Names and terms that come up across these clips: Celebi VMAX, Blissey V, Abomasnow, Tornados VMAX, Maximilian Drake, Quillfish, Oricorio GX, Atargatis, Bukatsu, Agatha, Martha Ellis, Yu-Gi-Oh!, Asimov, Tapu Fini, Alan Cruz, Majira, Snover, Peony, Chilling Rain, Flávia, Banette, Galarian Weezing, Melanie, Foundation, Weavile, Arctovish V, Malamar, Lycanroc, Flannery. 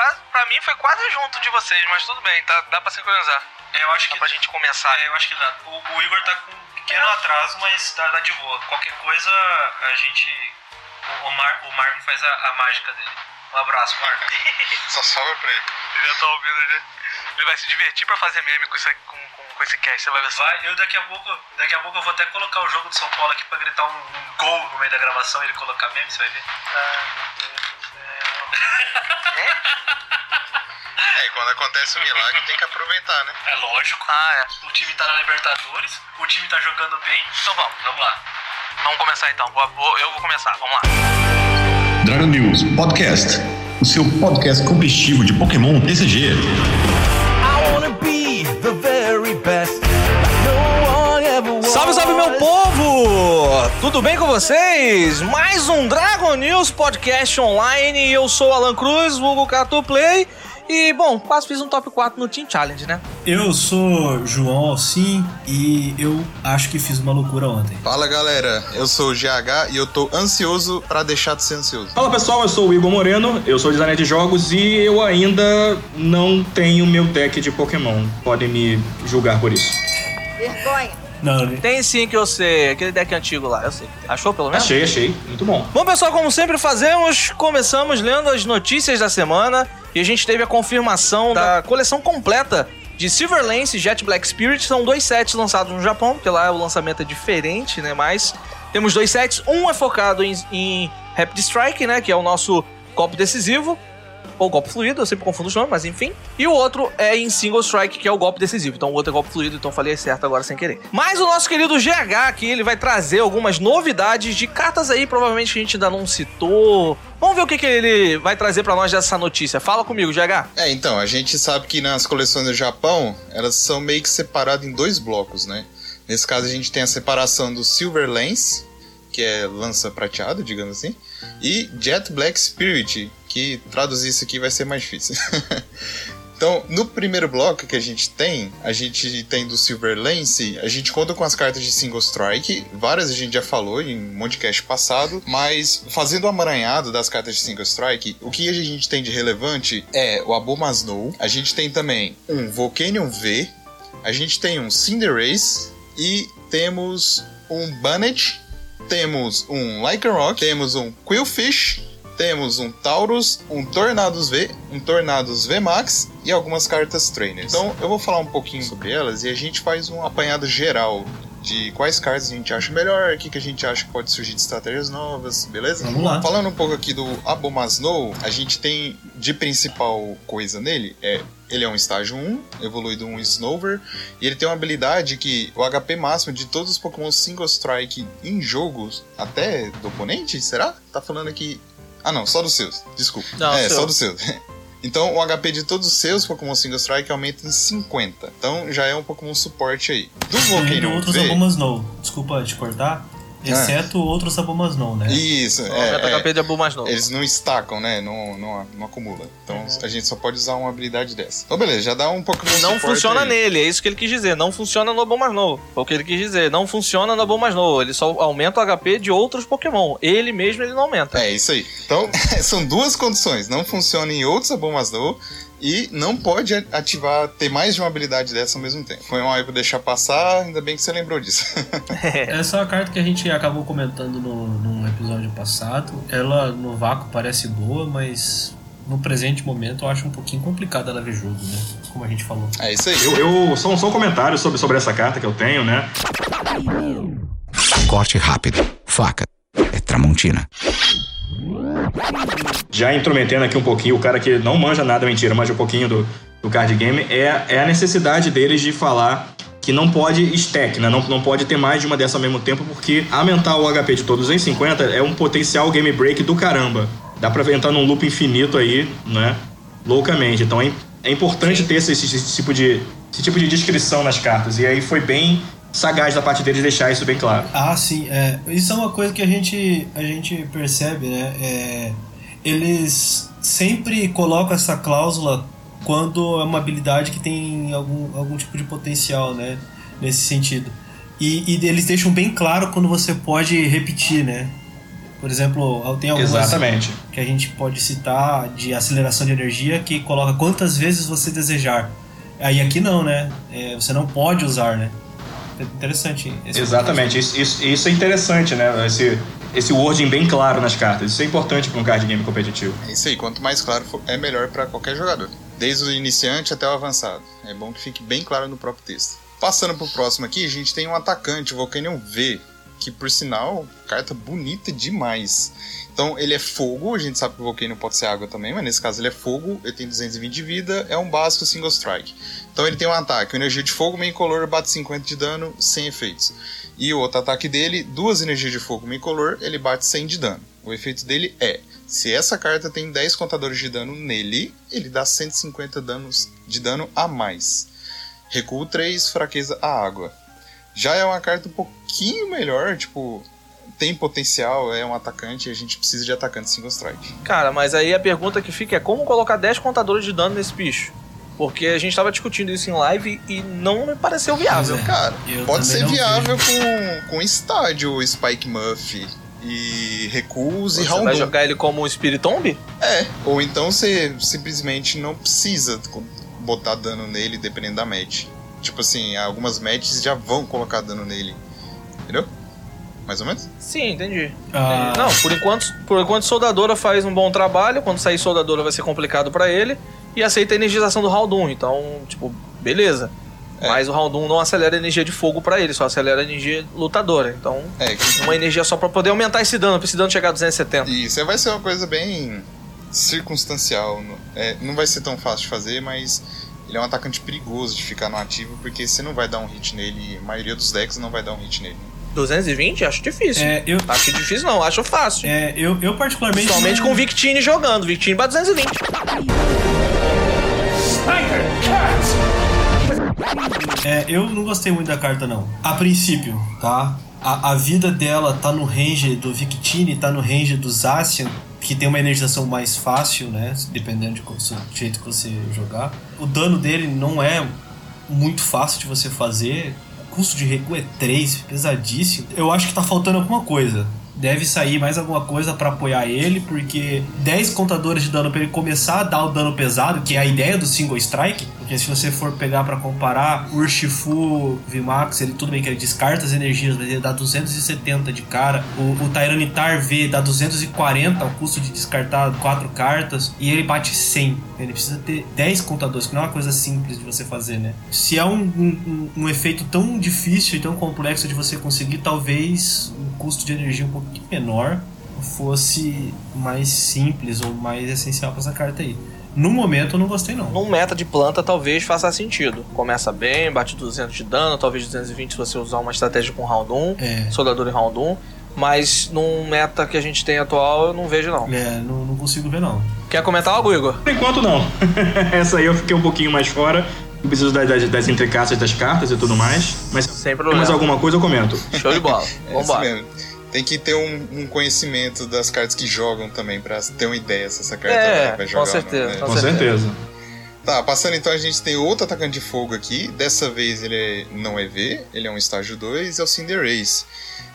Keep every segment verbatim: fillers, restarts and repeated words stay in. quase, pra mim foi quase junto de vocês, mas tudo bem, tá, dá pra sincronizar. É, eu acho dá que... pra gente começar. É, eu acho que dá. O, o Igor tá com um pequeno atraso, mas tá, tá de boa. Qualquer coisa, a gente... O, o, Mar, o Marvin faz a, a mágica dele. Um abraço, Marvin. Só sobra pra ele. Ele já tá ouvindo, né? Ele vai se divertir pra fazer meme com, isso, com, com, com esse cast, você vai ver assim. Vai, eu daqui a pouco, daqui a pouco eu vou até colocar o jogo do São Paulo aqui pra gritar um, um gol no meio da gravação e ele colocar meme, você vai ver. Ah, meu Deus do céu. É, e quando acontece um milagre tem que aproveitar, né? É lógico. Ah, é. O time tá na Libertadores, o time tá jogando bem. Então vamos, vamos lá. Vamos começar então, eu vou começar, vamos lá. Dragon News Podcast, o seu podcast competitivo de Pokémon T C G. Salve, salve meu povo! Tudo bem com vocês? Mais um Dragon News Podcast online, eu sou Alan Cruz, vulgo KatuPlay. E, bom, quase fiz um top quatro no Team Challenge, né? Eu sou João Alcim e eu acho que fiz uma loucura ontem. Fala, galera. Eu sou o G H e eu tô ansioso pra deixar de ser ansioso. Fala, pessoal. Eu sou o Igor Moreno, eu sou designer de jogos e eu ainda não tenho meu deck de Pokémon. Podem me julgar por isso. Vergonha. Não, não. Tem sim que eu sei, aquele deck antigo lá, eu sei. Achou pelo menos? Achei, achei. Muito bom. Bom, pessoal, como sempre fazemos, começamos lendo as notícias da semana e a gente teve a confirmação da coleção completa de Silver Lance e Jet Black Spirit. São dois sets lançados no Japão, porque lá o lançamento é diferente, né? Mas temos dois sets, um é focado em, em Rapid Strike, né? Que é o nosso golpe decisivo. Ou golpe fluido, eu sempre confundo os nomes, mas enfim. E o outro é em Single Strike, que é o golpe decisivo. Então o outro é golpe fluido, então falei certo agora sem querer. Mas o nosso querido G H aqui, ele vai trazer algumas novidades de cartas aí, provavelmente que a gente ainda não citou. Vamos ver o que, que ele vai trazer pra nós dessa notícia. Fala comigo, G H. É, então, a gente sabe que nas coleções do Japão, elas são meio que separadas em dois blocos, né? Nesse caso a gente tem a separação do Silver Lance, que é lança prateado, digamos assim, e Jet Black Spirit, que traduzir isso aqui vai ser mais difícil. Então, no primeiro bloco que a gente tem, a gente tem do Silver Lance, a gente conta com as cartas de Single Strike, várias a gente já falou em um podcast passado, mas fazendo o amaranhado das cartas de Single Strike, o que a gente tem de relevante é o Abomasnow, a gente tem também um Volcanion V, a gente tem um Cinderace e temos um Banette, temos um Lycanroc, temos um Quillfish, temos um Taurus, um Tornados V, um Tornados V MAX e algumas cartas trainers. Então eu vou falar um pouquinho sobre elas e a gente faz um apanhado geral de quais cartas a gente acha melhor, o que, que a gente acha que pode surgir de estratégias novas, beleza? Vamos lá. Falando um pouco aqui do Abomasnow, a gente tem de principal coisa nele é... Ele é um estágio um, evoluído um Snover, e ele tem uma habilidade que o H P máximo de todos os Pokémon Single Strike em jogos, até do oponente, será? Tá falando aqui... Ah não, só dos seus, desculpa. Não, é, seu. Só dos seus. Então o H P de todos os seus Pokémon Single Strike aumenta em cinquenta. Então já é um Pokémon suporte aí. Do Volcano outros V... Abomasnow, desculpa te cortar, exceto ah. outros Abomasnow, né? Isso, só é. é H P de Abomasnow. Eles não estacam, né? Não, não, não acumula. Então uhum. a gente só pode usar uma habilidade dessa. Então beleza, já dá um pouco de Não funciona aí. Nele, é isso que ele quis dizer. Não funciona no Abomasnow. Foi o que ele quis dizer. Não funciona no Abomasnow. Ele só aumenta o H P de outros Pokémon. Ele mesmo, ele não aumenta. É isso aí. Então são duas condições. Não funciona em outros Abomasnow e não pode ativar, ter mais de uma habilidade dessa ao mesmo tempo. Foi uma época deixar passar, ainda bem que você lembrou disso. Essa é uma carta que a gente acabou comentando no, no episódio passado. Ela no vácuo parece boa, mas no presente momento eu acho um pouquinho complicada ela ver jogo, né? Como a gente falou. É isso aí. Eu, eu, só, um, só um comentário sobre, sobre essa carta que eu tenho, né? Corte rápido. Faca. É tramontina. Já intrometendo aqui um pouquinho, o cara que não manja nada, mentira, manja um pouquinho do, do card game, é, é a necessidade deles de falar que não pode stack, né? Não, não pode ter mais de uma dessa ao mesmo tempo, porque aumentar o H P de todos em cinquenta é um potencial game break do caramba. Dá pra entrar num loop infinito aí, né? Loucamente. Então é, é importante ter esse, esse, esse, tipo de, esse tipo de descrição nas cartas. E aí foi bem sagaz da parte deles deixar isso bem claro. Ah, sim. É, isso é uma coisa que a gente, a gente percebe, né? É, eles sempre colocam essa cláusula quando é uma habilidade que tem algum, algum tipo de potencial, né? Nesse sentido. E, e eles deixam bem claro quando você pode repetir, né? Por exemplo, tem algumas Exatamente. que a gente pode citar de aceleração de energia que coloca quantas vezes você desejar. Aí aqui não, né? É, você não pode usar, né? Interessante. Exatamente. Isso, isso, isso é interessante, né? Esse, esse wording bem claro nas cartas. Isso é importante para um card game competitivo. É isso aí. Quanto mais claro for, é melhor para qualquer jogador. Desde o iniciante até o avançado. É bom que fique bem claro no próprio texto. Passando pro próximo aqui, a gente tem um atacante, o Volcanion V. Que, por sinal, carta bonita demais. Então, ele é fogo. A gente sabe que o Volcano pode ser água também, mas nesse caso ele é fogo. Ele tem duzentos e vinte de vida. É um básico single strike. Então, ele tem um ataque. Energia de fogo, meio incolor, bate cinquenta de dano, sem efeitos. E o outro ataque dele, duas energias de fogo, meio incolor, ele bate cem de dano. O efeito dele é... Se essa carta tem dez contadores de dano nele, ele dá cento e cinquenta danos de dano a mais. Recuo três, fraqueza à água. Já é uma carta um pouquinho melhor, tipo, tem potencial, é um atacante e a gente precisa de atacante single strike. Cara, mas aí a pergunta que fica é como colocar dez contadores de dano nesse bicho? Porque a gente tava discutindo isso em live e não me pareceu viável. É, cara, eu pode ser viável com, com estádio, Spike Muff e recuos e Houndoom. Você vai jogar ele como um Spiritomb? É, ou então você simplesmente não precisa botar dano nele dependendo da match. Tipo assim, algumas matches já vão colocar dano nele. Entendeu? Mais ou menos? Sim, entendi. Ah. Não, por enquanto, por enquanto Soldadora faz um bom trabalho. Quando sair Soldadora vai ser complicado pra ele. E aceita a energização do Houndoom. Então, tipo, beleza. É. Mas o Houndoom não acelera a energia de fogo pra ele. Só acelera a energia lutadora. Então, é, que... uma energia só pra poder aumentar esse dano. Pra esse dano chegar a duzentos e setenta. Isso vai ser uma coisa bem circunstancial. É, não vai ser tão fácil de fazer, mas... Ele é um atacante perigoso de ficar no ativo, porque você não vai dar um hit nele, a maioria dos decks não vai dar um hit nele. duzentos e vinte? Acho difícil. É, eu... Acho difícil não, acho fácil. É, eu, eu particularmente... Somente não... com o Victini jogando, Victini pra duzentos e vinte. É, eu não gostei muito da carta não, a princípio, tá? A, a vida dela tá no range do Victini, tá no range do Zacian, que tem uma energização mais fácil, né? Dependendo do jeito que você jogar. O dano dele não é muito fácil de você fazer. O custo de recuo é três, pesadíssimo. Eu acho que tá faltando alguma coisa. Deve sair mais alguma coisa pra apoiar ele, porque dez contadores de dano pra ele começar a dar o dano pesado, que é a ideia do single strike, porque se você for pegar pra comparar o Urshifu V MAX, ele tudo bem que ele descarta as energias, mas ele dá duzentos e setenta de cara, o, o Tyranitar V dá duzentos e quarenta ao custo de descartar quatro cartas, e ele bate cem, ele precisa ter dez contadores, que não é uma coisa simples de você fazer, né? Se é um, um, um efeito tão difícil e tão complexo de você conseguir, talvez o custo de energia um pouco menor fosse mais simples ou mais essencial pra essa carta aí. No momento eu não gostei não. Num meta de planta talvez faça sentido. Começa bem, bate duzentos de dano, talvez duzentos e vinte se você usar uma estratégia com Houndoom, é. Soldador e Houndoom, mas num meta que a gente tem atual eu não vejo não. É, não, não consigo ver não. Quer comentar algo, Igor? Por enquanto não. Essa aí eu fiquei um pouquinho mais fora. Eu preciso das, das, das entrecastas das cartas e tudo mais, mas se tem mais alguma coisa eu comento. Show de bola. Vamos embora. É tem que ter um, um conhecimento das cartas que jogam também, pra ter uma ideia se essa carta é, vai jogar. Com certeza, não, né? com, com certeza. certeza. Tá, passando então, a gente tem outro atacante de fogo aqui. Dessa vez ele é, não é V, ele é um estágio dois, é o Cinderace.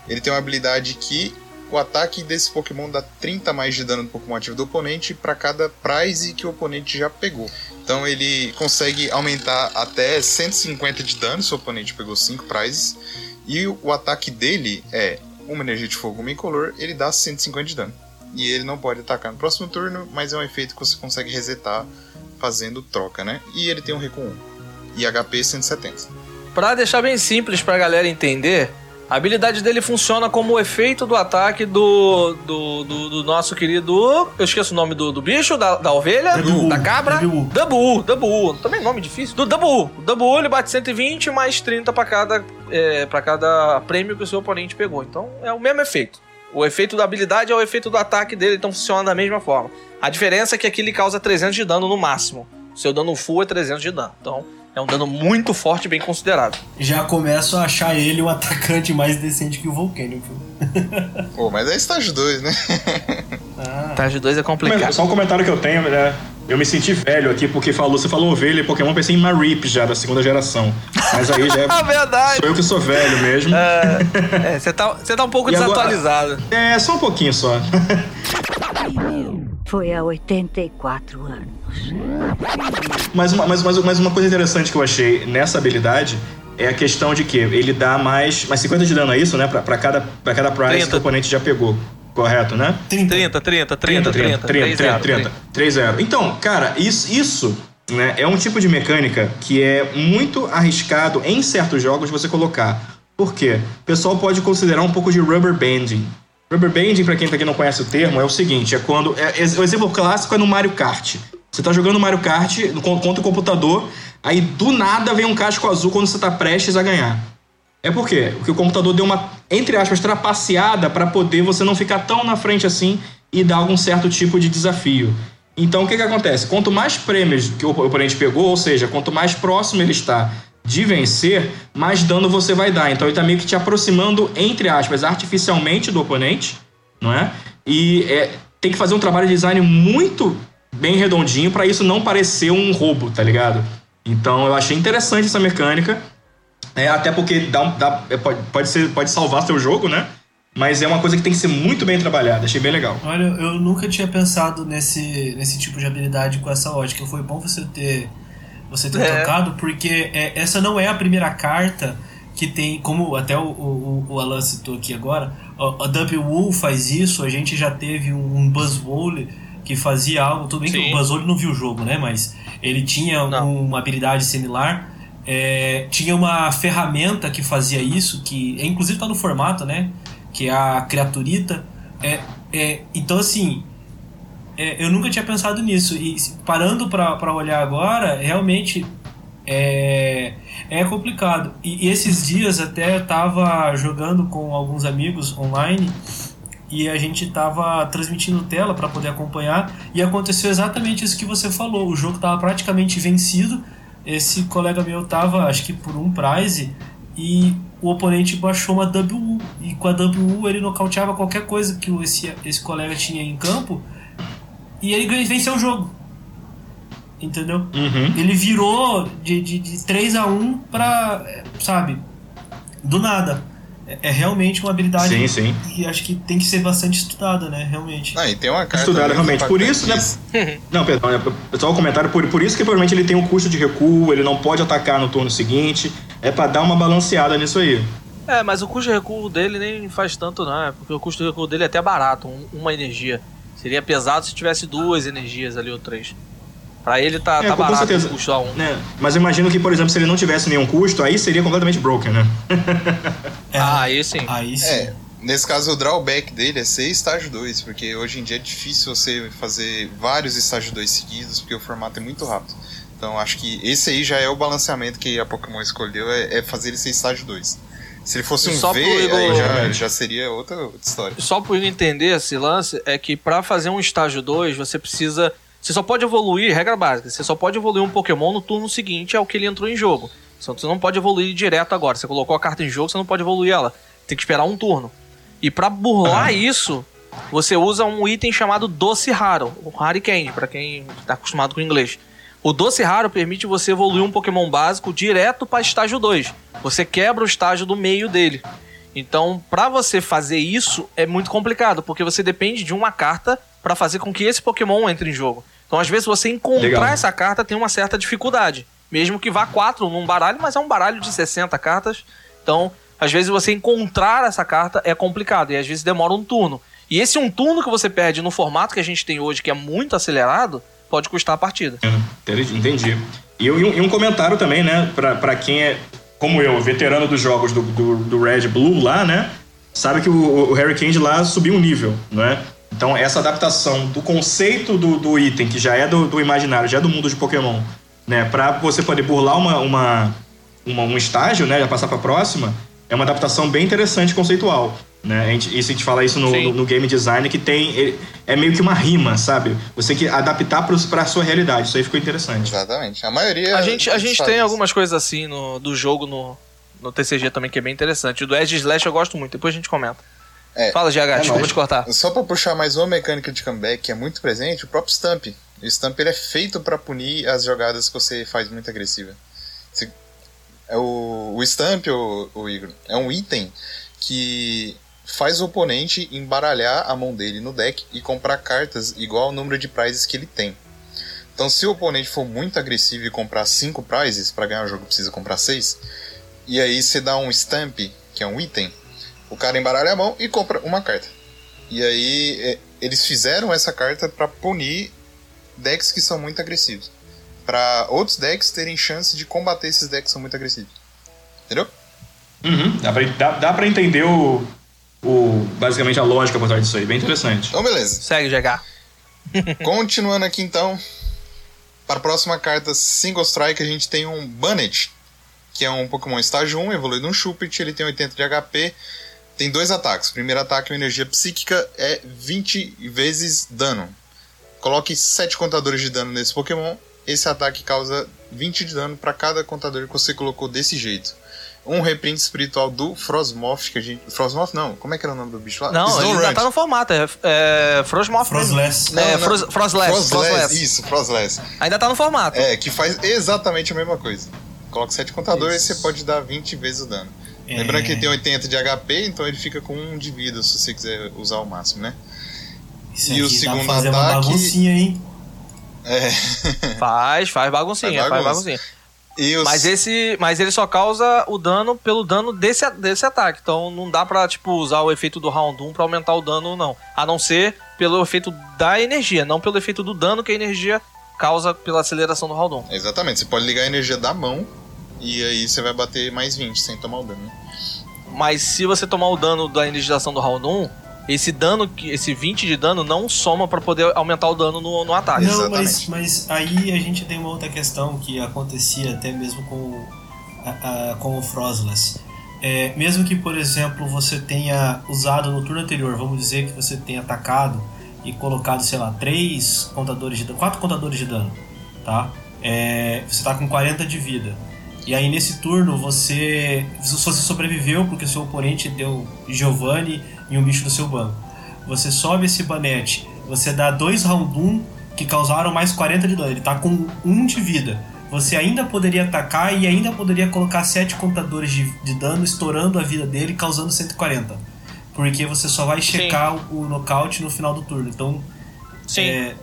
Ele tem uma habilidade que o ataque desse Pokémon dá trinta a mais de dano do Pokémon ativo do oponente pra cada prize que o oponente já pegou. Então ele consegue aumentar até cento e cinquenta de dano se o oponente pegou cinco prizes. E o, o ataque dele é... uma energia de fogo, uma incolor, ele dá cento e cinquenta de dano. E ele não pode atacar no próximo turno, mas é um efeito que você consegue resetar fazendo troca, né? E ele tem um recuo um. E H P cento e setenta. Pra deixar bem simples pra galera entender, a habilidade dele funciona como o efeito do ataque do do, do, do nosso querido... Eu esqueço o nome do, do bicho, da, da ovelha, do, da cabra. Dabu, Dabu. Também nome difícil. Do Dabu. O Dabu, ele bate cento e vinte mais trinta pra cada, é, pra cada prêmio que o seu oponente pegou. Então, é o mesmo efeito. O efeito da habilidade é o efeito do ataque dele, então funciona da mesma forma. A diferença é que aqui ele causa trezentos de dano no máximo. O seu dano full é trezentos de dano. Então... é um dano muito forte e bem considerado. Já começo a achar ele o atacante mais decente que o Volcano. Pô, mas é estágio dois, né? Ah. Estágio dois é complicado. Mas só um comentário que eu tenho, né? Eu me senti velho aqui, porque falou, você falou ovelha e Pokémon, pensei em Marip já, da segunda geração. Mas aí já é... Verdade. Sou eu que sou velho mesmo. É, você é, tá, tá um pouco e desatualizado. Agora, é, só um pouquinho só. Foi há oitenta e quatro anos. Mas uma, mas, mas, mas uma coisa interessante que eu achei nessa habilidade é a questão de que ele dá mais, mais cinquenta de dano, é isso, né? Pra, pra, cada, pra cada prize que o oponente já pegou. Correto, né? trinta, trinta, trinta, trinta, trinta, trinta, trinta, trinta, trinta, trinta, trinta, trinta. Então, cara, isso, isso né, é um tipo de mecânica que é muito arriscado em certos jogos você colocar. Por quê? O pessoal pode considerar um pouco de rubber banding. Rubber banding, pra quem, pra quem não conhece o termo, é o seguinte, é quando... É, é, o exemplo clássico é no Mario Kart. Você tá jogando Mario Kart contra o computador, aí do nada vem um casco azul quando você tá prestes a ganhar. É por quê? Porque o computador deu uma, entre aspas, trapaceada para poder você não ficar tão na frente assim e dar algum certo tipo de desafio. Então, o que que acontece? Quanto mais prêmios que o oponente pegou, ou seja, quanto mais próximo ele está de vencer, mais dano você vai dar. Então, ele está meio que te aproximando, entre aspas, artificialmente do oponente, não é? E é, tem que fazer um trabalho de design muito bem redondinho para isso não parecer um roubo, tá ligado? Então, eu achei interessante essa mecânica. É, até porque dá, dá, pode, pode, ser, pode salvar seu jogo, né? Mas é uma coisa que tem que ser muito bem trabalhada. Achei bem legal. Olha, eu nunca tinha pensado nesse, nesse tipo de habilidade com essa ótica. Foi bom você ter, você ter é. tocado, porque é, essa não é a primeira carta que tem... Como até o, o, o Alan citou aqui agora, a Dub Wool faz isso. A gente já teve um, um Buzzwole que fazia algo... Tudo bem Sim. que o Buzzwole não viu o jogo, né? Mas ele tinha não. uma habilidade similar... É, tinha uma ferramenta que fazia isso, que inclusive tá no formato, né? Que é a Criaturita. É, é, então, assim, é, eu nunca tinha pensado nisso. E parando pra, pra olhar agora, realmente é, é complicado. E, e esses dias até eu tava jogando com alguns amigos online e a gente tava transmitindo tela pra poder acompanhar. E aconteceu exatamente isso que você falou: o jogo tava praticamente vencido. Esse colega meu tava, acho que por um prize, e o oponente baixou uma W U. E com a W U ele nocauteava qualquer coisa que esse, esse colega tinha em campo, e ele venceu o jogo. Entendeu? Uhum. Ele virou de, de, de três a um pra, sabe, do nada. É, é realmente uma habilidade sim, sim. que acho que tem que ser bastante estudada, né? Realmente. Ah, e tem uma carta estudada realmente. Por isso, né? Não, perdão, é só um comentário. Por, por isso que provavelmente ele tem um custo de recuo, ele não pode atacar no turno seguinte. É pra dar uma balanceada nisso aí. É, mas o custo de recuo dele nem faz tanto, não. Porque o custo de recuo dele é até barato, um, uma energia. Seria pesado se tivesse duas energias ali ou três. Pra ele tá, é, tá barato o custo a um. É, mas eu imagino que, por exemplo, se ele não tivesse nenhum custo, aí seria completamente broken, né? é, ah, aí sim. Aí sim. É, nesse caso, o drawback dele é ser estágio dois, porque hoje em dia é difícil você fazer vários estágio dois seguidos, porque o formato é muito rápido. Então, acho que esse aí já é o balanceamento que a Pokémon escolheu, é, é fazer ele ser estágio dois. Se ele fosse um V, Igor... aí já, já seria outra, outra história. Só por eu entender esse lance, é que pra fazer um estágio dois, você precisa... Você só pode evoluir, regra básica, você só pode evoluir um Pokémon no turno seguinte ao que ele entrou em jogo. Você não pode evoluir direto agora. Você colocou a carta em jogo, você não pode evoluir ela. Tem que esperar um turno. E pra burlar ah. isso, você usa um item chamado Doce Raro. O Rare Candy, pra quem tá acostumado com o inglês. O Doce Raro permite você evoluir um Pokémon básico direto pra estágio dois. Você quebra o estágio do meio dele. Então, pra você fazer isso, é muito complicado, porque você depende de uma carta pra fazer com que esse Pokémon entre em jogo. Então, às vezes, você encontrar Legal. Essa carta tem uma certa dificuldade. Mesmo que vá quatro num baralho, mas é um baralho de sessenta cartas. Então, às vezes, você encontrar essa carta é complicado. E, às vezes, demora um turno. E esse um turno que você perde no formato que a gente tem hoje, que é muito acelerado, pode custar a partida. Entendi. E, e um comentário também, né? Pra, pra quem é, como eu, veterano dos jogos do, do, do Red Blue lá, né? Sabe que o, o Harry Candy lá subiu um nível, né? Então, essa adaptação do conceito do, do item, que já é do, do imaginário, já é do mundo de Pokémon, né? Pra você poder burlar uma, uma, uma, um estágio, né? Já passar pra próxima, é uma adaptação bem interessante conceitual, né? A gente, isso a gente fala isso no, no, no game design, que tem... É meio que uma rima, sabe? Você tem que adaptar pros, pra sua realidade. Isso aí ficou interessante. Exatamente. A maioria... A gente, a gente tem isso. Algumas coisas assim no, do jogo no, no T C G também, que é bem interessante. O do Edge Slash eu gosto muito. Depois a gente comenta. É, fala, G H, é desculpa te cortar. Só pra puxar mais uma mecânica de comeback que é muito presente, o próprio Stamp. O Stamp ele é feito pra punir as jogadas que você faz muito agressiva. Você, é o, o Stamp, o, o Igor, é um item que faz o oponente embaralhar a mão dele no deck e comprar cartas igual ao número de prizes que ele tem. Então, se o oponente for muito agressivo e comprar cinco prizes, pra ganhar o jogo precisa comprar seis, e aí você dá um Stamp, que é um item, o cara embaralha a mão e compra uma carta. E aí, é, eles fizeram essa carta pra punir decks que são muito agressivos. Pra outros decks terem chance de combater esses decks que são muito agressivos. Entendeu? Uhum. Dá pra, dá, dá pra entender o, o, basicamente a lógica por trás disso aí. Bem interessante. Então, beleza. Segue, G H. Continuando aqui, então. Para a próxima carta, Single Strike, a gente tem um Bannet, que é um Pokémon estágio um, evoluído um Shuppet, ele tem oitenta de H P, tem dois ataques. O primeiro ataque, uma energia psíquica, é vinte vezes dano. Coloque sete contadores de dano nesse Pokémon, esse ataque causa vinte de dano para cada contador que você colocou desse jeito. Um reprint espiritual do Frosmoth, que a gente... Frosmoth não, como é que era o nome do bicho lá? Não, Snow ele ainda tá no formato, é, é Frosmoth. Frostless. Não, é, Fros, Frostless. Frostless. Frostless, isso, Frostless. Ainda tá no formato. É, que faz exatamente a mesma coisa. Coloca sete contadores e você pode dar vinte vezes o dano. É. Lembrando que ele tem oitenta de H P, então ele fica com um de vida, se você quiser usar o máximo, né? Isso e o segundo ataque... Uma baguncinha, hein? É. Faz, faz baguncinha, faz baguncinha. Faz baguncinha. Os... Mas, esse, mas ele só causa o dano pelo dano desse, desse ataque. Então não dá pra tipo, usar o efeito do round um pra aumentar o dano, não. A não ser pelo efeito da energia, não pelo efeito do dano que a energia causa pela aceleração do round um. Exatamente, você pode ligar a energia da mão e aí você vai bater mais vinte sem tomar o dano. Mas se você tomar o dano da energização do round um, esse dano, esse vinte de dano não soma pra poder aumentar o dano no, no ataque. Não, mas, mas aí a gente tem uma outra questão que acontecia até mesmo com, a, a, com o Frostless. É, mesmo que, por exemplo, você tenha usado no turno anterior, vamos dizer que você tenha atacado e colocado, sei lá, três contadores de dano, quatro contadores de dano, tá? É, você tá com quarenta de vida. E aí nesse turno você, você sobreviveu porque o seu oponente deu Giovanni e um bicho do seu banco. Você sobe esse Banete, você dá dois round um que causaram mais quarenta de dano. Ele tá com um de vida. Você ainda poderia atacar e ainda poderia colocar sete contadores de, de dano, estourando a vida dele, causando cento e quarenta. Porque você só vai checar Sim. o nocaute no final do turno. Então, Sim. É,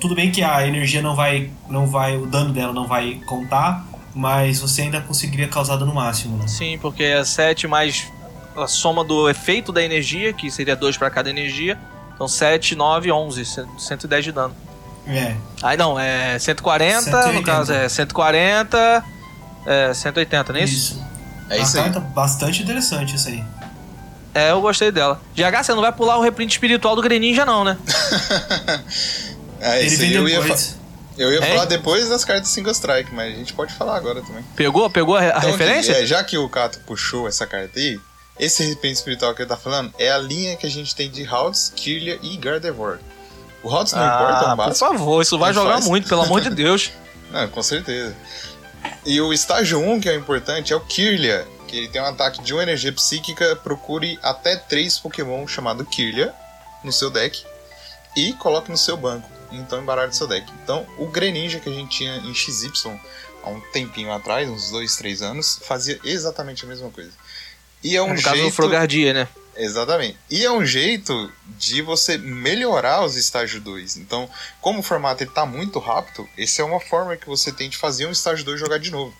tudo bem que a energia não vai, não vai, o dano dela não vai contar, mas você ainda conseguiria causar dano máximo. Né? Sim, porque é sete mais... a soma do efeito da energia, que seria dois pra cada energia. Então sete, nove, onze, cento e dez de dano. É. Aí não, é cento e quarenta, cento e oitenta. No caso é cento e quarenta, é cento e oitenta, não é isso? Isso. É isso aí. Uma carta bastante interessante isso aí. É, eu gostei dela. G H, você não vai pular o reprint espiritual do Greninja não, né? É, isso aí eu ia falar. Eu ia é? falar depois das cartas Single Strike, mas a gente pode falar agora também. Pegou, pegou a, então, a referência? É, já que o Kato puxou essa carta aí, esse reprint espiritual que ele tá falando é a linha que a gente tem de Haltz, Kirlia e Gardevoir. O Haltz não ah, importa, é um básico. Por favor, isso vai não jogar faz. Muito, pelo amor de Deus. Não, com certeza. E o estágio um, que é o importante, é o Kirlia, que ele tem um ataque de uma energia psíquica. Procure até três Pokémon chamado Kirlia no seu deck e coloque no seu banco. Então embaralhe seu deck. Então o Greninja que a gente tinha em X Y há um tempinho atrás, uns dois, três anos, fazia exatamente a mesma coisa. E é um é, no jeito... caso do Frogardia, né? Exatamente. E é um jeito de você melhorar os estágio dois. Então, como o formato está muito rápido, essa é uma forma que você tem de fazer um estágio dois jogar de novo.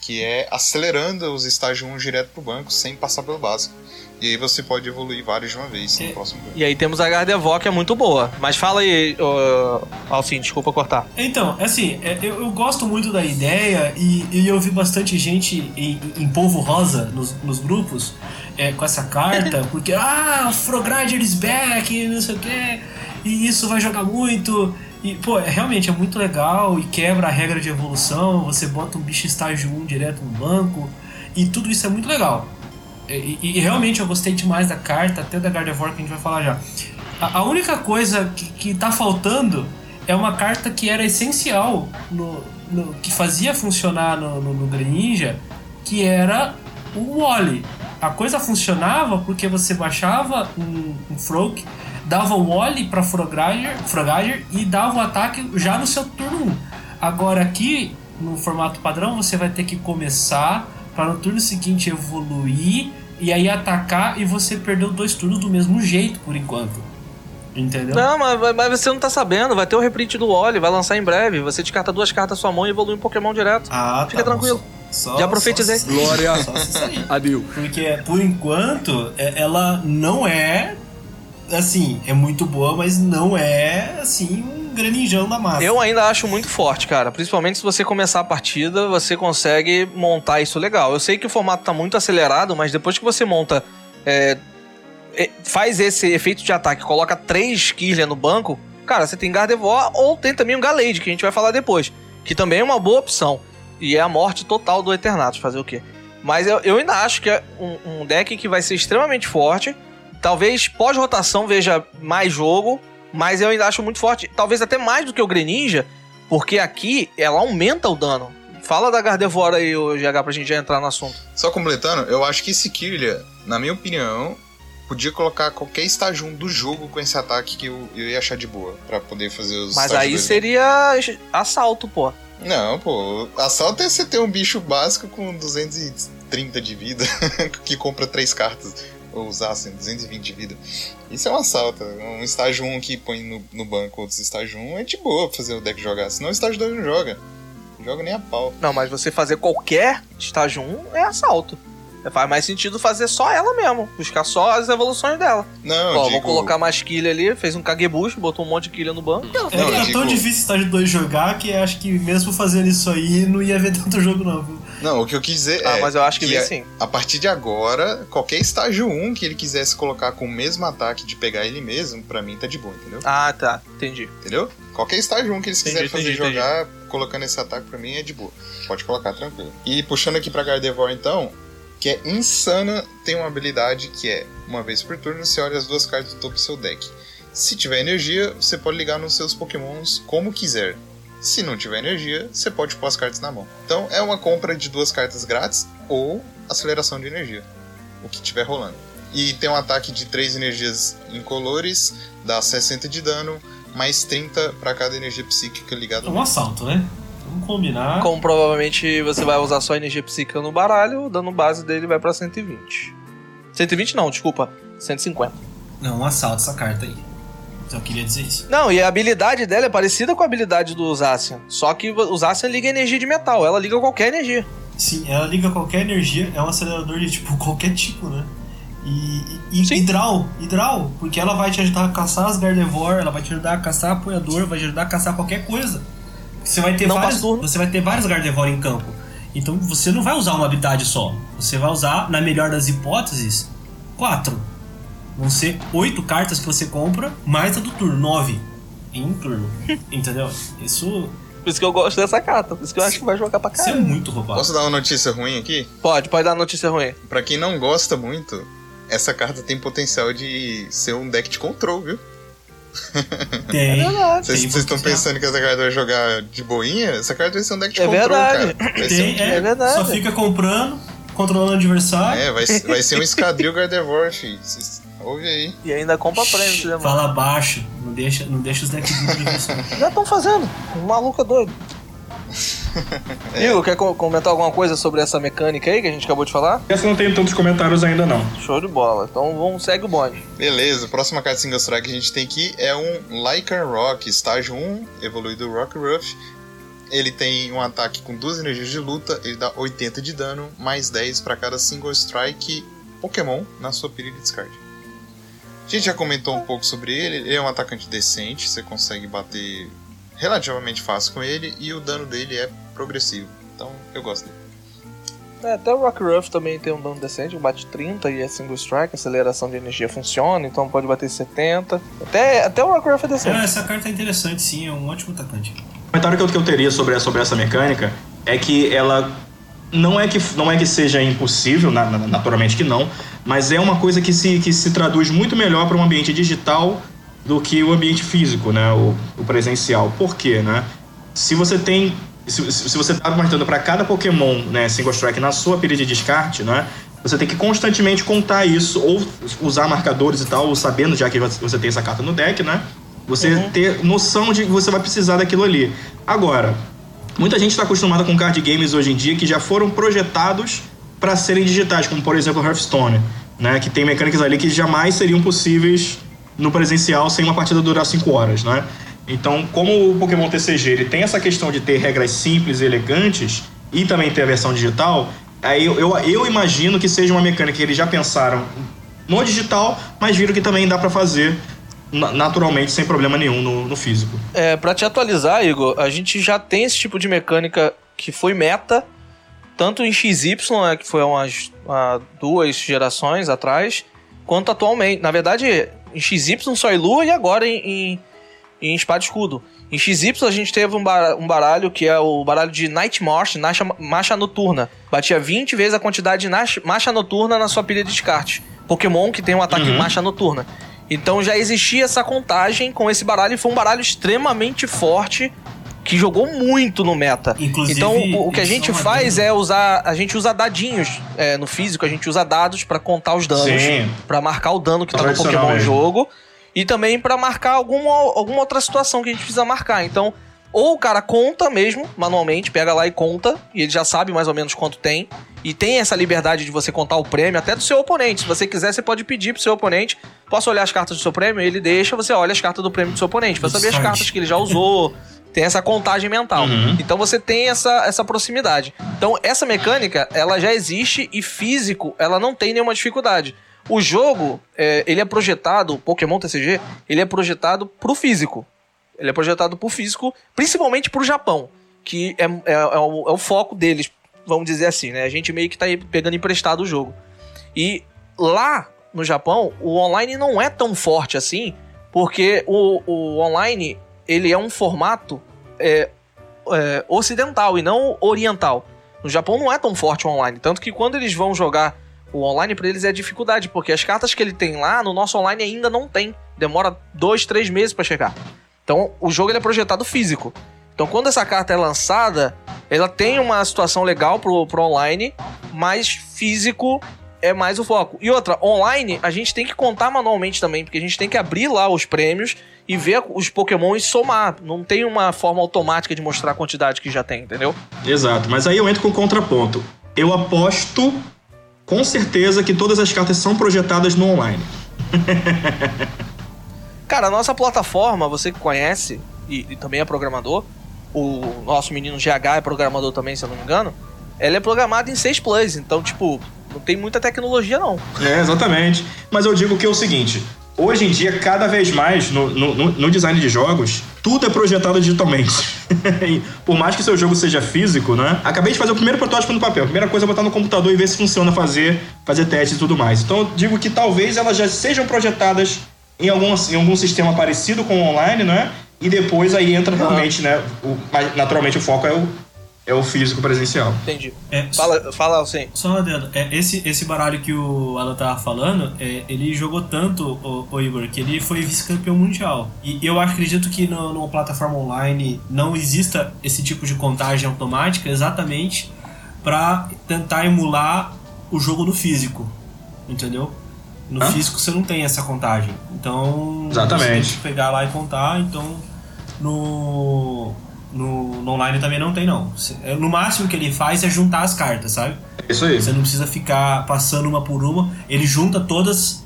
Que é acelerando os estágio um direto pro banco, sem passar pelo básico. E aí você pode evoluir vários de uma vez e, no próximo banco. E aí temos a Gardevoir, que é muito boa. Mas fala aí, uh, Alcim, desculpa cortar. Então, assim, eu, eu gosto muito da ideia e, e eu vi bastante gente em, em polvo rosa nos, nos grupos é, com essa carta, porque, ah, Frogrider is back, não sei o quê, e isso vai jogar muito... E, pô, é, realmente é muito legal e quebra a regra de evolução, você bota um bicho estágio um direto no banco, e tudo isso é muito legal. E, e, e realmente eu gostei demais da carta, até da Gardevoir que a gente vai falar já. A, a única coisa que, que tá faltando é uma carta que era essencial, no, no, que fazia funcionar no, no, no Greninja, que era o Wally. a coisa funcionava porque você baixava um, um Frog, dava o Wally pra Frogager, Frogager e dava o ataque já no seu turno um. Agora aqui, no formato padrão, você vai ter que começar para no turno seguinte evoluir e aí atacar, e você perdeu dois turnos do mesmo jeito por enquanto. Entendeu? Não, mas, mas você não tá sabendo. Vai ter o reprint do Oli, vai lançar em breve. Você descarta duas cartas da sua mão e evolui um Pokémon direto. Ah, fica tá, tranquilo. Só, já profetizei. Só glória. Só se Adeus. Porque, por enquanto, ela não é... Assim, é muito boa, mas não é, assim, um Greninjão da massa. Eu ainda acho muito forte, cara. Principalmente se você começar a partida, você consegue montar isso legal. Eu sei que o formato tá muito acelerado, mas depois que você monta... É, faz esse efeito de ataque, coloca três Kirlia no banco, cara, você tem Gardevoir ou tem também um Galade, que a gente vai falar depois, que também é uma boa opção, e é a morte total do Eternatus, fazer o quê? Mas eu, eu ainda acho que é um, um deck que vai ser extremamente forte, talvez pós-rotação veja mais jogo, mas eu ainda acho muito forte, talvez até mais do que o Greninja, porque aqui ela aumenta o dano. Fala da Gardevoir aí, o G H, pra gente já entrar no assunto. Só completando, eu acho que esse Kirlia, na minha opinião, podia colocar qualquer estágio um do jogo com esse ataque que eu, eu ia achar de boa, pra poder fazer os... Mas aí dois. Seria assalto, pô. Não, pô. Assalto é você ter um bicho básico com duzentos e trinta de vida, que compra três cartas, ou usar assim, duzentos e vinte de vida. Isso é um assalto. Um estágio um que põe no, no banco outros estágio um é de boa pra fazer o deck jogar. Senão o estágio dois não joga. Não joga nem a pau. Não, mas você fazer qualquer estágio um é assalto. Faz mais sentido fazer só ela mesmo, buscar só as evoluções dela. Não, Ó, digo... vou colocar mais Kirlia ali, fez um Kagebush, botou um monte de Kirlia no banco. Não, é, não, era digo... tão difícil estar de dois jogar que acho que mesmo fazendo isso aí não ia ver tanto jogo não. Não, o que eu quis dizer ah, é mas eu acho que, que vem, sim. A, a partir de agora, qualquer estágio um que ele quisesse colocar com o mesmo ataque de pegar ele mesmo, pra mim tá de boa, entendeu? Ah, tá, entendi. Entendeu? Qualquer estágio um que eles quiserem fazer entendi, jogar, entendi. Colocando esse ataque pra mim é de boa. Pode colocar, tranquilo. E puxando aqui pra Gardevoir então... que é insana, tem uma habilidade que é, uma vez por turno, você olha as duas cartas do topo do seu deck. Se tiver energia, você pode ligar nos seus pokémons como quiser. Se não tiver energia, você pode pôr as cartas na mão. Então é uma compra de duas cartas grátis ou aceleração de energia, o que tiver rolando. E tem um ataque de três energias incolores, dá sessenta de dano, mais trinta para cada energia psíquica ligada. É um assalto, né? Vamos combinar. Como provavelmente você vai usar só energia psíquica no baralho, o dano base dele vai pra cento e vinte. cento e vinte não, desculpa. cento e cinquenta. Não, um assalto essa carta aí. Então eu queria dizer isso. Não, e a habilidade dela é parecida com a habilidade do Zacian. Só que o Zacian liga energia de metal, ela liga qualquer energia. Sim, ela liga qualquer energia, é um acelerador de tipo qualquer tipo, né? E, e, e hidral, hidral, porque ela vai te ajudar a caçar as Gardevoir, ela vai te ajudar a caçar apoiador, vai te ajudar a caçar qualquer coisa. Você vai, ter vários, você vai ter vários Gardevoir em campo. Então você não vai usar uma habilidade só. Você vai usar, na melhor das hipóteses, quatro. Vão ser oito cartas que você compra, mais a do turno, nove. Em um turno. Entendeu? Isso. Por isso que eu gosto dessa carta. Por isso que eu acho que vai jogar pra caralho. Isso é muito roubado. Posso dar uma notícia ruim aqui? Pode, pode dar uma notícia ruim. Pra quem não gosta muito, essa carta tem potencial de ser um deck de control, viu? Tem. É vocês estão pensando que essa carta vai jogar de boinha? Essa carta vai ser um deck de é controle, verdade. Cara. Vai tem, um... é, é verdade. Só fica comprando, controlando o adversário. É, vai, vai ser um escadril Gardevoir, filho. Vocês ouve aí. E ainda compra prêmio, né, mano? Fala baixo, não deixa, não deixa os decks de já estão fazendo, um maluco é doido. Igor, é. Quer comentar alguma coisa sobre essa mecânica aí que a gente acabou de falar? Essa não tem tantos comentários ainda não. Show de bola, então vamos, segue o bonde. Beleza, a próxima carta single strike que a gente tem aqui é um Lycanroc, estágio um, evoluído Rockruff. Ele tem um ataque com duas energias de luta, ele dá oitenta de dano, mais dez para cada single strike Pokémon na sua pilha de descarte. A gente já comentou um pouco sobre ele, ele é um atacante decente, você consegue bater... relativamente fácil com ele, e o dano dele é progressivo, então eu gosto dele. É, até o Rockruff também tem um dano decente, bate trinta e é single strike, aceleração de energia funciona, então pode bater setenta, até, até o Rockruff é decente. É, essa carta é interessante sim, é um ótimo atacante. O comentário que eu teria sobre, sobre essa mecânica é que ela não é que, não é que seja impossível, na, na, naturalmente que não, mas é uma coisa que se, que se traduz muito melhor para um ambiente digital do que o ambiente físico, né? o, o presencial. Por quê? Né? Se você tem, se, se você está marcando para cada Pokémon, né, single strike na sua pilha de descarte, né, Você tem que constantemente contar isso, ou usar marcadores e tal, sabendo já que você tem essa carta no deck, né? Você uhum. ter noção de que você vai precisar daquilo ali. Agora, muita gente está acostumada com card games hoje em dia que já foram projetados para serem digitais, como por exemplo Hearthstone, né? Que tem mecânicas ali que jamais seriam possíveis no presencial sem uma partida durar cinco horas, né? Então, como o Pokémon T C G ele tem essa questão de ter regras simples e elegantes e também ter a versão digital, aí eu, eu, eu imagino que seja uma mecânica que eles já pensaram no digital, mas viram que também dá para fazer naturalmente sem problema nenhum no, no físico. É, para te atualizar, Igor, a gente já tem esse tipo de mecânica que foi meta, tanto em X Y, né, que foi umas, uma, duas gerações atrás, quanto atualmente. Na verdade, em X Y só em Lua e agora em... em... em Espada e Escudo. Em X Y a gente teve um baralho que é o baralho de Night March, Marcha Noturna. Batia vinte vezes a quantidade de Marcha Noturna na sua pilha de descarte. Pokémon que tem um ataque uhum. em Marcha Noturna. Então já existia essa contagem com esse baralho e foi um baralho extremamente forte que jogou muito no meta. Inclusive, então o, o que a gente faz é usar... A gente usa dadinhos é, no físico, a gente usa dados para contar os danos. Sim. Pra marcar o dano que tá no Pokémon no jogo. E também para marcar alguma, alguma outra situação que a gente precisa marcar. Então, ou o cara conta mesmo, manualmente, pega lá e conta, e ele já sabe mais ou menos quanto tem. E tem essa liberdade de você contar o prêmio, até do seu oponente. Se você quiser, você pode pedir pro seu oponente, posso olhar as cartas do seu prêmio? Ele deixa, você olha as cartas do prêmio do seu oponente. Vai saber as cartas que ele já usou. Tem essa contagem mental. Uhum. Então você tem essa, essa proximidade. Então, essa mecânica, ela já existe e físico, ela não tem nenhuma dificuldade. O jogo, é, ele é projetado, o Pokémon T C G, ele é projetado pro físico. Ele é projetado pro físico, principalmente pro Japão, que é, é, é, o, é o foco deles, vamos dizer assim, né? A gente meio que tá pegando emprestado o jogo. E lá no Japão, o online não é tão forte assim, porque o, o online, ele é um formato é, é, ocidental e não oriental. No Japão não é tão forte o online, tanto que quando eles vão jogar... O online pra eles é a dificuldade, porque as cartas que ele tem lá, no nosso online ainda não tem. Demora dois, três meses pra chegar. Então, o jogo ele é projetado físico. Então, quando essa carta é lançada, ela tem uma situação legal pro, pro online, mas físico é mais o foco. E outra, online, a gente tem que contar manualmente também, porque a gente tem que abrir lá os prêmios e ver os Pokémon e somar. Não tem uma forma automática de mostrar a quantidade que já tem, entendeu? Exato, mas aí eu entro com o contraponto. Eu aposto... Com certeza que todas as cartas são projetadas no online. Cara, a nossa plataforma, você que conhece, e, e também é programador, o nosso menino G H é programador também, se eu não me engano, ela é programada em seis plus, então, tipo, não tem muita tecnologia, não. É, exatamente. Mas eu digo que é o seguinte, hoje em dia, cada vez mais, no, no, no design de jogos, tudo é projetado digitalmente. Por mais que seu jogo seja físico, né? Acabei de fazer o primeiro protótipo no papel. A primeira coisa é botar no computador e ver se funciona, fazer, fazer testes e tudo mais. Então, eu digo que talvez elas já sejam projetadas em algum, em algum sistema parecido com o online, né? E depois aí entra realmente, né? O, naturalmente, o foco é o... É o físico presencial. Entendi. É, fala, fala assim. Só um adendo. É, esse, esse baralho que o Alan tava falando, é, ele jogou tanto, o, o Igor, que ele foi vice-campeão mundial. E eu acredito que no, numa plataforma online não exista esse tipo de contagem automática exatamente para tentar emular o jogo no físico. Entendeu? No Hã? físico você não tem essa contagem. Então... Exatamente. Você tem que pegar lá e contar, então... No... No, no online também não tem, não. No máximo que ele faz é juntar as cartas, sabe? Isso aí. Você não precisa ficar passando uma por uma. Ele junta todas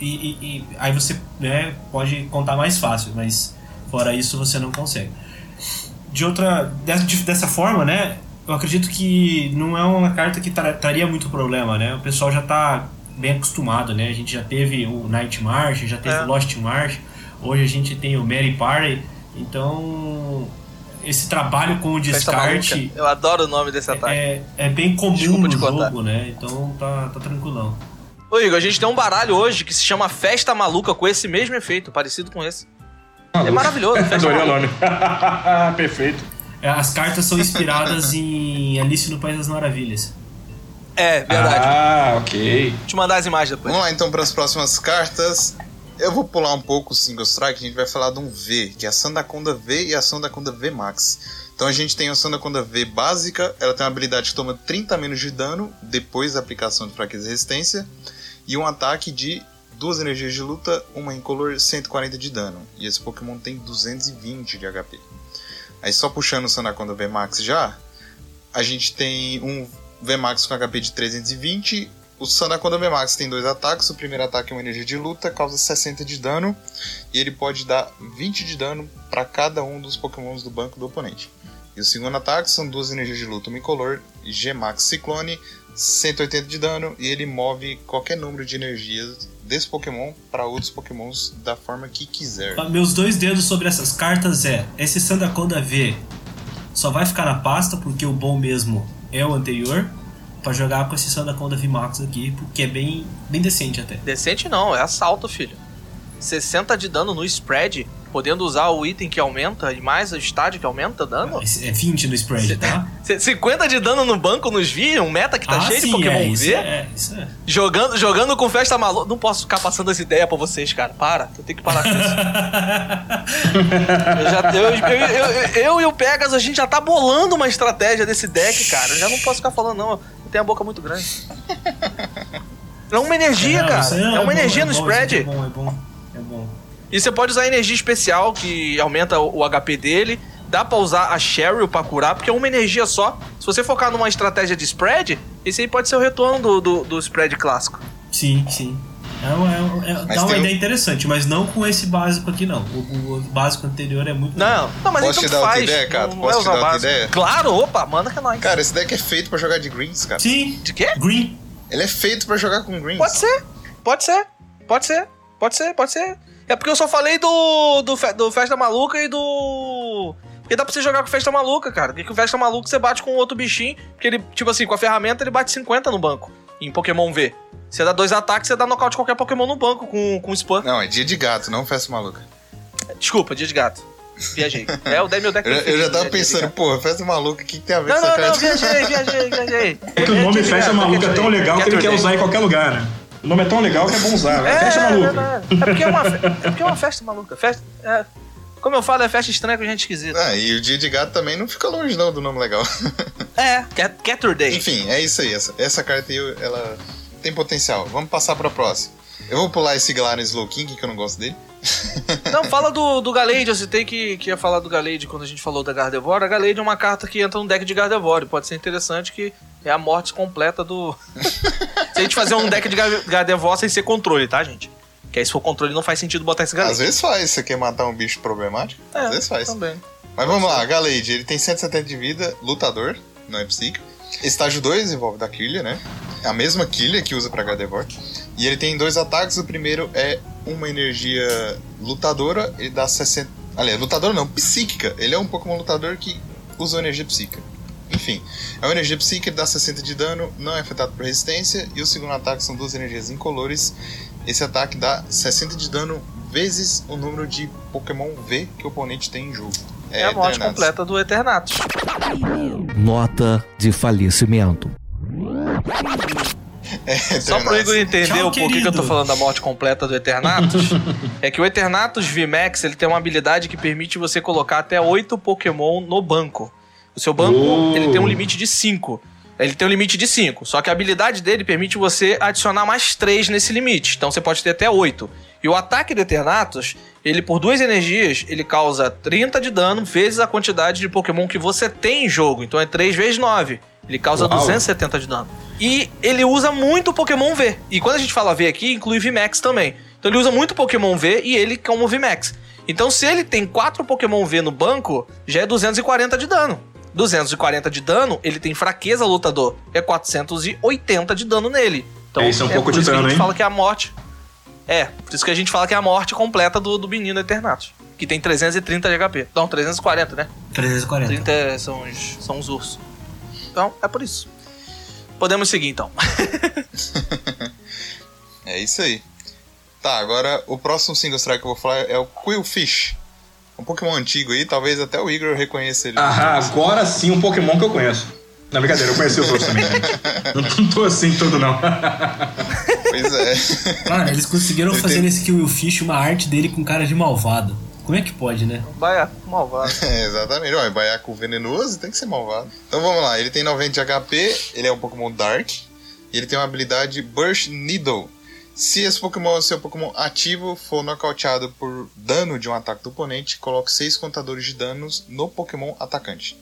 e, e, e aí você, né, pode contar mais fácil. Mas fora isso você não consegue. De outra... Dessa forma, né? Eu acredito que não é uma carta que tra- traria muito problema, né? O pessoal já tá bem acostumado, né? A gente já teve o Night March, já teve é. o Lost March. Hoje a gente tem o Merry Party. Então... Esse trabalho com o descarte... Eu adoro o nome desse ataque. É, é bem comum Desculpa no jogo, contar. né? Então tá, tá tranquilão. Ô Igor, a gente tem um baralho hoje que se chama Festa Maluca, com esse mesmo efeito, parecido com esse. Maluca. É maravilhoso. Adorei o nome. Perfeito. As cartas são inspiradas em Alice no País das Maravilhas. É, verdade. Ah, ok. Vou te mandar as imagens depois. Vamos lá então para as próximas cartas... Eu vou pular um pouco o Single Strike, a gente vai falar de um V, que é a Sandaconda V e a Sandaconda V MAX. Então a gente tem a Sandaconda V básica, ela tem uma habilidade que toma trinta menos de dano depois da aplicação de fraqueza e resistência, e um ataque de duas energias de luta, uma incolor, cento e quarenta de dano. E esse Pokémon tem duzentos e vinte de H P. Aí só puxando o Sandaconda V MAX já, a gente tem um V MAX com H P de trezentos e vinte. O Sandaconda V MAX tem dois ataques, o primeiro ataque é uma energia de luta, causa sessenta de dano, e ele pode dar vinte de dano para cada um dos Pokémons do banco do oponente. E o segundo ataque são duas energias de luta, uma incolor, G MAX Ciclone, cento e oitenta de dano, e ele move qualquer número de energias desse Pokémon para outros Pokémons da forma que quiser. Meus dois dedos sobre essas cartas é, esse Sandaconda V só vai ficar na pasta porque o bom mesmo é o anterior, pra jogar com esse Sandaconda V MAX aqui, porque é bem, bem decente até. Decente não, é assalto, filho. sessenta de dano no spread, podendo usar o item que aumenta, e mais o estádio que aumenta dano. É vinte no spread, C- tá? cinquenta de dano no banco nos V, um meta que tá ah, cheio sim, de Pokémon é, V. Isso é, isso é. Jogando, jogando com festa maluca. Não posso ficar passando essa ideia pra vocês, cara. Para, eu tenho que parar com isso. eu, já, eu, eu, eu, eu, eu e o Pegas, a gente já tá bolando uma estratégia desse deck, cara. Eu já não posso ficar falando, não. Eu tenho a boca muito grande. É uma energia, não, cara. É, é uma bom, energia é no bom, spread. É bom, é bom. É bom. E você pode usar energia especial, que aumenta o H P dele. Dá pra usar a Cheryl pra curar, porque é uma energia só. Se você focar numa estratégia de spread, esse aí pode ser o retorno do, do, do spread clássico. Sim, sim. É, é, é, dá uma ideia um... interessante, mas não com esse básico aqui, não. O, o básico anterior é muito... Não, não mas posso então te dar faz. Outra ideia, cara? Não, não posso é te dar outra ideia? Claro, opa, manda que é nóis. Cara, esse deck é feito pra jogar de greens, cara. Sim. De quê? Green. Ele é feito pra jogar com greens. Pode ser, pode ser, pode ser, pode ser, pode ser. É porque eu só falei do, do, do Festa Maluca e do... Porque dá pra você jogar com Festa Maluca, cara. Porque o Festa Maluca você bate com outro bichinho, porque ele, tipo assim, com a ferramenta ele bate cinquenta no banco, em Pokémon V. Você dá dois ataques, você dá nocaute de qualquer Pokémon no banco com, com spam. Não, é dia de gato, não Festa Maluca. Desculpa, dia de gato. Viajei. É o meu deck. Eu, eu já tava pensando, porra, Festa Maluca, o que, que tem a ver não, com essa cara? Não, não, viajei, viajei, viajei. É que o nome Festa Maluca é tão legal que ele quer usar em qualquer lugar, né? O nome é tão legal que é bom usar. É, festa maluca. É, é, é, porque é, uma, é porque é uma festa maluca. Festa, é, como eu falo, é festa estranha com gente esquisita. Ah, e o dia de gato também não fica longe não do nome legal. É, Cat- Caturday. Enfim, é isso aí. Essa, essa carta aí, ela tem potencial. Vamos passar pra próxima. Eu vou pular esse Galarian Slow King, que eu não gosto dele. Não, fala do, do Galade. Eu citei que, que ia falar do Galade quando a gente falou da Gardevoir. A Galade é uma carta que entra no deck de Gardevoir. Pode ser interessante que é a morte completa do... Se a gente fazer um deck de Gardevoir sem ser controle, tá, gente? Porque aí se for controle não faz sentido botar esse Galade. Às vezes faz. Você quer matar um bicho problemático? É, às vezes faz. Também. Mas vamos lá. Galade, ele tem cento e setenta de vida, lutador, não é psíquico. Estágio dois envolve da Kirlia, né? A mesma Kirlia que usa pra Gardevoir. E ele tem dois ataques. O primeiro é uma energia lutadora. Ele dá sessenta... Aliás, lutadora não, psíquica. Ele é um Pokémon lutador que usa energia psíquica. Enfim, é uma energia psíquica, ele dá sessenta de dano, não é afetado por resistência. E o segundo ataque são duas energias incolores. Esse ataque dá sessenta de dano vezes o número de Pokémon V que o oponente tem em jogo. É, é a morte Eternatus. Completa do Eternatus. Nota de falecimento. É, só pro Igor entender Tchau, o porquê querido. Que eu tô falando da morte completa do Eternatus, é que o Eternatus V MAX, ele tem uma habilidade que permite você colocar até oito Pokémon no banco. O seu banco, oh. ele tem um limite de cinco. Ele tem um limite de cinco, só que a habilidade dele permite você adicionar mais três nesse limite. Então você pode ter até oito. E o ataque do Eternatus, ele por duas energias, ele causa trinta de dano vezes a quantidade de Pokémon que você tem em jogo. Então é três vezes nove. Ele causa Uau. duzentos e setenta de dano. E ele usa muito Pokémon V. E quando a gente fala V aqui, inclui V MAX também. Então ele usa muito Pokémon V e ele como V MAX. Então se ele tem quatro Pokémon V no banco, já é duzentos e quarenta de dano. duzentos e quarenta de dano, ele tem fraqueza lutador. É quatrocentos e oitenta de dano nele. Então, é, isso é um é pouco de dano, hein? Por isso que a gente fala que é a morte... É, por isso que a gente fala que é a morte completa do, do menino Eternatus. Que tem trezentos e trinta de H P. Não, trezentos e quarenta, né? trezentos e quarenta. trinta são os, são os ursos. Então, é por isso. Podemos seguir, então. É isso aí. Tá, agora o próximo single strike que eu vou falar é o Quillfish. Um Pokémon antigo aí, talvez até o Igor reconheça ele. Ah, agora sim um Pokémon que eu conheço. Não, brincadeira, eu conheci os outros também. Não tô assim todo, não. Pois é. Cara, eles conseguiram eu fazer nesse tenho... Quillfish uma arte dele com cara de malvado. Como é que pode, né? Um baiacu malvado. É, exatamente. Ué, baiacu venenoso tem que ser malvado. Então vamos lá. Ele tem noventa de H P, ele é um Pokémon Dark. E ele tem uma habilidade Burst Needle. Se esse Pokémon, seu Pokémon ativo for nocauteado por dano de um ataque do oponente, coloque seis contadores de danos no Pokémon atacante.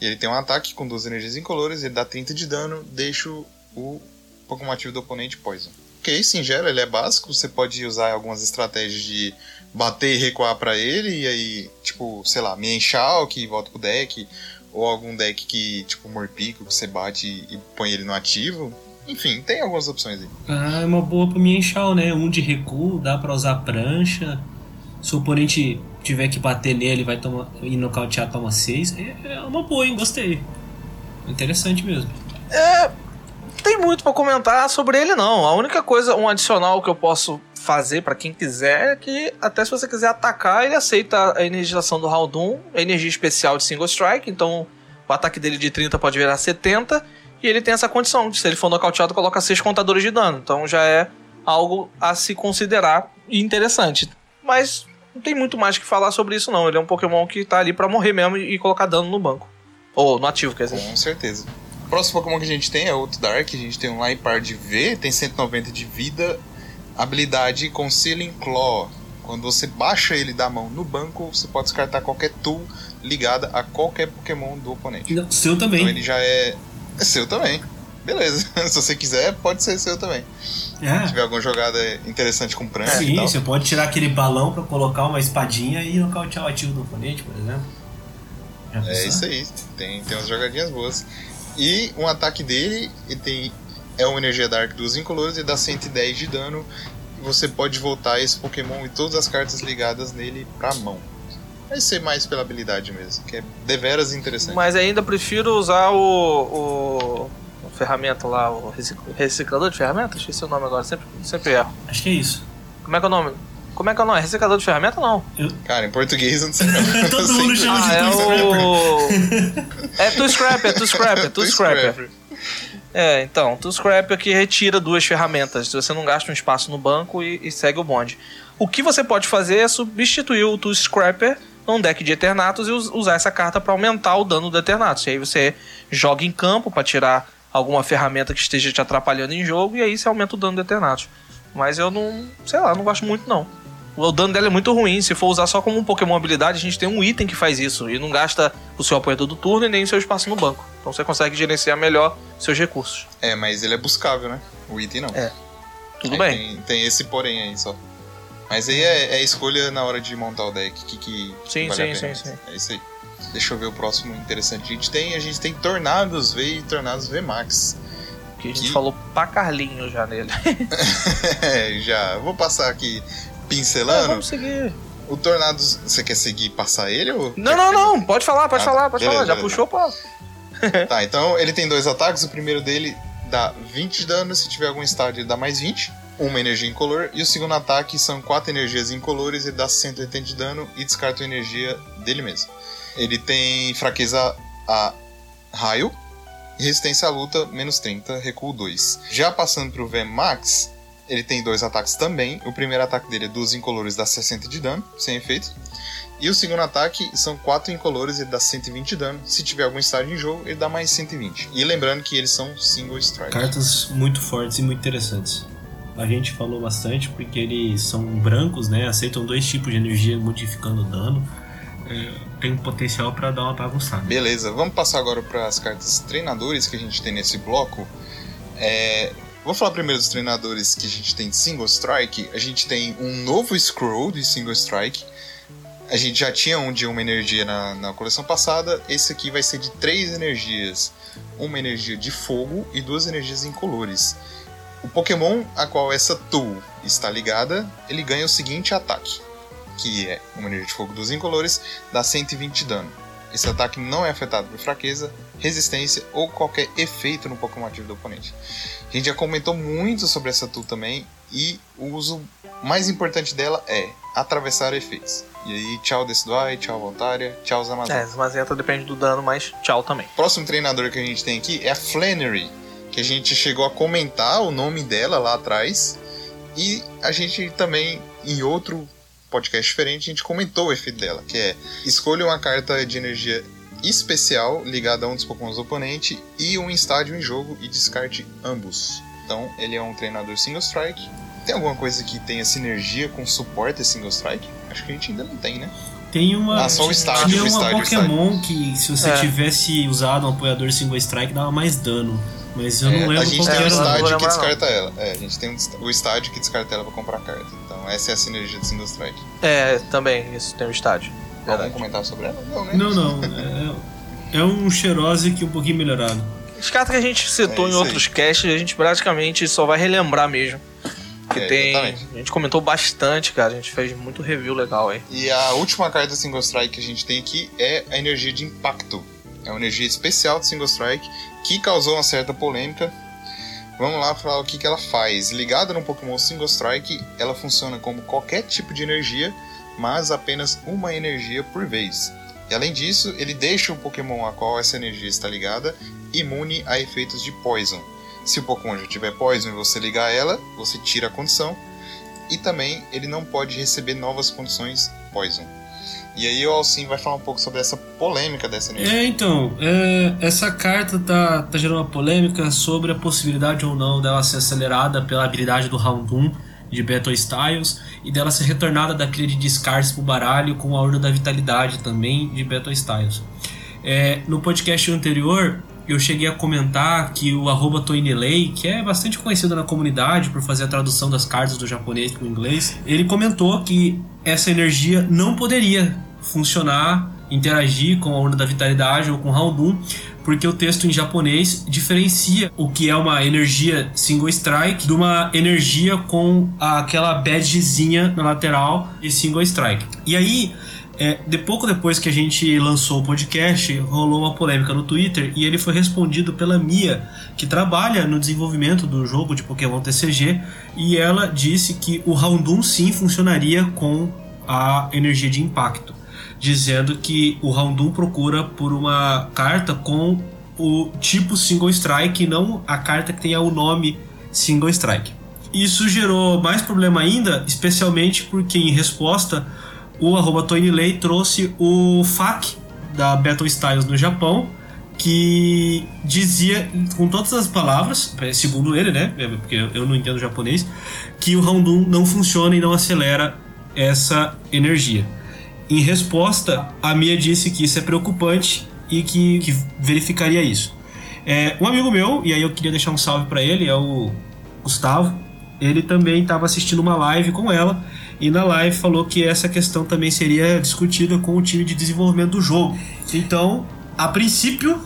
E ele tem um ataque com duas energias incolores, ele dá trinta de dano, deixa o Pokémon ativo do oponente Poison. Ok, singelo, ele é básico, você pode usar algumas estratégias de bater e recuar pra ele, e aí, tipo, sei lá, me enxal que volta pro deck, ou algum deck que, tipo, Morpico, que você bate e põe ele no ativo. Enfim, tem algumas opções aí. Ah, é uma boa pra me enxal, né? Um de recuo, dá pra usar prancha. Se o oponente tiver que bater nele, vai tomar, e nocautear, toma seis. É uma boa, hein? Gostei. Interessante mesmo. É... tem muito pra comentar sobre ele, não. A única coisa, um adicional que eu posso fazer pra quem quiser é que, até se você quiser atacar, ele aceita a energização do round um, a energia especial de single strike, então o ataque dele de trinta pode virar setenta, e ele tem essa condição de, se ele for nocauteado, coloca seis contadores de dano, então já é algo a se considerar interessante. Mas não tem muito mais que falar sobre isso, não. Ele é um Pokémon que tá ali pra morrer mesmo e colocar dano no banco. Ou no ativo, quer dizer. Com certeza. O próximo Pokémon que a gente tem é outro Dark, a gente tem um Laipar de V, tem cento e noventa de vida, habilidade Concealing Claw. Quando você baixa ele da mão no banco, você pode descartar qualquer tool ligada a qualquer Pokémon do oponente. Não, seu também. Então ele já é... é seu também. Beleza, se você quiser, pode ser seu também. É. Se tiver alguma jogada interessante com prancha e tal. Sim, você pode tirar aquele balão pra colocar uma espadinha e nocautear o ativo do oponente, por exemplo. É isso aí, tem, tem umas jogadinhas boas. E um ataque dele ele tem, é uma energia Dark dos incolores e dá cento e dez de dano. Você pode voltar esse Pokémon e todas as cartas ligadas nele pra mão. Vai ser mais pela habilidade mesmo, que é deveras interessante. Mas ainda prefiro usar o, o, o ferramenta lá, o reciclador, reciclador de ferramentas? Esqueci o nome agora, sempre, sempre erro. Acho que é isso. Como é que é o nome? Como é que é o nome? É reciclador de ferramenta ou não? Eu... Cara, em português eu não sei não. Todo não mundo sei. chama ah, de é o... É Two Scrapper, é Two Scrapper, Two Scrapper. É, então, Two Scrapper que retira duas ferramentas. Você não gasta um espaço no banco e, e segue o bonde. O que você pode fazer é substituir o Two Scrapper num deck de Eternatus e usar essa carta para aumentar o dano do Eternatus. E aí você joga em campo para tirar alguma ferramenta que esteja te atrapalhando em jogo e aí você aumenta o dano do Eternatus. Mas eu não, sei lá, não gosto muito não. O dano dela é muito ruim, se for usar só como um Pokémon habilidade, a gente tem um item que faz isso e não gasta o seu apoiador do turno e nem o seu espaço no banco. Então você consegue gerenciar melhor seus recursos. É, mas ele é buscável, né? O item não. É. Tudo é, bem. Tem, tem esse porém aí só. Mas aí é, é escolha na hora de montar o deck, que que sim, vale sim, a pena. Sim, sim, sim. É isso aí. Deixa eu ver o próximo interessante. A gente tem, a gente tem Tornados V e Tornados V MAX. Que a gente que... falou pra Carlinho já nele. É, já. Vou passar aqui pincelando. Ah, vamos seguir. O Tornados, você quer seguir e passar ele? Ou não, não, não. Ele... Pode falar, pode ah, falar, pode beleza, falar. Já beleza. Puxou, pô. Tá, então ele tem dois ataques. O primeiro dele dá vinte de dano. Se tiver algum estádio, ele dá mais vinte. Uma energia incolor. E o segundo ataque são quatro energias incolores. Ele dá cento e oitenta de dano e descarta a energia dele mesmo. Ele tem fraqueza a raio. Resistência à luta, menos trinta, recuo dois. Já passando pro V MAX, ele tem dois ataques também. O primeiro ataque dele é doze incolores, dá sessenta de dano, sem efeito. E o segundo ataque são quatro incolores, ele dá cento e vinte de dano. Se tiver algum estágio em jogo, ele dá mais cento e vinte. E lembrando que eles são single strike. Cartas muito fortes e muito interessantes. A gente falou bastante porque eles são brancos, né? Aceitam dois tipos de energia modificando o dano. Tem potencial para dar uma bagunçada. Beleza, vamos passar agora para as cartas treinadores que a gente tem nesse bloco. É... Vou falar primeiro dos treinadores que a gente tem de Single Strike. A gente tem um novo Scroll de Single Strike. A gente já tinha um de uma energia na, na coleção passada. Esse aqui vai ser de três energias. Uma energia de fogo e duas energias incolores. O Pokémon a qual essa tool está ligada, ele ganha o seguinte ataque, que é uma energia de fogo dos incolores, dá cento e vinte de dano. Esse ataque não é afetado por fraqueza, resistência ou qualquer efeito no Pokémon ativo do oponente. A gente já comentou muito sobre essa tool também, e o uso mais importante dela é atravessar efeitos. E aí, tchau Decidueye, tchau Voltária, tchau Zamazenta. É, Zamazenta depende do dano, mas tchau também. O próximo treinador que a gente tem aqui é a Flannery, que a gente chegou a comentar o nome dela lá atrás, e a gente também, em outro podcast diferente, a gente comentou o efeito dela, que é: escolha uma carta de energia especial ligada a um dos Pokémon do oponente e um estádio em jogo e descarte ambos. Então, ele é um treinador Single Strike. Tem alguma coisa que tenha sinergia com suporte Single Strike? Acho que a gente ainda não tem, né? Tem uma, ah, só o estádio, tinha uma estádio, Pokémon estádio. que se você é. tivesse usado um apoiador Single Strike dava mais dano. Mas eu é, não lembro a gente tem um estádio que descarta ela. É, a gente tem um, o estádio que descarta ela pra comprar carta. Então essa é a sinergia do Single Strike. É, também, isso tem um estádio. Algum comentário sobre ela? Não, né? Não, não. É, é um Xerosic um pouquinho melhorado. As cartas que a gente citou é em outros casts, a gente praticamente só vai relembrar mesmo. Que é, tem. Exatamente. A gente comentou bastante, cara. A gente fez muito review legal aí. E a última carta Single Strike que a gente tem aqui é a energia de impacto. É uma energia especial do Single Strike que causou uma certa polêmica. Vamos lá falar o que, que ela faz. Ligada no Pokémon Single Strike, ela funciona como qualquer tipo de energia, mas apenas uma energia por vez. E além disso, ele deixa o Pokémon a qual essa energia está ligada imune a efeitos de Poison. Se o Pokémon já tiver Poison e você ligar ela, você tira a condição. E também ele não pode receber novas condições Poison. E aí o Alcim vai falar um pouco sobre essa polêmica dessa energia. É, então, é, essa carta tá, tá gerando uma polêmica sobre a possibilidade ou não dela ser acelerada pela habilidade do Round um de Battle Styles e dela ser retornada da pilha de descartes pro baralho com a Horda da Vitalidade também de Battle Styles. É, no podcast anterior eu cheguei a comentar que o arroba Toinelei, que é bastante conhecido na comunidade por fazer a tradução das cartas do japonês para o inglês, ele comentou que essa energia não poderia funcionar, interagir com a Onda da Vitalidade ou com o Round um, porque o texto em japonês diferencia o que é uma energia Single Strike de uma energia com aquela badgezinha na lateral de Single Strike. E aí... É, de pouco depois que a gente lançou o podcast, rolou uma polêmica no Twitter e ele foi respondido pela Mia, que trabalha no desenvolvimento do jogo de Pokémon T C G, e ela disse que o Round um sim funcionaria com a energia de impacto, dizendo que o Round um procura por uma carta com o tipo Single Strike e não a carta que tenha o nome Single Strike. Isso gerou mais problema ainda, especialmente porque em resposta o arroba Toinelei trouxe o F A Q da Battle Styles no Japão, que dizia, com todas as palavras, segundo ele, né, porque eu não entendo japonês, que o Round um não funciona e não acelera essa energia. Em resposta, a Mia disse que isso é preocupante e que, que verificaria isso. É, um amigo meu, e aí eu queria deixar um salve para ele, é o Gustavo, ele também estava assistindo uma live com ela, e na live falou que essa questão também seria discutida com o time de desenvolvimento do jogo. Então, a princípio,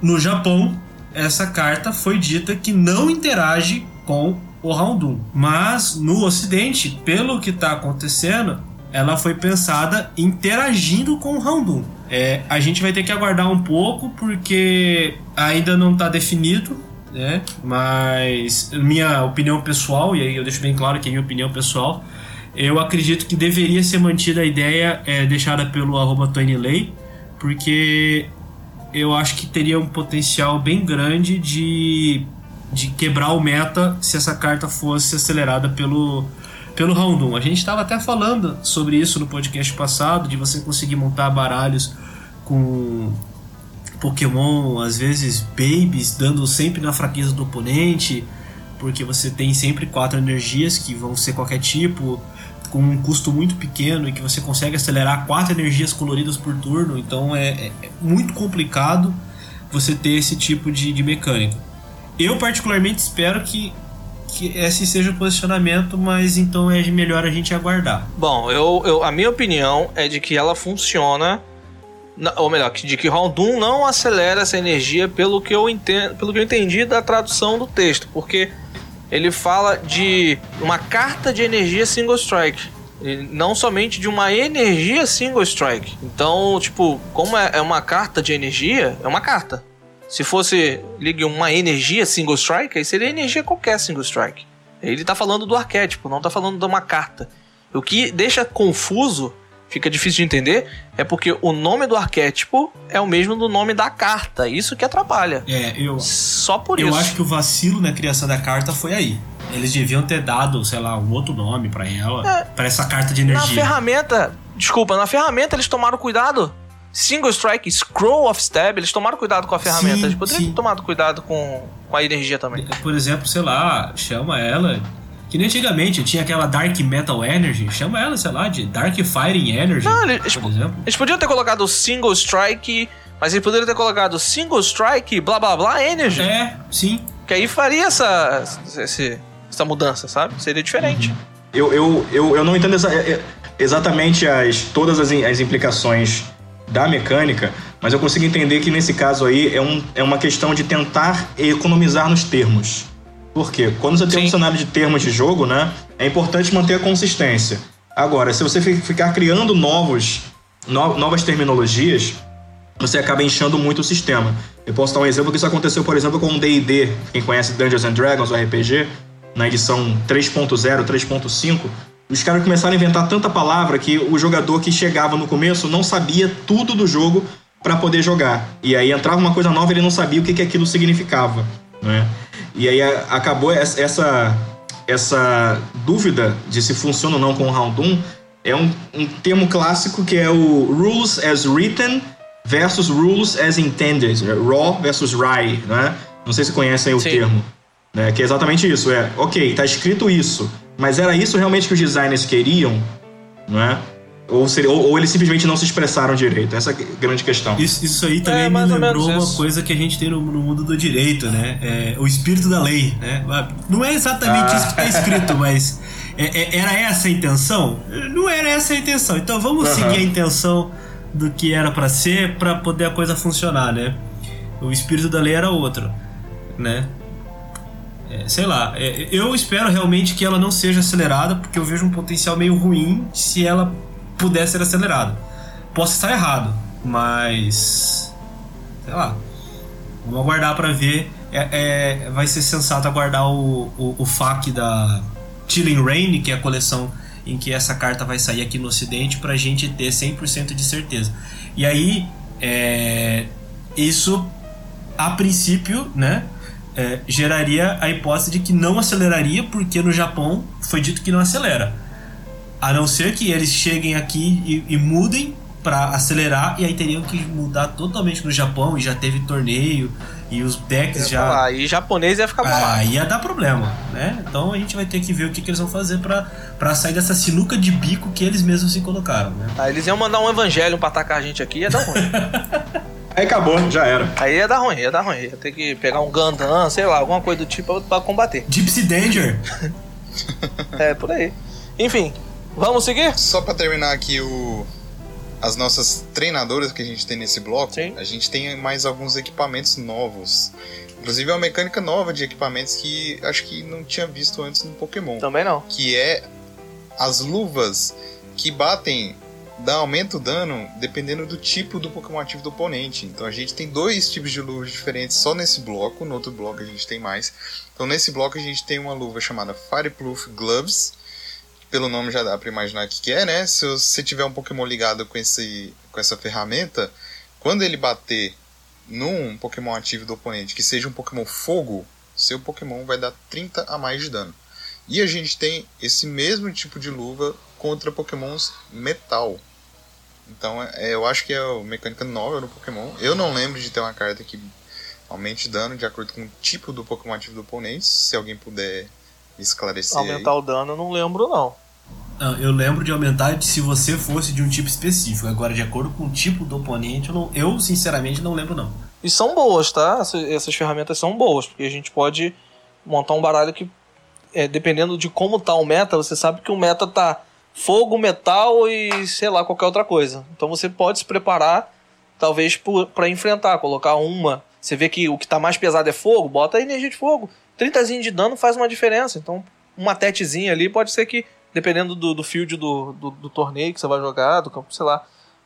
no Japão, essa carta foi dita que não interage com o Round um. Mas, no Ocidente, pelo que está acontecendo, ela foi pensada interagindo com o Round um. É, a gente vai ter que aguardar um pouco, porque ainda não está definido. Né? Mas, minha opinião pessoal, e aí eu deixo bem claro que é minha opinião pessoal, eu acredito que deveria ser mantida a ideia é, deixada pelo arroba Toinelei, porque eu acho que teria um potencial bem grande de, de quebrar o meta se essa carta fosse acelerada pelo, pelo Round um. A gente estava até falando sobre isso no podcast passado, de você conseguir montar baralhos com Pokémon, às vezes babies, dando sempre na fraqueza do oponente, porque você tem sempre quatro energias que vão ser qualquer tipo, com um custo muito pequeno, e que você consegue acelerar quatro energias coloridas por turno. Então é, é muito complicado você ter esse tipo de, de mecânica. Eu particularmente espero que, que esse seja o posicionamento, mas então é melhor a gente aguardar. Bom, eu, eu, a minha opinião é de que ela funciona, ou melhor, de que Round um não acelera essa energia, pelo que eu entendo, pelo que eu entendi da tradução do texto, porque ele fala de uma carta de energia Single Strike, não somente de uma energia Single Strike. Então, tipo, como é uma carta de energia, é uma carta. Se fosse, ligue uma energia Single Strike, aí seria energia qualquer Single Strike. Ele tá falando do arquétipo, não tá falando de uma carta. O que deixa confuso, fica difícil de entender, é porque o nome do arquétipo é o mesmo do nome da carta. Isso que atrapalha. É, eu... Só por eu isso. Eu acho que o vacilo na criação da carta foi aí. Eles deviam ter dado, sei lá, um outro nome pra ela, é, pra essa carta de energia. Na ferramenta, desculpa, na ferramenta eles tomaram cuidado. Single Strike, Scroll of Stab, eles tomaram cuidado com a ferramenta. Sim, eles poderiam sim. ter tomado cuidado com, com a energia também. Por exemplo, sei lá, chama ela... Que nem antigamente tinha aquela Dark Metal Energy, chama ela, sei lá, de Dark Firing Energy, não, eles, por exemplo. Eles podiam ter colocado Single Strike, mas eles poderiam ter colocado Single Strike, blá blá blá, Energy. É, sim. Que aí faria essa, essa, essa mudança, sabe? Seria diferente. Eu, eu, eu, eu não entendo exa- exatamente as, todas as, as implicações da mecânica, mas eu consigo entender que nesse caso aí é, um, é uma questão de tentar economizar nos termos. Por quê? Quando você tem Sim. um cenário de termos de jogo, né, é importante manter a consistência. Agora, se você ficar criando novos, no, novas terminologias, você acaba inchando muito o sistema. Eu posso dar um exemplo que isso aconteceu, por exemplo, com o D e D. Quem conhece Dungeons and Dragons, o R P G, na edição três ponto zero, três ponto cinco, os caras começaram a inventar tanta palavra que o jogador que chegava no começo não sabia tudo do jogo para poder jogar. E aí entrava uma coisa nova e ele não sabia o que, que aquilo significava, né? E aí acabou essa, essa dúvida de se funciona ou não com o Round um. É um, um termo clássico que é o Rules as Written versus Rules as Intended. Raw versus Rye, né? Não sei se conhecem o Sim. termo, né? Que é exatamente isso. É, ok, tá escrito isso, mas era isso realmente que os designers queriam, né? Ou, seria, ou, ou eles simplesmente não se expressaram direito. Essa é a grande questão. Isso, isso aí também é, me lembrou uma isso. coisa que a gente tem no, no mundo do direito, né? É, o espírito da lei, né? Não é exatamente ah. isso que tá escrito, mas é, é, era essa a intenção? Não era essa a intenção. Então vamos uhum. seguir a intenção do que era para ser para poder a coisa funcionar, né? O espírito da lei era outro, né? Sei lá, eu espero realmente que ela não seja acelerada, porque eu vejo um potencial meio ruim se ela puder ser acelerado. Posso estar errado, mas... sei lá. Vamos aguardar pra ver. É, é, vai ser sensato aguardar o, o, o F A Q da Chilling Rain, que é a coleção em que essa carta vai sair aqui no ocidente, pra gente ter cem por cento de certeza. E aí, é, isso, a princípio, né, é, geraria a hipótese de que não aceleraria, porque no Japão foi dito que não acelera. A não ser que eles cheguem aqui e, e mudem para acelerar, e aí teriam que mudar totalmente no Japão, e já teve torneio, e os decks já... Falar, e japonês ia ficar bolado. Ah, ia dar problema, né? Então a gente vai ter que ver o que, que eles vão fazer pra, pra sair dessa sinuca de bico que eles mesmos se colocaram, né? Ah, eles iam mandar um evangelho pra atacar a gente aqui, ia dar ruim. Aí acabou, já era. Aí ia dar ruim, ia dar ruim. Ia ter que pegar um Gundam, sei lá, alguma coisa do tipo pra combater. Gypsy Danger! É, por aí. Enfim... Vamos seguir? Só pra terminar aqui o... as nossas treinadoras que a gente tem nesse bloco, Sim. a gente tem mais alguns equipamentos novos. Inclusive é uma mecânica nova de equipamentos que acho que não tinha visto antes no Pokémon. Também não. Que é as luvas que batem, dá aumento o dano dependendo do tipo do Pokémon ativo do oponente. Então a gente tem dois tipos de luvas diferentes só nesse bloco, no outro bloco a gente tem mais. Então nesse bloco a gente tem uma luva chamada Fireproof Gloves. Pelo nome já dá pra imaginar o que é, né? Se você tiver um Pokémon ligado com, esse, com essa ferramenta, quando ele bater num Pokémon ativo do oponente, que seja um Pokémon fogo, seu Pokémon vai dar trinta a mais de dano. E a gente tem esse mesmo tipo de luva contra Pokémons metal. Então é, eu acho que é uma mecânica nova no Pokémon. Eu não lembro de ter uma carta que aumente dano de acordo com o tipo do Pokémon ativo do oponente. Se alguém puder... esclarecer. Aumentar aí. O dano eu não lembro, não. Não, eu lembro de aumentar de se você fosse de um tipo específico. Agora, de acordo com o tipo do oponente, eu, não, eu sinceramente não lembro, não. E são boas, tá? Essas, essas ferramentas são boas, porque a gente pode montar um baralho que, é, dependendo de como tá o meta, você sabe que o meta tá fogo, metal e, sei lá, qualquer outra coisa. Então você pode se preparar, talvez, para enfrentar, colocar uma. Você vê que o que tá mais pesado é fogo, bota a energia de fogo. trintazinho de dano faz uma diferença, então uma tetezinha ali pode ser que, dependendo do, do field do, do, do torneio que você vai jogar, do campo, sei lá,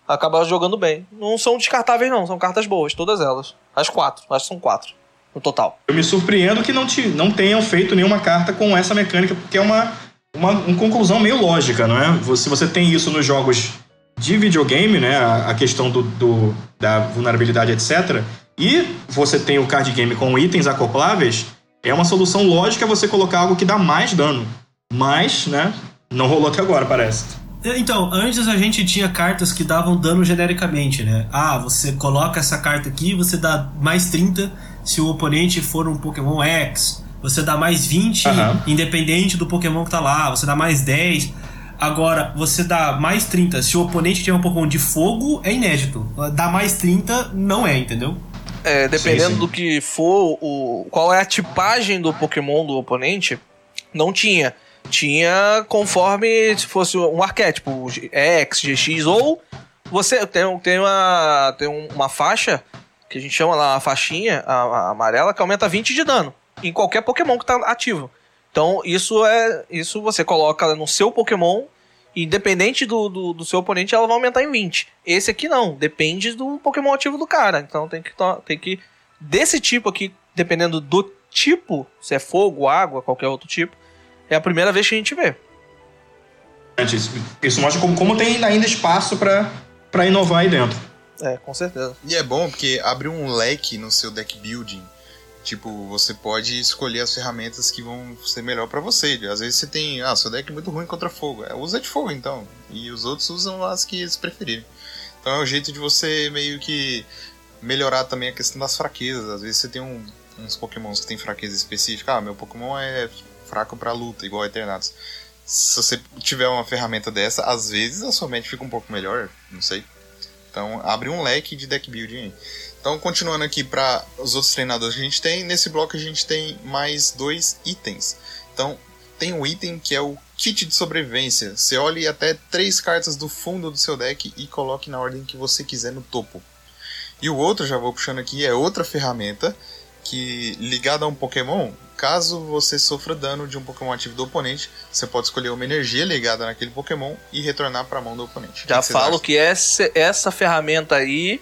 acabar jogando bem. Não são descartáveis não, são cartas boas, todas elas. As quatro, acho que são quatro no total. Eu me surpreendo que não, te, não tenham feito nenhuma carta com essa mecânica, porque é uma, uma, uma conclusão meio lógica, não é? Se você tem isso nos jogos de videogame, né, a, a questão do, do, da vulnerabilidade, etcétera, e você tem o card game com itens acopláveis... É uma solução lógica você colocar algo que dá mais dano. Mas, né, não rolou até agora, parece. Então, antes a gente tinha cartas que davam dano genericamente, né? Ah, você coloca essa carta aqui, você dá mais trinta se o oponente for um Pokémon X. Você dá mais vinte, uhum, independente do Pokémon que tá lá. Você dá mais dez. Agora, você dá mais trinta se o oponente tiver um Pokémon de fogo, é inédito. Dá mais trinta, não é, entendeu? É, dependendo sim, sim. do que for, o, qual é a tipagem do Pokémon do oponente, não tinha. Tinha conforme se fosse um arquétipo, X, G X, ou você tem, tem, uma, tem uma faixa, que a gente chama lá, uma faixinha a, a amarela, que aumenta vinte de dano em qualquer Pokémon que está ativo. Então, isso é isso você coloca no seu Pokémon, independente do, do, do seu oponente, ela vai aumentar em vinte. Esse aqui não, depende do Pokémon ativo do cara. Então, tem que, tem que desse tipo aqui, dependendo do tipo, se é fogo, água, qualquer outro tipo, é a primeira vez que a gente vê. Isso mostra como, como tem ainda espaço pra, pra inovar aí dentro. É, com certeza. E é bom porque abre um leque no seu deck building. Tipo, você pode escolher as ferramentas que vão ser melhor pra você. Às vezes você tem, ah, seu deck é muito ruim contra fogo. É, usa de fogo, então. E os outros usam as que eles preferirem. Então é um jeito de você meio que melhorar também a questão das fraquezas. Às vezes você tem um, uns Pokémons que tem fraqueza específica. Ah, meu Pokémon é fraco pra luta, igual a Eternatus. Se você tiver uma ferramenta dessa, às vezes a sua match fica um pouco melhor, não sei. Então abre um leque de deck building. Então, continuando aqui para os outros treinadores que a gente tem, nesse bloco a gente tem mais dois itens. Então, tem um item que é o kit de sobrevivência. Você olhe até três cartas do fundo do seu deck e coloque na ordem que você quiser no topo. E o outro, já vou puxando aqui, é outra ferramenta que, ligada a um Pokémon, caso você sofra dano de um Pokémon ativo do oponente, você pode escolher uma energia ligada naquele Pokémon e retornar para a mão do oponente. Já que falo que essa, essa ferramenta aí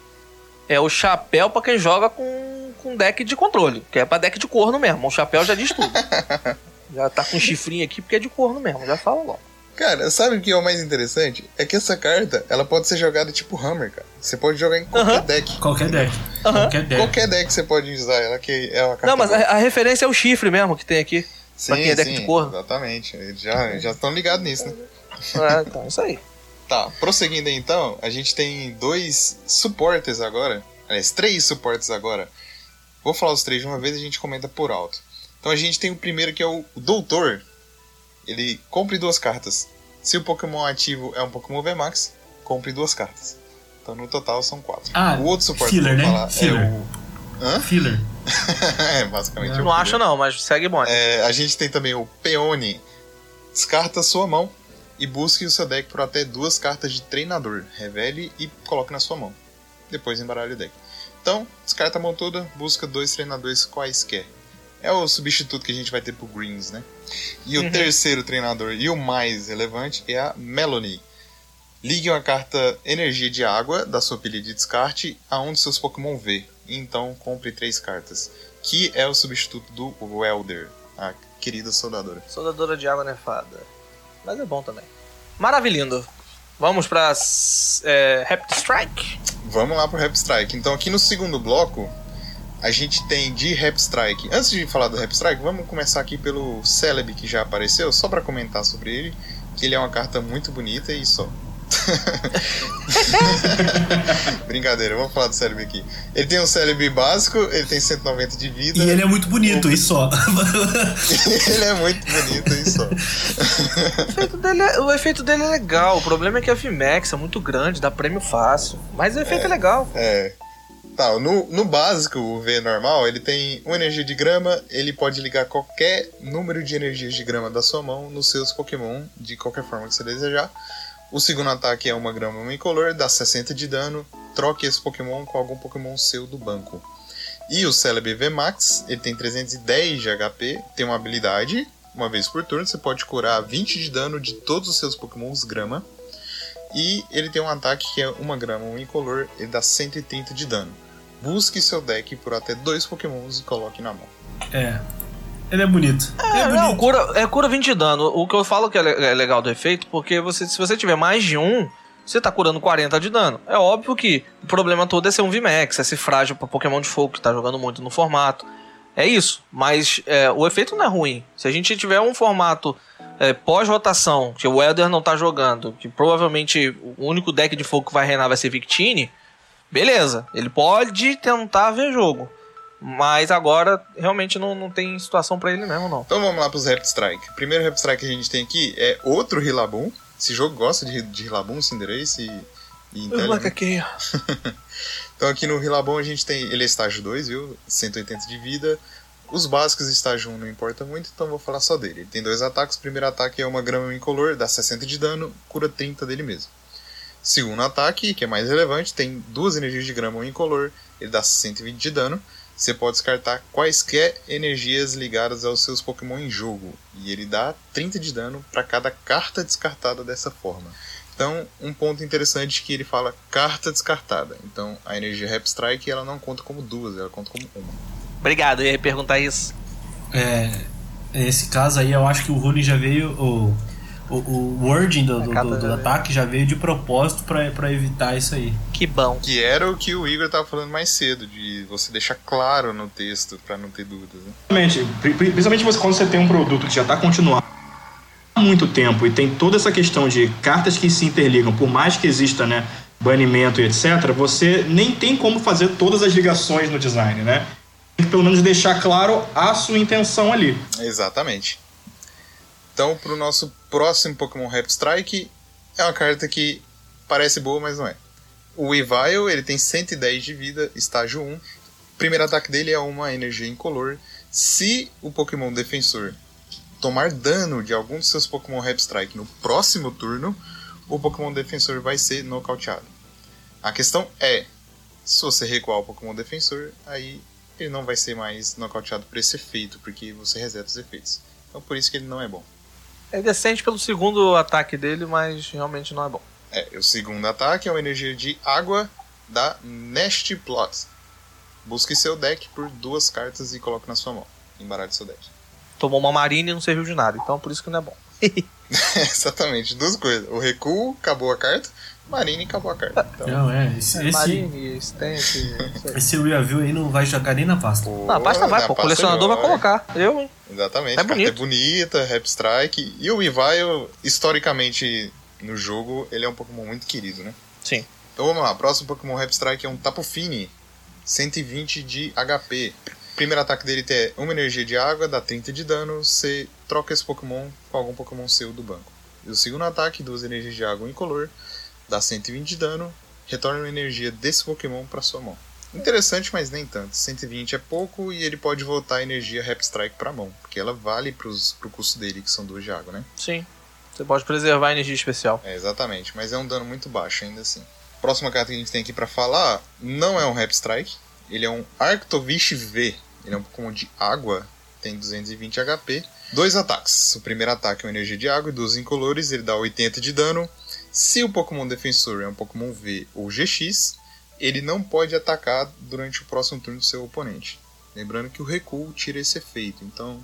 é o chapéu pra quem joga com, com deck de controle, que é pra deck de corno mesmo. O chapéu já diz tudo. Já tá com um chifrinho aqui porque é de corno mesmo, já fala logo. Cara, sabe o que é o mais interessante? É que essa carta, ela pode ser jogada tipo Hammer, cara. Você pode jogar em qualquer uh-huh. deck. Qualquer deck. Uh-huh. Qualquer deck. Qualquer deck você pode usar ela, que é uma carta... Não, mas a, a referência é o chifre mesmo que tem aqui. Sim, pra quem é deck sim, de corno. Exatamente. Eles já estão ligados nisso, né? Ah, então, isso aí. Tá, prosseguindo aí, então, a gente tem dois suportes agora, aliás, três suportes agora. Vou falar os três de uma vez e a gente comenta por alto. Então a gente tem o primeiro que é o Doutor. Ele compre duas cartas. Se o Pokémon ativo é um Pokémon V MAX, compre duas cartas. Então no total são quatro. Ah, o outro suporte filler, que eu vou falar né? Filler. É o... Hã? Filler. É, basicamente. Eu não acho não, mas segue bom. É, a gente tem também o Peony. Descarta a sua mão e busque o seu deck por até duas cartas de treinador. Revele e coloque na sua mão. Depois embaralhe o deck. Então, descarta a mão toda, busca dois treinadores quaisquer. É o substituto que a gente vai ter pro Greens, né? E o uhum. terceiro treinador, e o mais relevante, é a Melanie. Ligue uma carta energia de água da sua pilha de descarte a um dos seus Pokémon V. Então, compre três cartas. Que é o substituto do Welder, a querida soldadora. Soldadora de água nefada. Mas é bom também. Maravilhindo. Vamos para é, Rapid Strike? Vamos lá pro Rapid Strike. Então aqui no segundo bloco, a gente tem de Rapid Strike. Antes de falar do Rapid Strike, vamos começar aqui pelo Celebi que já apareceu, só para comentar sobre ele, que ele é uma carta muito bonita e só. Brincadeira, vamos falar do Celebi aqui. Ele tem um Celebi básico, ele tem cento e noventa de vida. E ele é muito bonito e só. Ele é muito bonito e só. O efeito dele é, o efeito dele é legal. O problema é que a V MAX é muito grande, dá prêmio fácil. Mas o efeito é, é legal. É. Tá, no, no básico, o V normal, ele tem uma energia de grama, ele pode ligar qualquer número de energias de grama da sua mão nos seus Pokémon, de qualquer forma que você desejar. O segundo ataque é uma grama unicolor, dá sessenta de dano, troque esse Pokémon com algum Pokémon seu do banco. E o Celebi V MAX, ele tem trezentos e dez de H P, tem uma habilidade, uma vez por turno, você pode curar vinte de dano de todos os seus Pokémons grama. E ele tem um ataque que é uma grama unicolor, ele dá cento e trinta de dano. Busque seu deck por até dois Pokémons e coloque na mão. É... Ele é bonito. É, é bonito. Não, cura, é cura vinte de dano. O que eu falo que é legal do efeito, porque você, se você tiver mais de um, você tá curando quarenta de dano. É óbvio que o problema todo é ser um V MAX, é ser frágil pra Pokémon de fogo, que tá jogando muito no formato. É isso, mas é, o efeito não é ruim. Se a gente tiver um formato é, pós-rotação, que o Elder não tá jogando, que provavelmente o único deck de fogo que vai reinar vai ser Victini, beleza, ele pode tentar ver jogo. Mas agora realmente não, não tem situação pra ele mesmo, não. Então vamos lá pros Rap Strike. O primeiro Rap Strike que a gente tem aqui é outro Rilaboom. Esse jogo gosta de, de Rilaboom, Cinderace e... e eu macaqueia. Então aqui no Rilaboom a gente tem... Ele é estágio dois, viu? cento e oitenta de vida. Os básicos de estágio um não importa muito, então vou falar só dele. Ele tem dois ataques. O primeiro ataque é uma grama incolor, dá sessenta de dano, cura trinta dele mesmo. Segundo ataque, que é mais relevante, tem duas energias de grama incolor, ele dá cento e vinte de dano. Você pode descartar quaisquer energias ligadas aos seus Pokémon em jogo. E ele dá trinta de dano para cada carta descartada dessa forma. Então, um ponto interessante é que ele fala carta descartada. Então, a energia Rap Strike ela não conta como duas, ela conta como uma. Obrigado, eu ia perguntar isso. É, nesse caso aí, eu acho que o Rune já veio... O, o, o wording do, do, do, do ataque já veio de propósito para para evitar isso aí. Que bom. Que era o que o Igor estava falando mais cedo, de você deixar claro no texto para não ter dúvidas. Né? Principalmente você, quando você tem um produto que já está continuado há muito tempo e tem toda essa questão de cartas que se interligam, por mais que exista, né, banimento e etcétera, você nem tem como fazer todas as ligações no design, né? Tem que pelo menos deixar claro a sua intenção ali. Exatamente. Então, pro nosso próximo Pokémon Rap Strike, é uma carta que parece boa, mas não é. O Weavile, ele tem cento e dez de vida, estágio um. O primeiro ataque dele é uma energia incolor. Se o Pokémon defensor tomar dano de algum dos seus Pokémon Rap Strike no próximo turno, o Pokémon defensor vai ser nocauteado. A questão é, se você recuar o Pokémon defensor, aí ele não vai ser mais nocauteado por esse efeito, porque você reseta os efeitos. Então por isso que ele não é bom. É decente pelo segundo ataque dele, mas realmente não é bom. É, o segundo ataque é uma energia de água da Nest Plot. Busque seu deck por duas cartas e coloque na sua mão. Embaralhe seu deck. Tomou uma marina e não serviu de nada, então por isso que não é bom. É, exatamente, duas coisas. O recuo, acabou a carta. Marine, acabou a carta. Então... Não, é. Esse, é, esse... Marine, Stamp... Esse Weavile aí não vai jogar nem na pasta. Pô, não, a pasta vai, pô. O colecionador vai colocar. Eu, hein? Exatamente. É a carta é bonita, Rap Strike. E o Weavile, historicamente, no jogo, ele é um Pokémon muito querido, né? Sim. Então vamos lá. O próximo Pokémon Rap Strike é um Tapu Fini. cento e vinte de H P. Primeiro ataque dele é uma energia de água, dá trinta de dano. Você troca esse Pokémon com algum Pokémon seu do banco. E o segundo ataque, duas energias de água incolor. Dá cento e vinte de dano, retorna a energia desse Pokémon para sua mão. Interessante, mas nem tanto. cento e vinte é pouco e ele pode voltar a energia Rap Strike para a mão, porque ela vale para o custo dele, que são duas de água, né? Sim, você pode preservar a energia especial. É, exatamente, mas é um dano muito baixo ainda assim. Próxima carta que a gente tem aqui para falar não é um Rap Strike, ele é um Arctovish V. Ele é um Pokémon de água, tem duzentos e vinte H P. Dois ataques. O primeiro ataque é uma energia de água e dois incolores, ele dá oitenta de dano. Se o Pokémon defensor é um Pokémon V ou G X, ele não pode atacar durante o próximo turno do seu oponente. Lembrando que o recuo tira esse efeito, então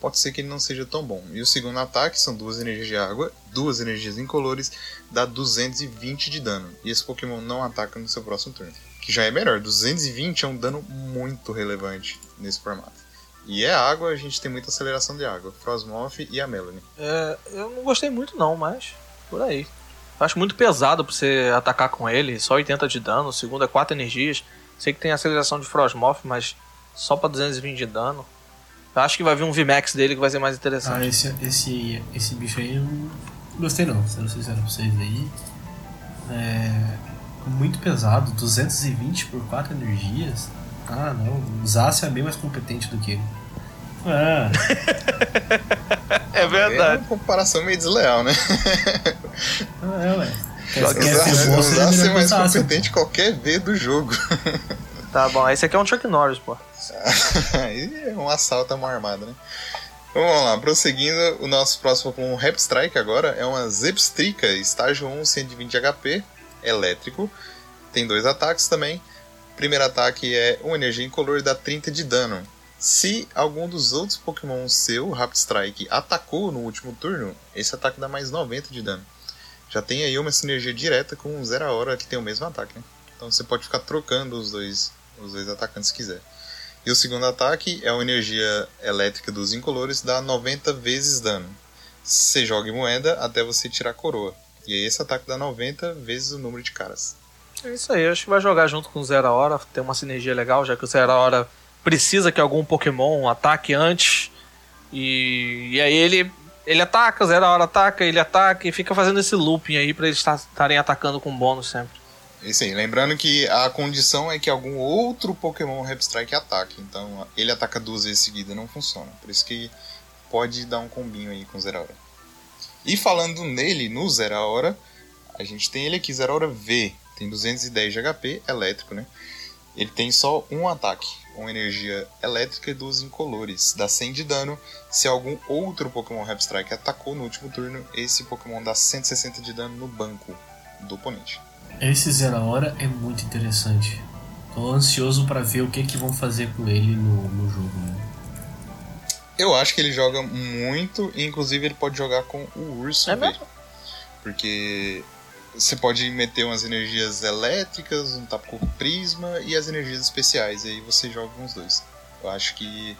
pode ser que ele não seja tão bom. E o segundo ataque são duas energias de água, duas energias incolores, dá duzentos e vinte de dano. E esse Pokémon não ataca no seu próximo turno, que já é melhor. duzentos e vinte é um dano muito relevante nesse formato. E é água, a gente tem muita aceleração de água. Frosmoth e a Melanie. É, eu não gostei muito não, mas por aí. Acho muito pesado pra você atacar com ele, só oitenta de dano, o segundo é quatro energias. Sei que tem aceleração de Frosmoth, mas só pra duzentos e vinte de dano. Acho que vai vir um V MAX dele que vai ser mais interessante. Ah, esse, esse, esse bicho aí eu não gostei não, sendo sincero pra vocês aí. É muito pesado, duzentos e vinte por quatro energias. Ah não, o Zacian é bem mais competente do que ele. Ah. É verdade. É uma comparação meio desleal, né? Ah, é, ué. O Zacian é mais competente qualquer V do jogo. Tá bom, esse aqui é um Chuck Norris, pô. Aí é um assalto a uma armada, né? Vamos lá, prosseguindo, o nosso próximo com um Rap Strike agora é uma Zepstrika, estágio um, cento e vinte H P, elétrico. Tem dois ataques também. Primeiro ataque é uma energia incolor e dá trinta de dano. Se algum dos outros Pokémon seu, Rap Strike, atacou no último turno, esse ataque dá mais noventa de dano. Já tem aí uma sinergia direta com o Zeraora, que tem o mesmo ataque, né? Então você pode ficar trocando os dois, os dois atacantes se quiser. E o segundo ataque é uma energia elétrica dos incolores, dá noventa vezes dano. Você joga em moeda até você tirar a coroa. E aí esse ataque dá noventa vezes o número de caras. É isso aí, eu acho que vai jogar junto com o Zeraora, tem uma sinergia legal, já que o Zeraora precisa que algum Pokémon ataque antes. E, e aí ele, ele ataca, Zeraora ataca, ele ataca e fica fazendo esse looping aí pra eles estarem atacando com bônus sempre. Isso aí, lembrando que a condição é que algum outro Pokémon Repstrike ataque, então ele ataca duas vezes seguida, não funciona. Por isso que pode dar um combinho aí com o Zeraora. E falando nele, no Zeraora, a gente tem ele aqui, Zeraora V. Tem duzentos e dez de H P, elétrico, né? Ele tem só um ataque, uma energia elétrica dos incolores. Dá cem de dano. Se algum outro Pokémon Repstrike atacou no último turno, esse Pokémon dá cento e sessenta de dano no banco do oponente. Esse Zeraora é muito interessante. Tô ansioso pra ver o que, que vão fazer com ele no, no jogo, né? Eu acho que ele joga muito, e inclusive ele pode jogar com o Urso. É mesmo? Porque você pode meter umas energias elétricas, um tapa-corpo prisma e as energias especiais. E aí você joga com os dois. Eu acho que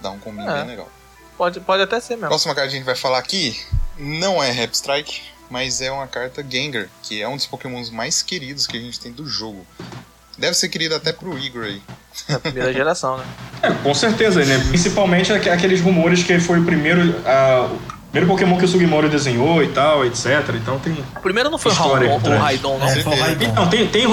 dá um combinho é. bem legal. Pode, pode até ser mesmo. A próxima carta que a gente vai falar aqui não é Repstrike, mas é uma carta Gengar, que é um dos Pokémons mais queridos que a gente tem do jogo. Deve ser querido até pro Igor aí. É a primeira geração, né? É, com certeza, né? Principalmente aqueles rumores que ele foi o primeiro... A... Primeiro Pokémon que o Sugimori desenhou e tal, etcétera. Então tem. Primeiro não foi o Raidon, não? É, foi o Raidon. Então, tem, tem,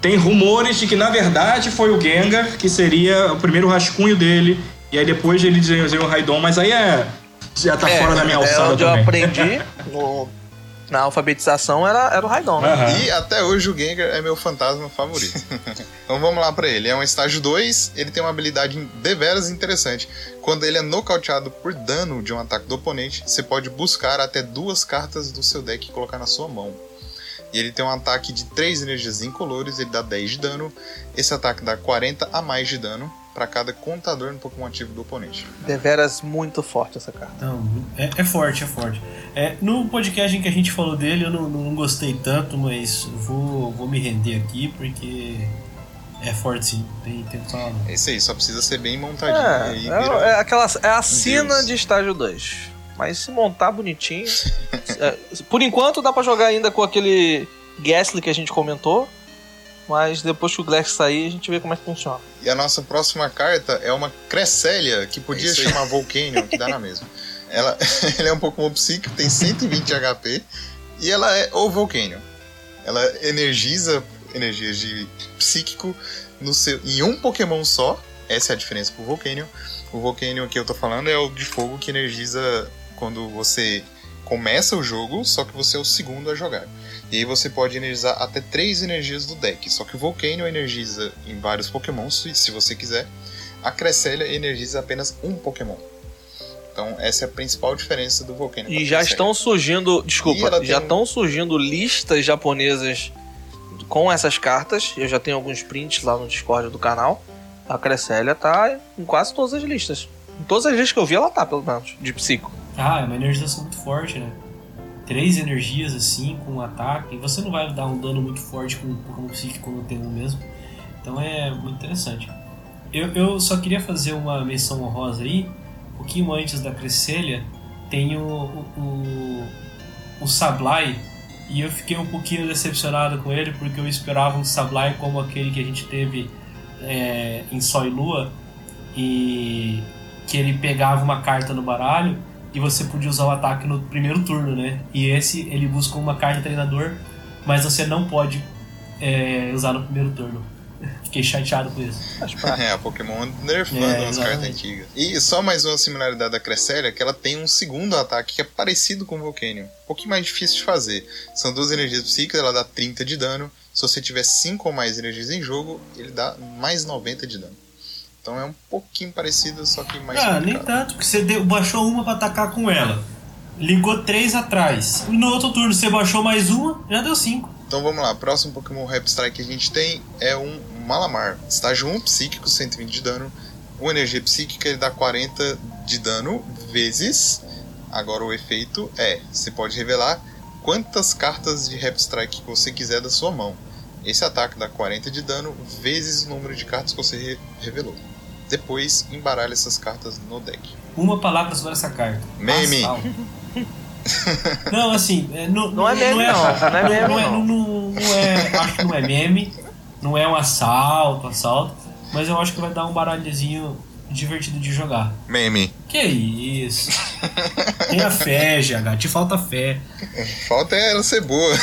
tem rumores de que na verdade foi o Gengar, que seria o primeiro rascunho dele. E aí depois ele desenhou o Raidon, mas aí é. Já tá é, fora da minha alçada. É onde também. Eu aprendi no, na alfabetização era, era o Raidon, né? Uhum. E até hoje o Gengar é meu fantasma favorito. Então vamos lá pra ele. É um estágio dois, ele tem uma habilidade deveras interessante. Quando ele é nocauteado por dano de um ataque do oponente, você pode buscar até duas cartas do seu deck e colocar na sua mão. E ele tem um ataque de três energias incolores, ele dá dez de dano. Esse ataque dá quarenta a mais de dano para cada contador no Pokémon ativo do oponente. Deveras muito forte essa carta. Não, é, é forte, é forte. É, no podcast em que a gente falou dele, eu não, não gostei tanto, mas vou, vou me render aqui porque... É forte, sim. Tem, tem só... É isso aí, só precisa ser bem montadinho. É, aí, vira... é, aquela, é a sina de estágio dois. Mas se montar bonitinho... é, por enquanto dá pra jogar ainda com aquele Gastly que a gente comentou. Mas depois que o Glex sair, a gente vê como é que funciona. E a nossa próxima carta é uma Cresselia, que podia é chamar Volcanion, que dá na mesma. Ela, ela é um Pokémon psíquico, tem cento e vinte de H P. E ela é o Volcanion. Ela energiza... energias de psíquico no seu, em um Pokémon só. Essa é a diferença pro Volcanion. O Volcanion que eu tô falando é o de fogo, que energiza quando você começa o jogo, só que você é o segundo a jogar. E aí você pode energizar até três energias do deck. Só que o Volcanion energiza em vários Pokémon, se você quiser. A Cresselia energiza apenas um Pokémon. Então essa é a principal diferença do Volcanion. E já estão surgindo, desculpa, já estão um... surgindo listas japonesas com essas cartas. Eu já tenho alguns prints lá no Discord do canal. A Cresselia tá em quase todas as listas. Em todas as listas que eu vi ela tá, pelo menos, de psico. Ah, é uma energização muito forte, né? Três energias, assim, com um ataque. E você não vai dar um dano muito forte com um Pokémon psíquico quando tem um mesmo. Então é muito interessante. Eu, eu só queria fazer uma menção honrosa aí. Um pouquinho antes da Cresselia, tem o, o, o, o Sableye. E eu fiquei um pouquinho decepcionado com ele, porque eu esperava um Sableye como aquele que a gente teve é, em Sol e Lua, e que ele pegava uma carta no baralho e você podia usar o ataque no primeiro turno, né? E esse, ele busca uma carta treinador, mas você não pode é, usar no primeiro turno. Fiquei chateado com isso. É, a Pokémon nerfando é, umas cartas antigas. E só mais uma similaridade da Cresselia, que ela tem um segundo ataque que é parecido com o Volcanion. Um pouquinho mais difícil de fazer. São duas energias psíquicas, ela dá trinta de dano. Se você tiver cinco ou mais energias em jogo, ele dá mais noventa de dano. Então é um pouquinho parecido, só que mais complicado. Ah, nem tanto, porque você deu, baixou uma pra atacar com ela. Ligou três atrás. E no outro turno você baixou mais uma, já deu cinco. Então vamos lá, próximo Pokémon Repstrike que a gente tem é um Malamar. Estágio um, psíquico, cento e vinte de dano. Uma energia psíquica, ele dá quarenta de dano vezes. Agora o efeito é, você pode revelar quantas cartas de Repstrike você quiser da sua mão. Esse ataque dá quarenta de dano vezes o número de cartas que você re- revelou. Depois, embaralha essas cartas no deck. Uma palavra sobre essa carta. Meme. Não, assim, não, não é meme, não. É, não, não, é, não, é, não. Não, não é, acho que não é meme. Não é um assalto, assalto. Mas eu acho que vai dar um baralhozinho divertido de jogar. Meme. Que isso. Tenha fé, G H. Te falta fé. Falta é ela ser boa.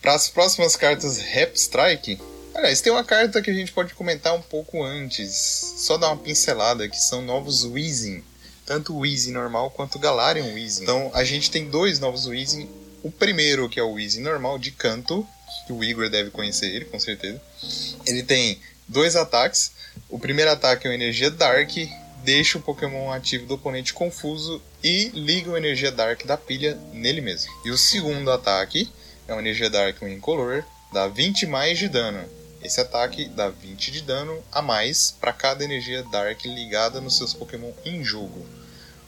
Para as próximas cartas, Rap Strike. Aliás, tem uma carta que a gente pode comentar um pouco antes, só dar uma pincelada, que são novos Weezing, tanto o Weezing normal quanto o Galarian Weezing. Então a gente tem dois novos Weezing, o primeiro que é o Weezing normal de canto, que o Igor deve conhecer ele, com certeza. Ele tem dois ataques, o primeiro ataque é uma energia Dark, deixa o Pokémon ativo do oponente confuso e liga uma energia Dark da pilha nele mesmo. E o segundo ataque é uma energia Dark, um incolor, dá vinte mais de dano. Esse ataque dá vinte de dano a mais para cada energia Dark ligada nos seus Pokémon em jogo.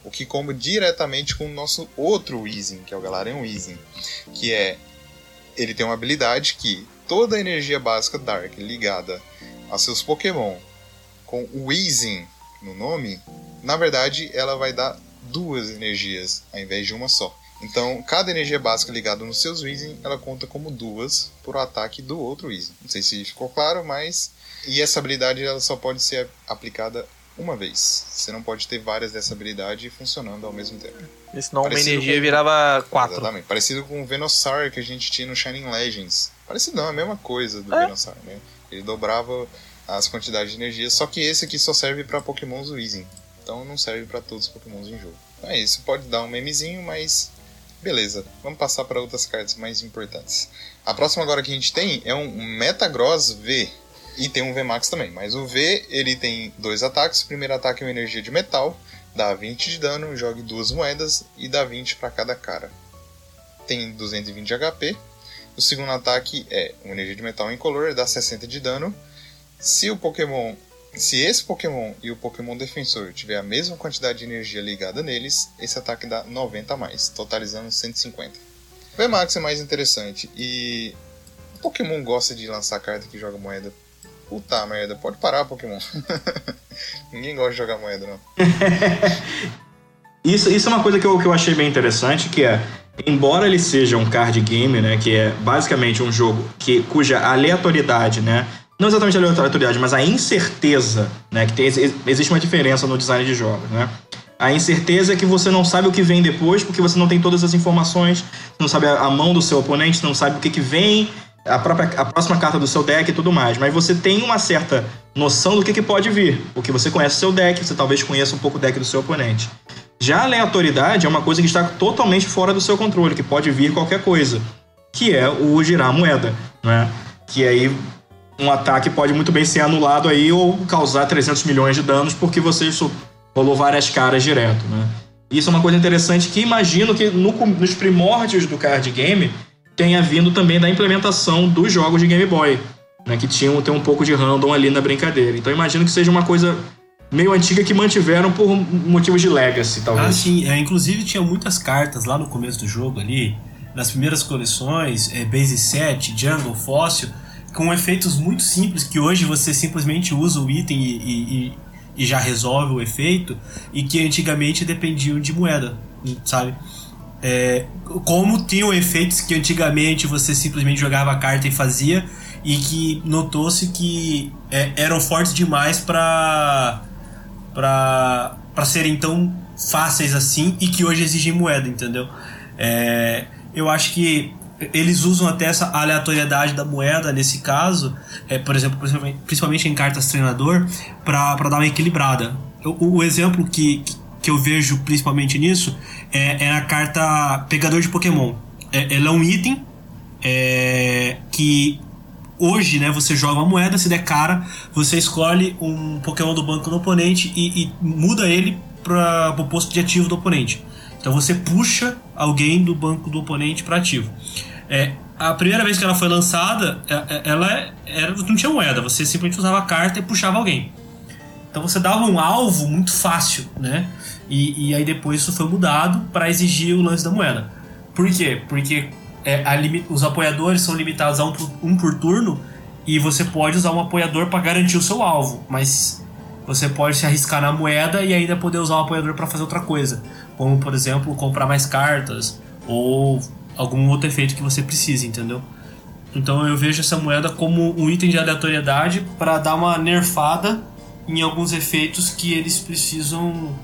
O que combo diretamente com o nosso outro Weezing, que é o Galarian Weezing. Que é, ele tem uma habilidade que toda a energia básica Dark ligada a seus Pokémon com o Weezing no nome, na verdade ela vai dar duas energias ao invés de uma só. Então, cada energia básica ligada nos seus Weezing, ela conta como duas por ataque do outro Weezing. Não sei se ficou claro, mas... E essa habilidade ela só pode ser aplicada uma vez. Você não pode ter várias dessa habilidade funcionando ao mesmo tempo. E senão parecido uma energia com... virava quatro. Exatamente. Parecido com o Venossaur que a gente tinha no Shining Legends. Parecido não, é a mesma coisa do é? Venossaur, né? Ele dobrava as quantidades de energia, só que esse aqui só serve para Pokémons Weezing. Então, não serve para todos os Pokémons em jogo. Então é isso, pode dar um memezinho, mas... Beleza, vamos passar para outras cartas mais importantes. A próxima agora que a gente tem é um Metagross V. E tem um V MAX também, mas o V ele tem dois ataques. O primeiro ataque é uma energia de metal, dá vinte de dano, jogue duas moedas e dá vinte para cada cara. Tem duzentos e vinte de H P. O segundo ataque é uma energia de metal incolor, dá sessenta de dano. Se o Pokémon... Se esse Pokémon e o Pokémon Defensor tiver a mesma quantidade de energia ligada neles, esse ataque dá noventa a mais, totalizando cento e cinquenta. O V MAX é mais interessante e o Pokémon gosta de lançar carta que joga moeda. Puta merda, pode parar, Pokémon. Ninguém gosta de jogar moeda, não. isso, isso é uma coisa que eu, que eu achei bem interessante, que é... Embora ele seja um card game, né, que é basicamente um jogo que, cuja aleatoriedade, né... Não exatamente a aleatoriedade, mas a incerteza, né? Que tem, existe uma diferença no design de jogos, né? A incerteza é que você não sabe o que vem depois, porque você não tem todas as informações, você não sabe a mão do seu oponente, você não sabe o que, que vem, a, própria, a próxima carta do seu deck e tudo mais. Mas você tem uma certa noção do que, que pode vir, porque você conhece o seu deck, você talvez conheça um pouco o deck do seu oponente. Já a aleatoriedade é uma coisa que está totalmente fora do seu controle, que pode vir qualquer coisa, que é o girar a moeda, né? Que aí... Um ataque pode muito bem ser anulado aí ou causar trezentos milhões de danos porque você rolou várias caras direto, né? Isso é uma coisa interessante que imagino que no, nos primórdios do card game tenha vindo também da implementação dos jogos de Game Boy, né? Que tinham tem um pouco de random ali na brincadeira. Então imagino que seja uma coisa meio antiga que mantiveram por motivos de legacy, talvez. Ah, sim. É, inclusive tinha muitas cartas lá no começo do jogo ali, nas primeiras coleções, é, Base sete, Jungle, Fóssil... com efeitos muito simples, que hoje você simplesmente usa o item e, e, e já resolve o efeito, e que antigamente dependiam de moeda, sabe? É, como tinham efeitos que antigamente você simplesmente jogava a carta e fazia, e que notou-se que é, eram fortes demais para para para serem tão fáceis assim, e que hoje exigem moeda, entendeu? É, eu acho que eles usam até essa aleatoriedade da moeda nesse caso, é, por exemplo, principalmente em cartas treinador, para dar uma equilibrada. O, o exemplo que, que eu vejo principalmente nisso é, é a carta Pegador de Pokémon. É, ela é um item é, que hoje, né, você joga uma moeda, se der cara, você escolhe um Pokémon do banco do oponente e, e muda ele para o posto de ativo do oponente. Então você puxa alguém do banco do oponente para ativo. É, a primeira vez que ela foi lançada, ela era, não tinha moeda, você simplesmente usava a carta e puxava alguém. Então você dava um alvo muito fácil, né? E, e aí depois isso foi mudado para exigir o lance da moeda. Por quê? Porque é, a limi- os apoiadores são limitados a um por, um por turno e você pode usar um apoiador para garantir o seu alvo, mas você pode se arriscar na moeda e ainda poder usar o apoiador para fazer outra coisa, como, por exemplo, comprar mais cartas ou algum outro efeito que você precise, entendeu? Então eu vejo essa moeda como um item de aleatoriedade para dar uma nerfada em alguns efeitos que eles precisam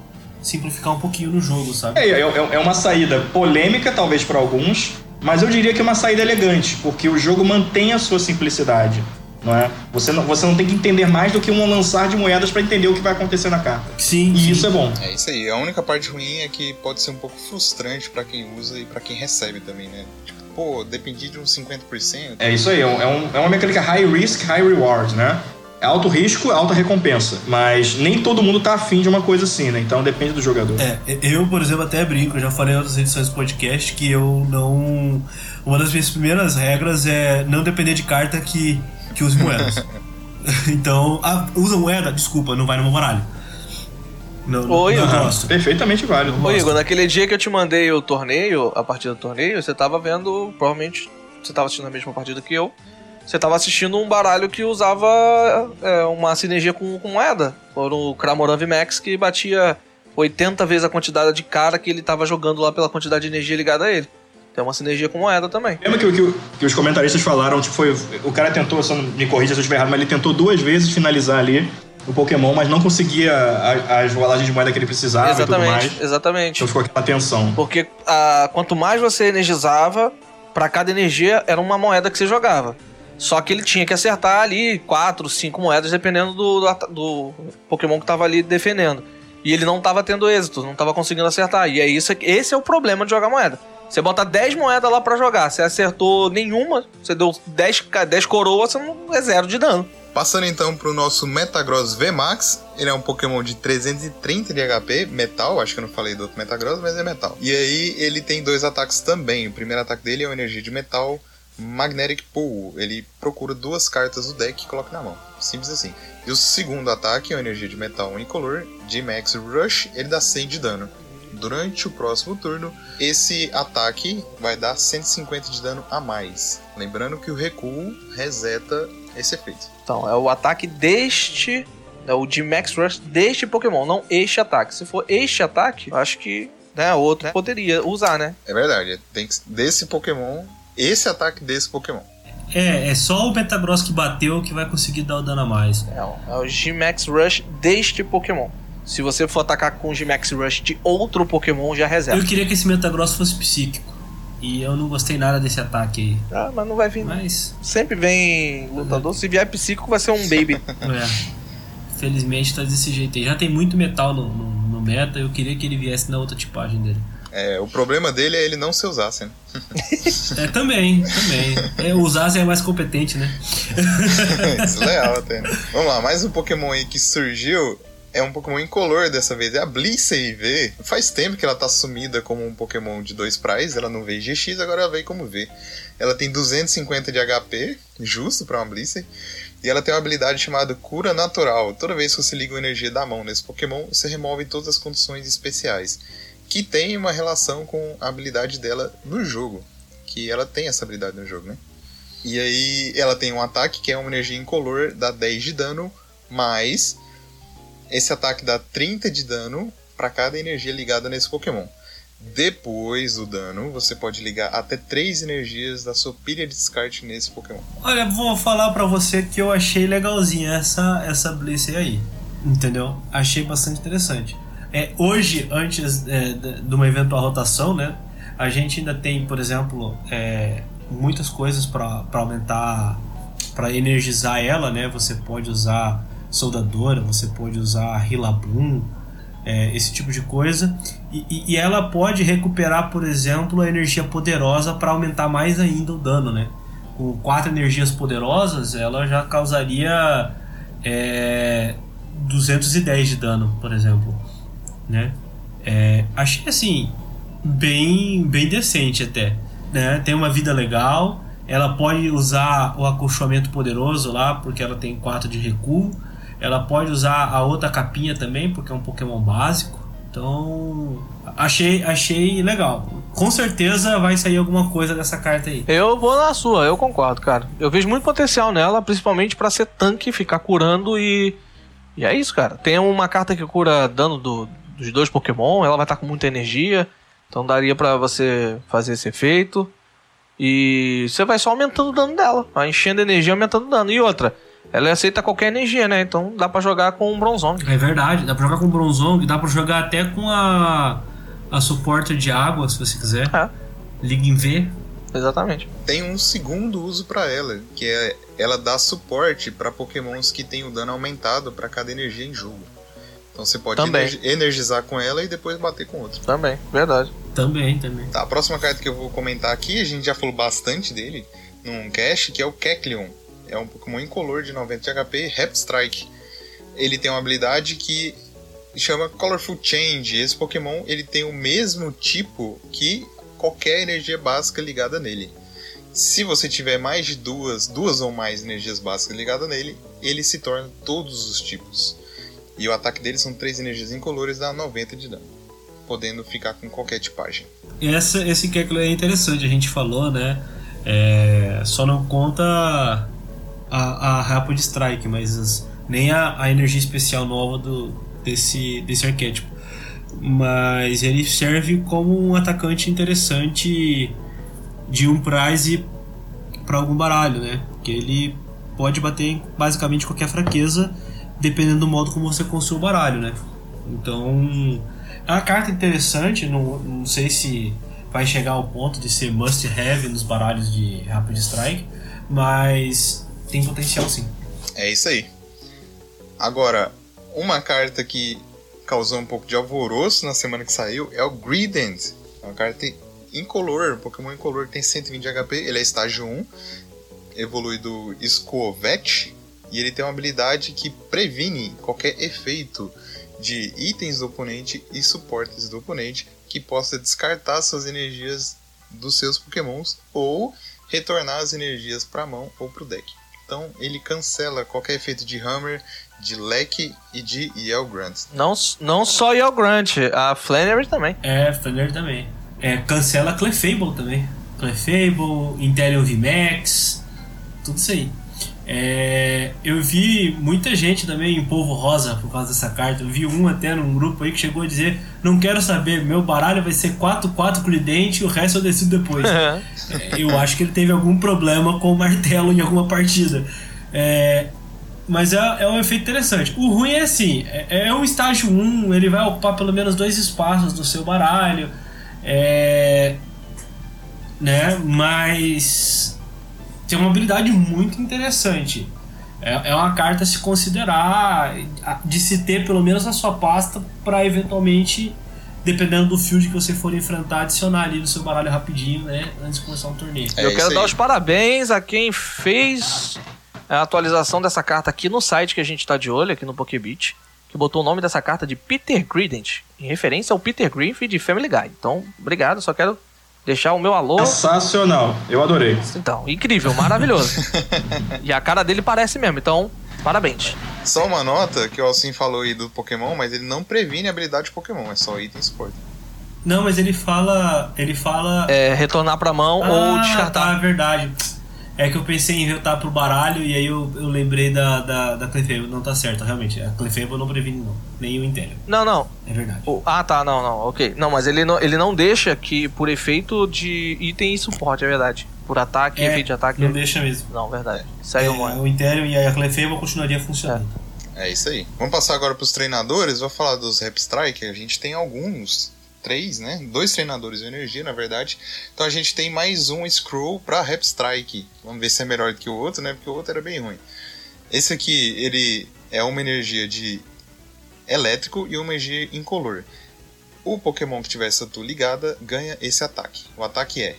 simplificar um pouquinho no jogo, sabe? É, é, é uma saída polêmica, talvez, para alguns, mas eu diria que é uma saída elegante, porque o jogo mantém a sua simplicidade, não é? Você não, você não tem que entender mais do que um lançar de moedas para entender o que vai acontecer na carta. Sim. E sim. Isso é bom. É isso aí. A única parte ruim é que pode ser um pouco frustrante para quem usa e para quem recebe também, né? Tipo, pô, depende de uns cinquenta por cento. É isso aí. É, um, é uma mecânica high risk, high reward, né? É alto risco, alta recompensa. Mas nem todo mundo tá afim de uma coisa assim, né? Então depende do jogador. É, eu, por exemplo, até brinco. Eu já falei em outras edições do podcast que eu não... Uma das minhas primeiras regras é não depender de carta que, que use moedas. Então, ah, usa moeda? Desculpa, não vai no meu baralho. Não, Oi, não Igor. Gosto. Perfeitamente válido. Ô Igor, naquele dia que eu te mandei o torneio, a partida do torneio, você tava vendo, provavelmente, você tava assistindo a mesma partida que eu. Você tava assistindo um baralho que usava é, uma sinergia com, com moeda. Foi o Galarian V MAX, que batia oitenta vezes a quantidade de cara que ele tava jogando lá pela quantidade de energia ligada a ele. Então é uma sinergia com moeda também. Lembra que, que, que os comentaristas falaram, tipo, foi, o cara tentou, só me corrija se eu estiver errado, mas ele tentou duas vezes finalizar ali o Pokémon, mas não conseguia as rolagens de moeda que ele precisava. Exatamente, e tudo mais. Exatamente. Então ficou aquela tensão. Porque a, quanto mais você energizava, pra cada energia era uma moeda que você jogava. Só que ele tinha que acertar ali quatro, cinco moedas, dependendo do, do, do Pokémon que tava ali defendendo. E ele não tava tendo êxito, não tava conseguindo acertar. E é isso, esse é o problema de jogar moeda. Você bota dez moedas lá pra jogar, você acertou nenhuma, você deu dez, dez coroas, você não é zero de dano. Passando então pro nosso Metagross V MAX, ele é um Pokémon de trezentos e trinta de H P, metal, acho que eu não falei do outro Metagross, mas é metal. E aí ele tem dois ataques também, o primeiro ataque dele é uma energia de metal... Magnetic Pool, ele procura duas cartas do deck e coloca na mão, simples assim. E o segundo ataque é uma energia de metal incolor, de Max Rush, ele dá cem de dano. Durante o próximo turno, esse ataque vai dar cento e cinquenta de dano a mais. Lembrando que o recuo reseta esse efeito. Então, é o ataque deste, é o de Max Rush deste Pokémon, não este ataque. Se for este ataque, acho que né, outro né, poderia usar, né? É verdade, tem que, desse Pokémon... Esse ataque desse Pokémon. É, é só o Metagross que bateu que vai conseguir dar o dano a mais. É, é o G Max Rush deste Pokémon. Se você for atacar com o G Max Rush de outro Pokémon, já reserva. Eu queria que esse Metagross fosse psíquico. E eu não gostei nada desse ataque aí. Ah, mas não vai vir. Mas... Sempre vem lutador. Se vier psíquico, vai ser um baby. É. Felizmente tá desse jeito aí. Já tem muito metal no, no, no meta. Eu queria que ele viesse na outra tipagem dele. É, o problema dele é ele não ser o Zacian. É, também, também. É, o Zacian é mais competente, né? Desleal até. Vamos lá, mais um Pokémon aí que surgiu. É um Pokémon incolor dessa vez, é a Blissey V. Faz tempo que ela tá sumida como um Pokémon de dois praias, ela não veio G X, agora ela veio como V. Ela tem duzentos e cinquenta de H P, justo pra uma Blissey. E ela tem uma habilidade chamada Cura Natural. Toda vez que você liga uma energia da mão nesse Pokémon, você remove todas as condições especiais. Que tem uma relação com a habilidade dela no jogo, que ela tem essa habilidade no jogo, né? E aí ela tem um ataque que é uma energia incolor, dá dez de dano, mas esse ataque dá trinta de dano para cada energia ligada nesse Pokémon. Depois do dano, você pode ligar até três energias da sua pilha de descarte nesse Pokémon. Olha, vou falar para você que eu achei legalzinha essa, essa Blissey aí, entendeu? Achei bastante interessante. É, hoje, antes é, de uma eventual rotação, né, a gente ainda tem, por exemplo, é, muitas coisas para aumentar, para energizar ela, né? Você pode usar soldadora, você pode usar Rilaboom, é, esse tipo de coisa. E, e, e ela pode recuperar, por exemplo, a energia poderosa para aumentar mais ainda o dano, né? Com quatro energias poderosas, ela já causaria é, duzentos e dez de dano, por exemplo. Né? É, achei assim bem, bem decente até, né? Tem uma vida legal. Ela pode usar o acolchoamento poderoso lá, porque ela tem quatro de recuo. Ela pode usar a outra capinha também, porque é um Pokémon básico. Então achei, achei legal. Com certeza vai sair alguma coisa dessa carta aí. Eu vou na sua, eu concordo, cara. Eu vejo muito potencial nela, principalmente pra ser tanque, ficar curando e E é isso, cara. Tem uma carta que cura dano do, dos dois Pokémon. Ela vai estar com muita energia. Então daria pra você fazer esse efeito. E você vai só aumentando o dano dela. Vai enchendo energia, aumentando o dano. E outra, ela aceita qualquer energia, né? Então dá pra jogar com o Bronzong. É verdade. Dá pra jogar com o Bronzong. Dá pra jogar até com a... a suporte de água, se você quiser. É. Liga em V. Exatamente. Tem um segundo uso pra ela, que é ela dá suporte pra Pokémons que tem o dano aumentado pra cada energia em jogo. Então você pode ener- energizar com ela e depois bater com outro. Também, verdade. Também, também. Tá, a próxima carta que eu vou comentar aqui, a gente já falou bastante dele num cast, que é o Kecleon. É um Pokémon incolor de noventa de H P, Rap Strike. Ele tem uma habilidade que chama Colorful Change. Esse Pokémon ele tem o mesmo tipo que qualquer energia básica ligada nele. Se você tiver mais de duas, duas ou mais energias básicas ligadas nele, ele se torna todos os tipos. E o ataque dele são três energias incolores, dá noventa de dano, podendo ficar com qualquer tipagem. Essa, esse Kecleon é interessante, a gente falou, né? É, só não conta a, a Rapid Strike, mas as, nem a, a energia especial nova do, desse, desse arquétipo. Mas ele serve como um atacante interessante de um prize para algum baralho, né? Que ele pode bater em basicamente qualquer fraqueza, dependendo do modo como você construiu o baralho, né? Então, é uma carta interessante. Não, não sei se vai chegar ao ponto de ser must have nos baralhos de Rapid Strike, mas tem potencial, sim. É isso aí. Agora, uma carta que causou um pouco de alvoroço na semana que saiu é o Greedent. É uma carta incolor, um Pokémon incolor que tem cento e vinte de H P, ele é estágio um, evolui do Scovet, e ele tem uma habilidade que previne qualquer efeito de itens do oponente e suportes do oponente que possa descartar suas energias dos seus Pokémons ou retornar as energias para a mão ou para o deck. Então ele cancela qualquer efeito de Hammer, de Leck e de Yelgrant. Não, não só Yelgrant, a Flannery também. É, Flannery também. É, cancela Clefable também. Clefable, Eternatus V M A X, tudo isso aí. É, eu vi muita gente também em polvo rosa por causa dessa carta. Eu vi um até num grupo aí que chegou a dizer: não quero saber, meu baralho vai ser quatro quatro Greedent e o resto eu decido depois. É, eu acho que ele teve algum problema com o martelo em alguma partida. É, mas é, é um efeito interessante. O ruim é assim: é, é um estágio um, ele vai ocupar pelo menos dois espaços do seu baralho. É, né, mas tem uma habilidade muito interessante. É, é uma carta a se considerar, de se ter pelo menos na sua pasta, para eventualmente, dependendo do field que você for enfrentar, adicionar ali no seu baralho rapidinho, né, antes de começar um torneio. É, eu quero dar os parabéns a quem fez a atualização dessa carta aqui no site que a gente está de olho, aqui no Pokébit, que botou o nome dessa carta de Peter Greedent, em referência ao Peter Griffin de Family Guy. Então, obrigado, só quero deixar o meu alô. Sensacional, eu adorei. Então, incrível, maravilhoso. E a cara dele parece mesmo, então, parabéns. Só uma nota, que o Alcim falou aí do Pokémon, mas ele não previne a habilidade de Pokémon, é só item suporte. Não, mas ele fala... Ele fala... É, retornar pra mão ah, ou descartar. Ah, tá, é verdade. É que eu pensei em voltar pro baralho e aí eu, eu lembrei da, da, da Clefable. Não, tá certo, realmente. A Clefable não previne, não. Nem o Intelio. Não, não. É verdade. O, ah, tá, não, não. Ok. Não, mas ele não, ele não deixa que por efeito de item e suporte, é verdade. Por ataque, é, efeito de ataque. Não é... deixa mesmo. Não, verdade. Segue é, o Mono. O Intelio e a Clefable continuaria funcionando. É. é isso aí. Vamos passar agora pros treinadores. Vou falar dos Rap Strike. A gente tem alguns. Três, né? Dois treinadores de energia, na verdade. Então a gente tem mais um Scroll pra Rap Strike. Vamos ver se é melhor do que o outro, né? Porque o outro era bem ruim. Esse aqui, ele é uma energia de elétrico e uma energia incolor. O Pokémon que tiver essa tu ligada ganha esse ataque. O ataque é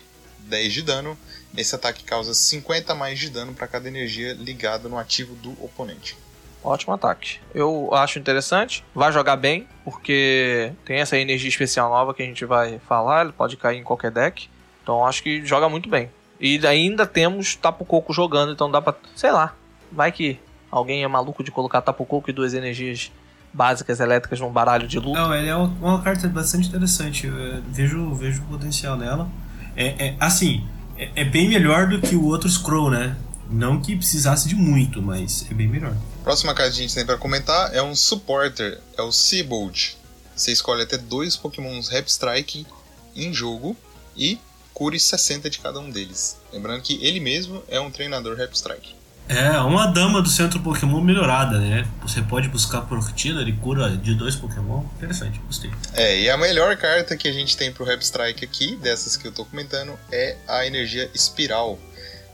dez de dano. Esse ataque causa cinquenta a mais de dano para cada energia ligada no ativo do oponente. Ótimo ataque. Eu acho interessante. Vai jogar bem, porque tem essa energia especial nova que a gente vai falar. Ele pode cair em qualquer deck. Então acho que joga muito bem. E ainda temos Tapu Koko jogando, então dá pra... Sei lá, vai que alguém é maluco de colocar Tapu Koko e duas energias básicas elétricas num baralho de luta. Não, ele é uma carta bastante interessante. Eu vejo, vejo o potencial nela. É, é, assim, é, é bem melhor do que o outro Scroll, né? Não que precisasse de muito, mas é bem melhor. Próxima carta que a gente tem pra comentar é um supporter, é o Seabold. Você escolhe até dois Pokémons Rap Strike em jogo e cure sessenta de cada um deles. Lembrando que ele mesmo é um treinador Rap Strike. É, uma dama do centro Pokémon melhorada, né? Você pode buscar por tira, ele cura de dois Pokémon. Interessante, gostei. É, e a melhor carta que a gente tem pro Rap Strike aqui, dessas que eu tô comentando, é a energia espiral.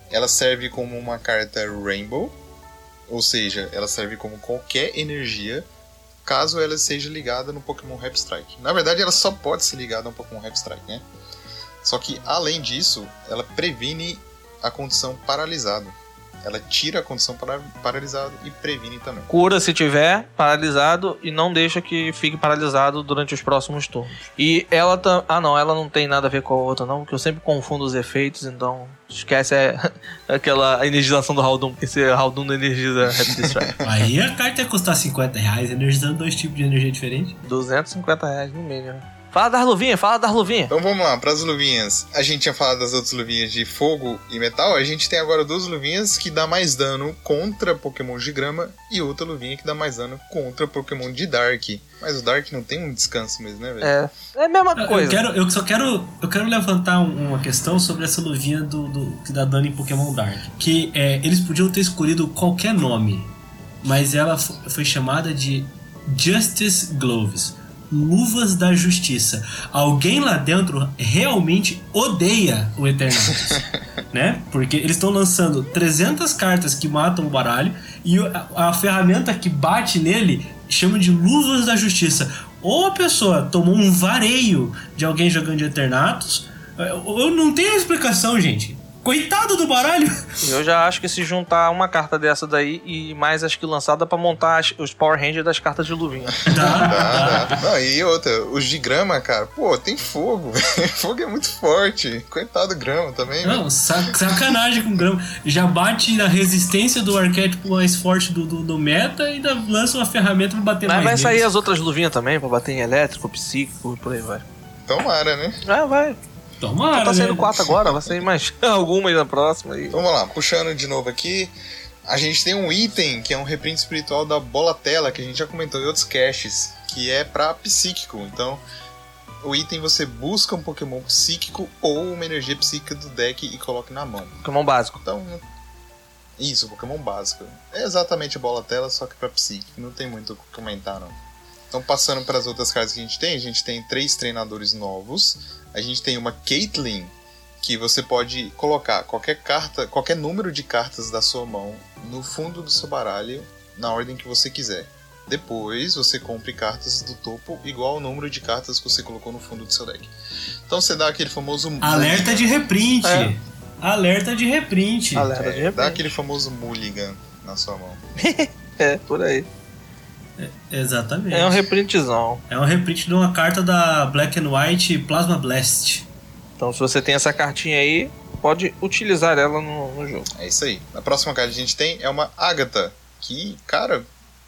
Ela serve como uma carta Rainbow, ou seja, ela serve como qualquer energia, caso ela seja ligada no Pokémon Rap Strike. Na verdade, ela só pode ser ligada a um Pokémon Rap Strike, né? Só que, além disso, ela previne a condição paralisado. Ela tira a condição para, paralisado e previne também. Cura se tiver paralisado e não deixa que fique paralisado durante os próximos turnos. E ela... Tam... Ah, não. Ela não tem nada a ver com a outra, não. Porque eu sempre confundo os efeitos, então... Esquece a... aquela energização do Haldun. Porque se Haldun não energiza... Aí a carta ia custar cinquenta reais, energizando dois tipos de energia diferente. duzentos e cinquenta reais no mínimo. Fala das luvinhas, fala das luvinhas. Então vamos lá, para as luvinhas. A gente tinha falado das outras luvinhas de fogo e metal. A gente tem agora duas luvinhas que dá mais dano contra Pokémon de grama e outra luvinha que dá mais dano contra Pokémon de Dark. Mas o Dark não tem um descanso mesmo, né, velho? É, é a mesma eu, coisa. Eu, quero, eu só quero, eu quero levantar uma questão sobre essa luvinha do, do, que dá dano em Pokémon Dark. Que é, eles podiam ter escolhido qualquer nome, mas ela f- foi chamada de Justice Gloves. Luvas da Justiça. Alguém lá dentro realmente odeia o Eternatus, né? Porque eles estão lançando trezentas cartas que matam o baralho e a, a ferramenta que bate nele chama de Luvas da Justiça. Ou a pessoa tomou um vareio de alguém jogando de Eternatus. Eu, eu não tenho explicação, gente. Coitado do baralho! Eu já acho que se juntar uma carta dessa daí e mais as que lançada pra montar as, os Power Rangers das cartas de luvinha. Dá, dá. Não, e outra, os de grama, cara, pô, tem fogo. Fogo é muito forte. Coitado do grama também. Não, sac- sacanagem com grama. Já bate na resistência do arquétipo mais forte do, do, do meta e ainda lança uma ferramenta pra bater. Mas mais. Mas vai neles. Sair as outras luvinhas também, pra bater em elétrico, psíquico e por aí vai. Tomara, né? Ah, vai. Tomara, tá saindo quatro agora, vai sair mais algumas na próxima. E... Vamos lá, puxando de novo aqui. A gente tem um item que é um reprint espiritual da Bolatela, que a gente já comentou em outros caches, que é pra psíquico. Então, o item você busca um Pokémon psíquico ou uma energia psíquica do deck e coloca na mão. Pokémon básico. Então, isso, Pokémon básico. É exatamente a Bolatela, só que pra psíquico. Não tem muito o que comentar, não. Então, passando para as outras cartas que a gente tem, a gente tem três treinadores novos. A gente tem uma Caitlyn, que você pode colocar qualquer carta, qualquer número de cartas da sua mão no fundo do seu baralho, na ordem que você quiser. Depois, você compre cartas do topo igual ao número de cartas que você colocou no fundo do seu deck. Então, você dá aquele famoso... Alerta de reprint! É. Alerta de reprint! Alerta é, de reprint. Dá aquele famoso mulligan na sua mão. É, por aí. É, exatamente. É um reprintzão. É um reprint de uma carta da Black and White Plasma Blast. Então, se você tem essa cartinha aí, pode utilizar ela no, no jogo. É isso aí. A próxima carta que a gente tem é uma Agatha, que, cara,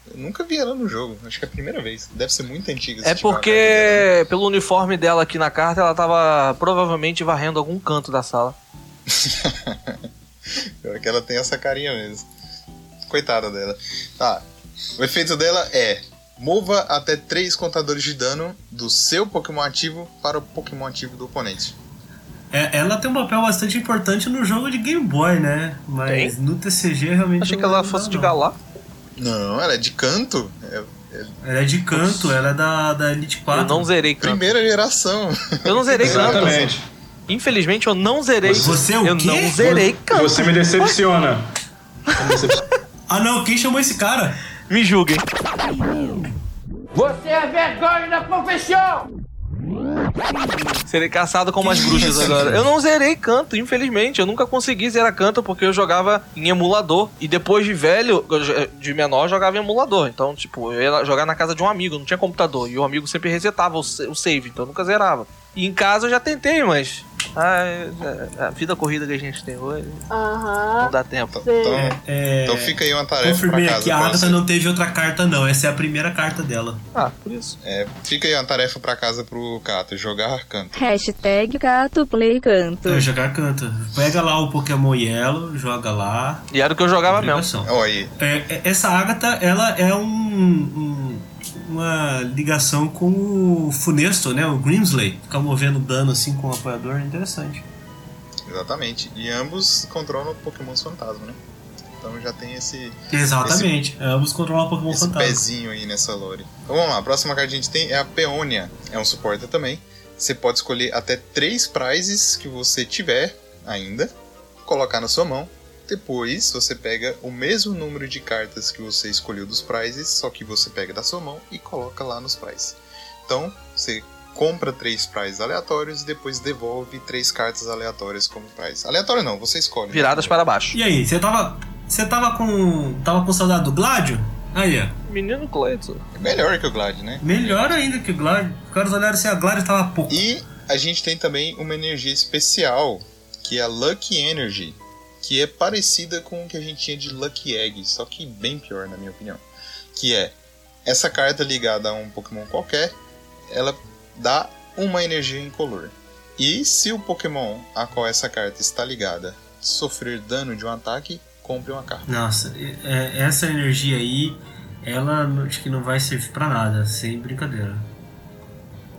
eu nunca vi ela no jogo. Acho que é a primeira vez. Deve ser muito antiga. É porque, pelo uniforme dela aqui na carta, ela tava provavelmente varrendo algum canto da sala. Pior que ela tem essa carinha mesmo. Coitada dela. Tá. O efeito dela é: mova até três contadores de dano do seu Pokémon ativo para o Pokémon ativo do oponente. É, ela tem um papel bastante importante no jogo de Game Boy, né? Mas tem? No T C G realmente... Achei que ela fosse não. de Galar. Não, ela é de Canto. É, é... Ela é de Canto, Ups. Ela é da, da Elite quatro. Eu não zerei Canto. Primeira geração. Eu não zerei Canto. Exatamente. Infelizmente eu não zerei. Mas você o quê? Eu não zerei Canto. Você me decepciona. Eu me decepciona. Ah não, quem chamou esse cara? Me julguem. Você é vergonha da profissão! Serei caçado com umas bruxas agora. Eu não zerei Canto, infelizmente. Eu nunca consegui zerar Canto porque eu jogava em emulador. E depois de velho, de menor, eu jogava em emulador. Então, tipo, eu ia jogar na casa de um amigo, não tinha computador. E o amigo sempre resetava o save, então eu nunca zerava. E em casa eu já tentei, mas... Ah, a vida corrida que a gente tem hoje uh-huh, não dá tempo. Então, é, então fica aí uma tarefa. Confirmei pra casa. Aqui, a Agatha não teve outra carta não, essa é a primeira carta dela. Ah, por isso. É, fica aí uma tarefa pra casa pro Kato, jogar canto. Hashtag KatuPlay canto. É, jogar canto. Pega lá o Pokémon Yellow, joga lá. E era o que eu jogava mesmo. Oh, aí. É, essa Agatha, ela é um, um uma ligação com o Funesto, né? O Grimsley. Ficar movendo dano assim com o apoiador é interessante. Exatamente. E ambos controlam Pokémons fantasma, né? Então já tem esse... Exatamente. Esse, ambos controlam Pokémon esse fantasma. Esse pezinho aí nessa lore. Então vamos lá. A próxima carta que a gente tem é a Peônia. É um suporte também. Você pode escolher até três prizes que você tiver ainda, colocar na sua mão. Depois você pega o mesmo número de cartas que você escolheu dos prizes, só que você pega da sua mão e coloca lá nos prizes. Então você compra três prizes aleatórios e depois devolve três cartas aleatórias como prize. Aleatório não, você escolhe. Viradas né? para baixo. E aí, você tava, você tava com tava com saudade do Gladio? Aí, ó. Menino Gladio. É melhor que o Gladio, né? Melhor ainda que o Gladio. Os caras olharam assim, a Gladio tava pouco. E a gente tem também uma energia especial, que é a Lucky Energy, que é parecida com o que a gente tinha de Lucky Egg, só que bem pior, na minha opinião. Que é, essa carta ligada a um Pokémon qualquer, ela dá uma energia incolor. E se o Pokémon a qual essa carta está ligada sofrer dano de um ataque, compre uma carta. Nossa, essa energia aí, ela acho que não vai servir pra nada, sem brincadeira.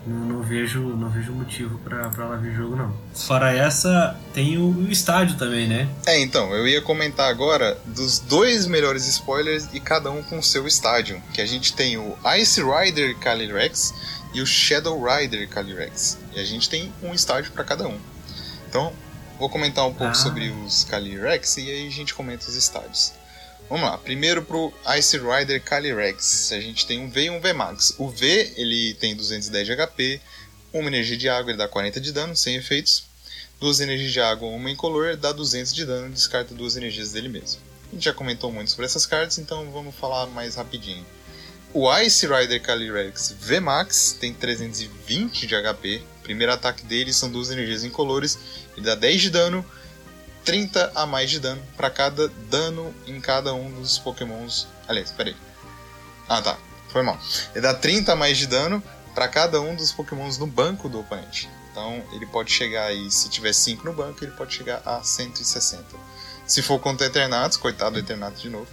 Não, não, vejo, não vejo motivo pra, pra ela vir jogo, não. Fora essa, tem o, o estádio também, né? É, então, eu ia comentar agora dos dois melhores spoilers e cada um com o seu estádio. Que a gente tem o Ice Rider Calyrex e o Shadow Rider Calyrex. E a gente tem um estádio pra cada um. Então, vou comentar um pouco ah. sobre os Calyrex e aí a gente comenta os estádios. Vamos lá, primeiro pro Ice Rider Calyrex, a gente tem um V e um V MAX. O V, ele tem duzentos e dez de H P, uma energia de água, ele dá quarenta de dano, sem efeitos. Duas energias de água, uma incolor, dá duzentos de dano, descarta duas energias dele mesmo. A gente já comentou muito sobre essas cartas, então vamos falar mais rapidinho. O Ice Rider Calyrex V MAX tem trezentos e vinte de H P, o primeiro ataque dele são duas energias incolores, ele dá dez de dano, trinta a mais de dano para cada dano em cada um dos pokémons. Aliás, peraí. Ah, tá. Foi mal. Ele dá trinta a mais de dano para cada um dos pokémons no banco do oponente. Então, ele pode chegar aí, se tiver cinco no banco, ele pode chegar a cento e sessenta. Se for contra Eternatus, coitado do Eternatus de novo,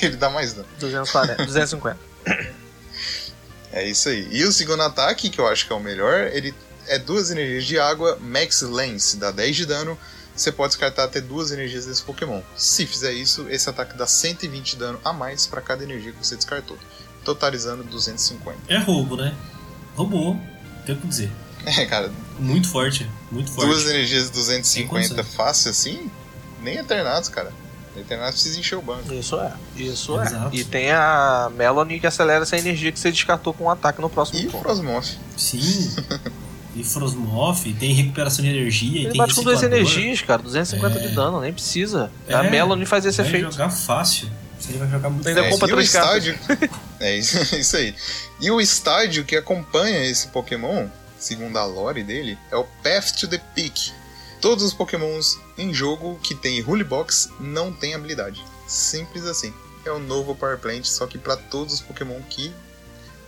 ele dá mais dano. duzentos e quarenta, duzentos e cinquenta. É isso aí. E o segundo ataque, que eu acho que é o melhor, ele é duas energias de água, Max Lance, dá dez de dano. Você pode descartar até duas energias desse Pokémon. Se fizer isso, esse ataque dá cento e vinte de dano a mais para cada energia que você descartou, totalizando duzentos e cinquenta. É roubo, né? Roubou, tem o que dizer. É, cara. Muito forte, muito forte. Duas energias de duzentos e cinquenta fácil assim? Nem Eternatus, cara. Eternatus precisa encher o banco. Isso é, isso é. Exato. E tem a Melanie que acelera essa energia que você descartou com um ataque no próximo turno. E o Frosmoth. Sim. E Frosmoth, tem recuperação de energia. Ele e tem bate com duas energias, cara, duzentos e cinquenta é... de dano, nem precisa. É... A Melanie faz esse vai efeito. Vai jogar fácil. Você vai jogar muito ainda compra três cartas. É isso aí. E o estádio que acompanha esse Pokémon, segundo a lore dele, é o Path to the Peak. Todos os Pokémons em jogo que tem Hooli Box não tem habilidade. Simples assim. É o novo Power Plant, só que pra todos os Pokémon que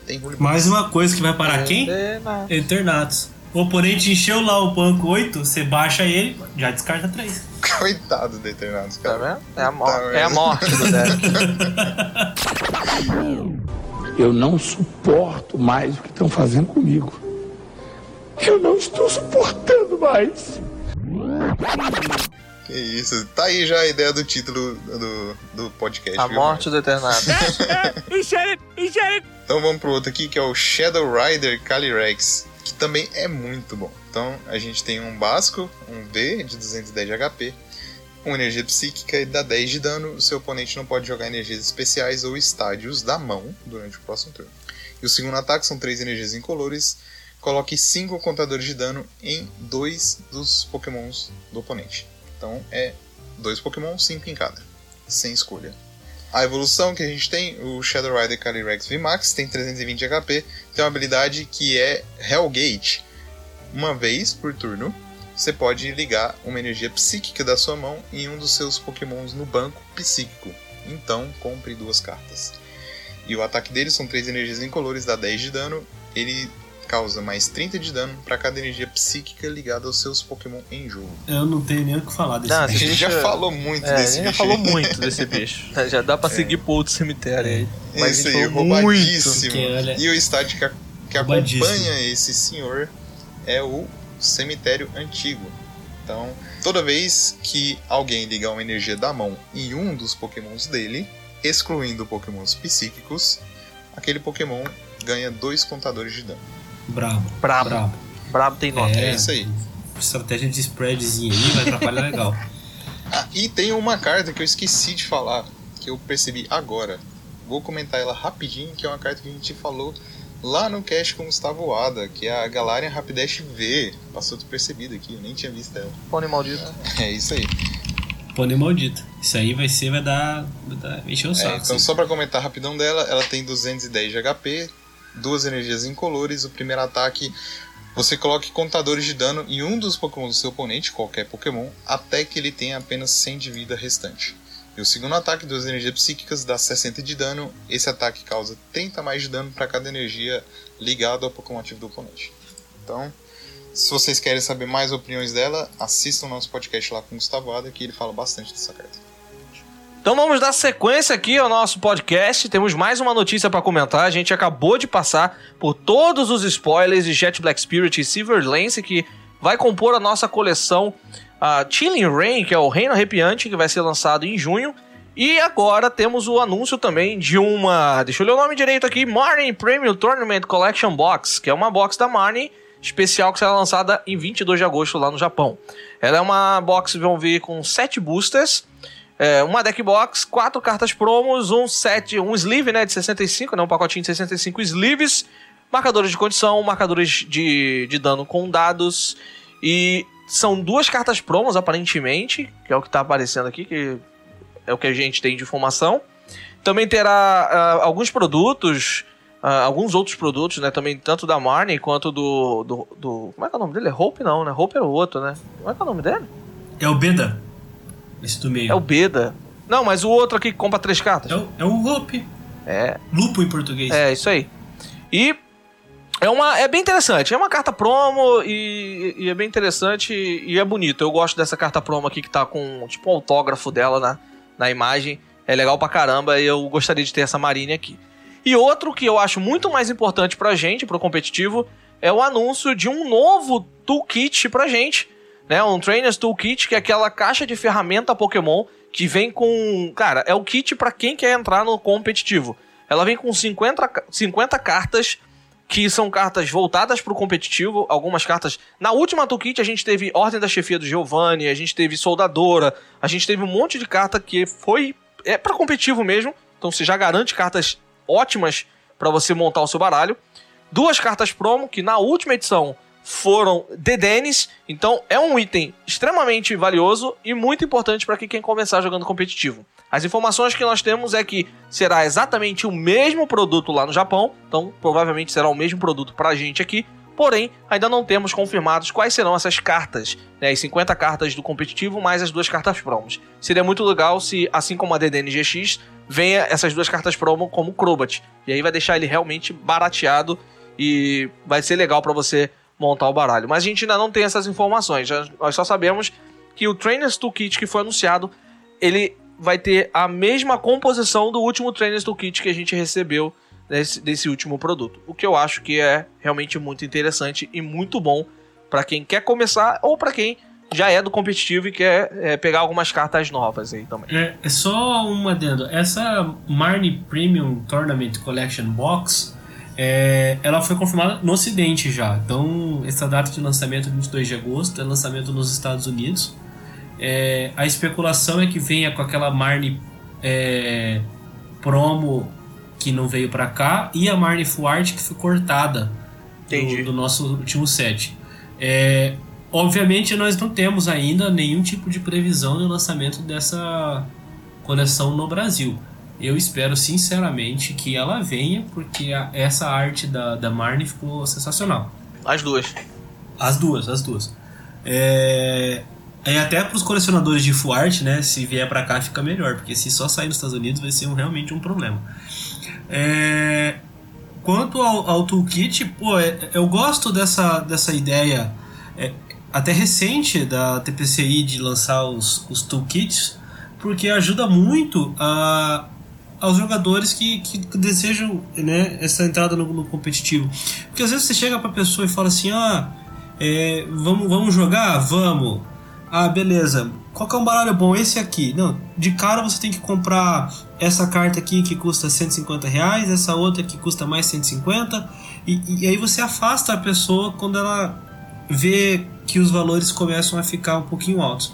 tem Hooli Box. Mais uma coisa que vai parar quem? Eternatus. O oponente encheu lá o banco oito, você baixa ele, já descarta três. Coitado do Eternatus, cara. Tá vendo? É a, mor- tá é a morte do Deck. Eu não suporto mais o que estão fazendo comigo. Eu não estou suportando mais. Que isso. Tá aí já a ideia do título do, do podcast. A viu, morte mano? Do Eternatus. Então vamos pro outro aqui, que é o Shadow Rider Calyrex, que também é muito bom. Então a gente tem um básico, um V de duzentos e dez de H P, uma energia psíquica e dá dez de dano. O seu oponente não pode jogar energias especiais ou estádios da mão durante o próximo turno. E o segundo ataque são três energias incolores. Coloque cinco contadores de dano em dois dos pokémons do oponente. Então é dois pokémon, cinco em cada, sem escolha. A evolução que a gente tem, o Shadow Rider Calyrex V MAX, tem trezentos e vinte de H P, tem uma habilidade que é Hellgate. Uma vez por turno, você pode ligar uma energia psíquica da sua mão em um dos seus Pokémons no banco psíquico. Então, compre duas cartas. E o ataque dele são três energias incolores, dá dez de dano. Ele causa mais trinta de dano para cada energia psíquica ligada aos seus Pokémon em jogo. Eu não tenho nem o que falar desse não, bicho. A gente já falou muito é, desse bicho. A gente já falou muito desse bicho. Já dá para seguir é. pro outro cemitério aí. Mas isso aí, roubadíssimo. Porque, olha... E o estádio que, a, que acompanha esse senhor é o Cemitério Antigo. Então, toda vez que alguém ligar uma energia da mão em um dos Pokémons dele, excluindo Pokémons psíquicos, aquele Pokémon ganha dois contadores de dano. Brabo. Brabo. Brabo, Brabo tem nota. É, é isso aí. Estratégia de spreadzinho aí vai atrapalhar legal. Ah, e tem uma carta que eu esqueci de falar, que eu percebi agora. Vou comentar ela rapidinho, que é uma carta que a gente falou lá no cast como está voada, que é a Galarian Rapidash V. Passou despercebida aqui, eu nem tinha visto ela. Pônei maldito. É, é isso aí. Pônei maldito. Isso aí vai ser, vai dar... Vai dar encher o saco. É, então assim. Só pra comentar rapidão dela, ela tem duzentos e dez de H P, duas energias incolores. O primeiro ataque, você coloque contadores de dano em um dos Pokémon do seu oponente, qualquer Pokémon, até que ele tenha apenas cem de vida restante. E o segundo ataque, duas energias psíquicas, dá sessenta de dano. Esse ataque causa trinta mais de dano para cada energia ligada ao Pokémon ativo do oponente. Então, se vocês querem saber mais opiniões dela, assistam o nosso podcast lá com o Gustavo Ada, que ele fala bastante dessa carta. Então vamos dar sequência aqui ao nosso podcast. Temos mais uma notícia para comentar. A gente acabou de passar por todos os spoilers de Jet Black Spirit e Silver Lance, que vai compor a nossa coleção Uh, Chilling Rain, que é o Reino Arrepiante, que vai ser lançado em junho. E agora temos o anúncio também de uma... Deixa eu ler o nome direito aqui. Marnie Premium Tournament Collection Box, que é uma box da Marnie especial que será lançada em vinte e dois de agosto lá no Japão. Ela é uma box, vão ver, com sete boosters, é, uma deck box, quatro cartas promos, um set, um sleeve, né, de sessenta e cinco, né, um pacotinho de sessenta e cinco sleeves, marcadores de condição, marcadores de, de dano com dados e... São duas cartas promos, aparentemente, que é o que está aparecendo aqui, que é o que a gente tem de informação. Também terá uh, alguns produtos, uh, alguns outros produtos, né? Também tanto da Marnie quanto do, do, do... Como é que é o nome dele? É Hope não, né? Hope era o outro, né? Como é que é o nome dele? É o Beda. Esse do meio. É o Beda. Não, mas o outro aqui que compra três cartas. É o, é o Hope. É. Lupo em português. É, isso aí. E... É, uma, é bem interessante, é uma carta promo e, e é bem interessante e é bonito. Eu gosto dessa carta promo aqui que tá com tipo um autógrafo dela na, na imagem. É legal pra caramba e eu gostaria de ter essa Marine aqui. E outro que eu acho muito mais importante pra gente, pro competitivo, é o anúncio de um novo toolkit pra gente, né? Um Trainers Toolkit, que é aquela caixa de ferramenta Pokémon que vem com... Cara, é o kit pra quem quer entrar no competitivo. Ela vem com cinquenta, cinquenta cartas... que são cartas voltadas para o competitivo, algumas cartas... Na última toolkit a gente teve Ordem da Chefia do Giovanni, a gente teve Soldadora, a gente teve um monte de carta que foi... É para competitivo mesmo, então você já garante cartas ótimas para você montar o seu baralho. Duas cartas promo, que na última edição foram dedenes, então é um item extremamente valioso e muito importante para quem começar jogando competitivo. As informações que nós temos é que será exatamente o mesmo produto lá no Japão, então provavelmente será o mesmo produto pra gente aqui, porém ainda não temos confirmados quais serão essas cartas, né? As cinquenta cartas do competitivo mais as duas cartas promos. Seria muito legal se, assim como a D D N G X, venha essas duas cartas promo como Crobat, e aí vai deixar ele realmente barateado e vai ser legal pra você montar o baralho. Mas a gente ainda não tem essas informações, nós só sabemos que o Trainers Toolkit que foi anunciado, ele... vai ter a mesma composição do último Trainers Toolkit que a gente recebeu desse, desse último produto. O que eu acho que é realmente muito interessante e muito bom para quem quer começar ou para quem já é do competitivo e quer é, pegar algumas cartas novas aí também. É, é só um adendo. Essa Marnie Premium Tournament Collection Box, é, ela foi confirmada no Ocidente já. Então, essa data de lançamento é vinte e dois de agosto, é lançamento nos Estados Unidos. É, a especulação é que venha com aquela Marnie é, promo que não veio pra cá e a Marnie Full Art que foi cortada do, do nosso último set. É, obviamente nós não temos ainda nenhum tipo de previsão do lançamento dessa coleção no Brasil. Eu espero sinceramente que ela venha, porque a, essa arte da, da Marnie ficou sensacional. As duas. As duas, as duas. É... E até para os colecionadores de full art, né, se vier para cá fica melhor, porque se só sair nos Estados Unidos vai ser um, realmente um problema. É... Quanto ao, ao toolkit, pô, é, eu gosto dessa, dessa ideia é, até recente da T P C I de lançar os, os toolkits, porque ajuda muito a, aos jogadores que, que desejam, né, essa entrada no, no competitivo. Porque às vezes você chega para a pessoa e fala assim, ah, é, vamos, vamos jogar? Vamos! Ah, beleza. Qual que é um baralho bom? Esse aqui. Não, de cara você tem que comprar essa carta aqui que custa cento e cinquenta reais, essa outra que custa mais cento e cinquenta. E, e aí você afasta a pessoa quando ela vê que os valores começam a ficar um pouquinho altos.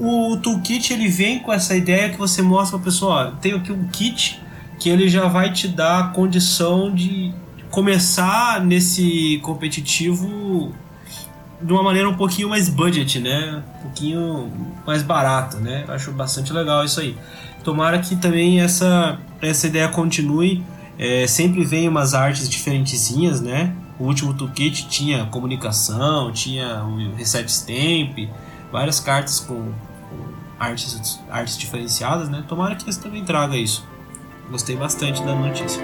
O, o toolkit, ele vem com essa ideia que você mostra pra pessoa, ó, tem aqui um kit que ele já vai te dar a condição de começar nesse competitivo de uma maneira um pouquinho mais budget, né? Um pouquinho mais barata, né? Acho bastante legal isso aí. Tomara que também essa, essa ideia continue. É, sempre vem umas artes diferentezinhas, né? O último toolkit tinha comunicação, tinha o reset stamp, várias cartas com, com artes, artes diferenciadas, né? Tomara que esse também traga isso. Gostei bastante da notícia.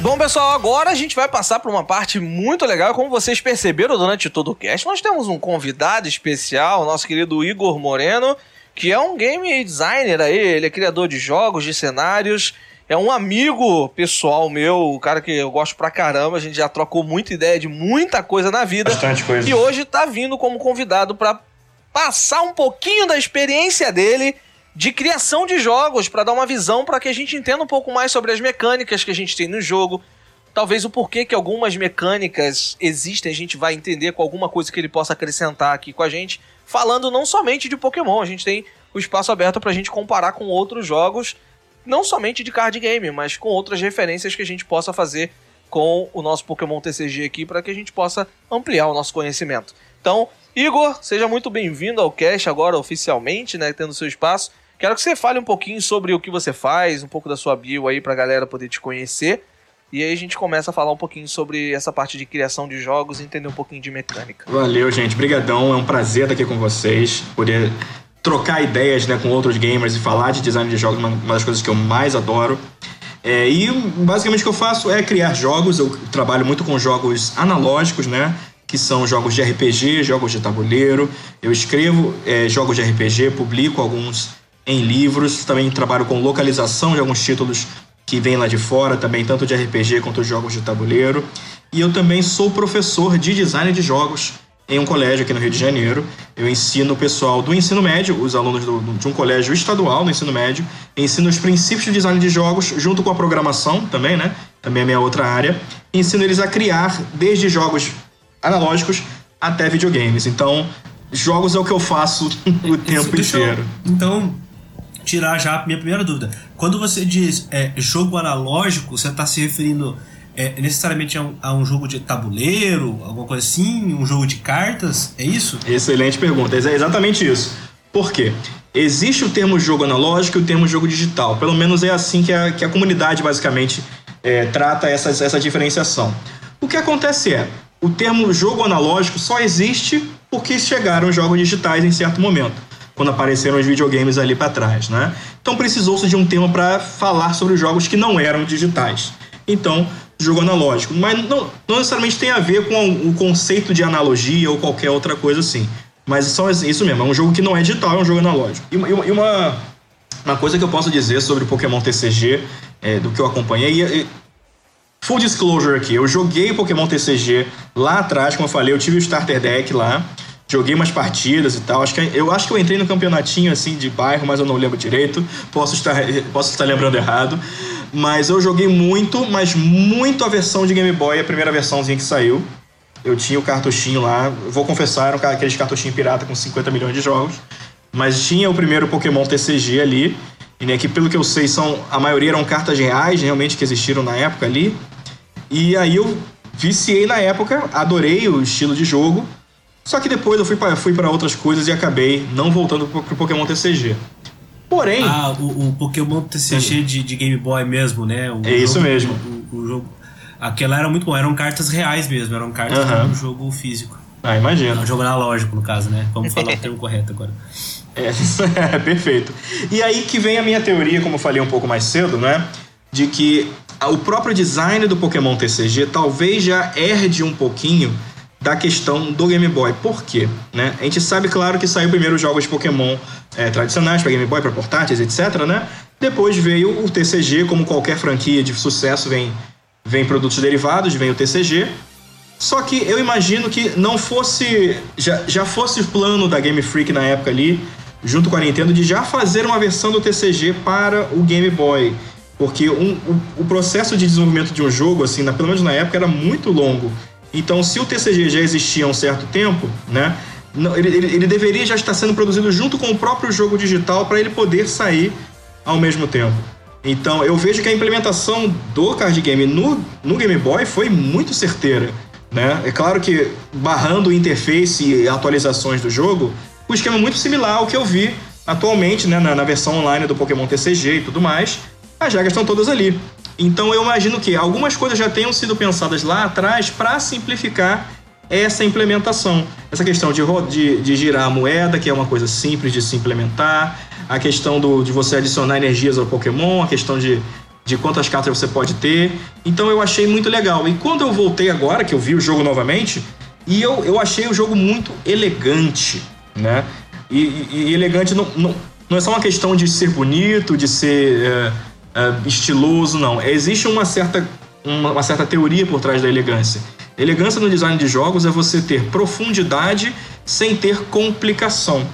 Bom, pessoal, agora a gente vai passar por uma parte muito legal. Como vocês perceberam durante todo o cast, nós temos um convidado especial, o nosso querido Igor Moreno, que é um game designer aí, ele é criador de jogos, de cenários, é um amigo pessoal meu, um cara que eu gosto pra caramba, a gente já trocou muita ideia de muita coisa na vida. Bastante coisa. E hoje tá vindo como convidado pra passar um pouquinho da experiência dele de criação de jogos, para dar uma visão para que a gente entenda um pouco mais sobre as mecânicas que a gente tem no jogo. Talvez o porquê que algumas mecânicas existem, a gente vai entender com alguma coisa que ele possa acrescentar aqui com a gente. Falando não somente de Pokémon, a gente tem o espaço aberto para a gente comparar com outros jogos, não somente de card game, mas com outras referências que a gente possa fazer com o nosso Pokémon T C G aqui, para que a gente possa ampliar o nosso conhecimento. Então, Igor, seja muito bem-vindo ao cast agora oficialmente, né, tendo seu espaço. Quero que você fale um pouquinho sobre o que você faz, um pouco da sua bio aí pra galera poder te conhecer. E aí a gente começa a falar um pouquinho sobre essa parte de criação de jogos e entender um pouquinho de mecânica. Valeu, gente. Obrigadão. É um prazer estar aqui com vocês. Poder trocar ideias, né, com outros gamers e falar de design de jogos é uma das coisas que eu mais adoro. É, e basicamente o que eu faço é criar jogos. Eu trabalho muito com jogos analógicos, né? Que são jogos de R P G, jogos de tabuleiro. Eu escrevo é, jogos de R P G, publico alguns em livros, também trabalho com localização de alguns títulos que vêm lá de fora, também tanto de R P G quanto de jogos de tabuleiro. E eu também sou professor de design de jogos em um colégio aqui no Rio de Janeiro. Eu ensino o pessoal do ensino médio, os alunos do, de um colégio estadual no ensino médio, ensino os princípios de design de jogos junto com a programação também, né? Também é minha outra área. Ensino eles a criar desde jogos analógicos até videogames. Então, jogos é o que eu faço o tempo Isso, inteiro. Eu... Então... tirar já a minha primeira dúvida. Quando você diz é, jogo analógico, você está se referindo é, necessariamente a um, a um jogo de tabuleiro, alguma coisa assim, um jogo de cartas, é isso? Excelente pergunta, é exatamente isso. Por quê? Existe o termo jogo analógico e o termo jogo digital, pelo menos é assim que a, que a comunidade basicamente é, trata essa, essa diferenciação. O que acontece é, o termo jogo analógico só existe porque chegaram jogos digitais em certo momento, quando apareceram os videogames ali para trás, né? Então precisou-se de um tema para falar sobre os jogos que não eram digitais. Então, jogo analógico. Mas não, não necessariamente tem a ver com o conceito de analogia ou qualquer outra coisa assim. Mas só isso mesmo, é um jogo que não é digital, é um jogo analógico. E uma, e uma, uma coisa que eu posso dizer sobre o Pokémon T C G, é, do que eu acompanhei... E, full disclosure aqui, eu joguei Pokémon T C G lá atrás, como eu falei, eu tive o Starter Deck lá. Joguei umas partidas e tal. Acho que eu acho que eu entrei no campeonatinho assim de bairro, mas eu não lembro direito. Posso estar, posso estar lembrando errado. Mas eu joguei muito, mas muito a versão de Game Boy, a primeira versãozinha que saiu. Eu tinha o cartuchinho lá. Vou confessar, eram aqueles cartuchinhos pirata com cinquenta milhões de jogos. Mas tinha o primeiro Pokémon T C G ali. E né, que pelo que eu sei, são, a maioria eram cartas reais, realmente, que existiram na época ali. E aí eu viciei na época, adorei o estilo de jogo. Só que depois eu fui para fui para outras coisas e acabei não voltando para o Pokémon T C G. Porém... Ah, o, o Pokémon T C G de, de Game Boy mesmo, né? O é isso jogo, mesmo. O, o, o jogo... Aquela era muito bom, eram cartas reais mesmo, eram cartas do uhum. um jogo físico. Ah, imagina. Um jogo analógico, no caso, né? Vamos falar o termo correto agora. É, é, perfeito. E aí que vem a minha teoria, como eu falei um pouco mais cedo, né? De que o próprio design do Pokémon T C G talvez já herde um pouquinho da questão do Game Boy. Por quê? Né? A gente sabe, claro, que saiu primeiro os jogos de Pokémon é, tradicionais para Game Boy, para portáteis, etcétera, né? Depois veio o T C G, como qualquer franquia de sucesso, vem, vem produtos derivados, vem o T C G. Só que eu imagino que não fosse... Já, já fosse o plano da Game Freak na época ali, junto com a Nintendo, de já fazer uma versão do T C G para o Game Boy. Porque um, o, o processo de desenvolvimento de um jogo, assim, na, pelo menos na época, era muito longo. Então, se o T C G já existia há um certo tempo, né, ele, ele, ele deveria já estar sendo produzido junto com o próprio jogo digital para ele poder sair ao mesmo tempo. Então, eu vejo que a implementação do card game no, no Game Boy foi muito certeira, né? É claro que, barrando interface e atualizações do jogo, o esquema é muito similar ao que eu vi atualmente, né, na, na versão online do Pokémon T C G e tudo mais. As regras estão todas ali. Então eu imagino que algumas coisas já tenham sido pensadas lá atrás para simplificar essa implementação. Essa questão de, de, de girar a moeda, que é uma coisa simples de se implementar. A questão do, de você adicionar energias ao Pokémon. A questão de, de quantas cartas você pode ter. Então eu achei muito legal. E quando eu voltei agora, que eu vi o jogo novamente, e eu, eu achei o jogo muito elegante, né? E, e, e elegante não, não, não é só uma questão de ser bonito, de ser... É, Uh, estiloso, não. Existe uma certa, uma, uma certa teoria por trás da elegância. Elegância no design de jogos é você ter profundidade sem ter complicação.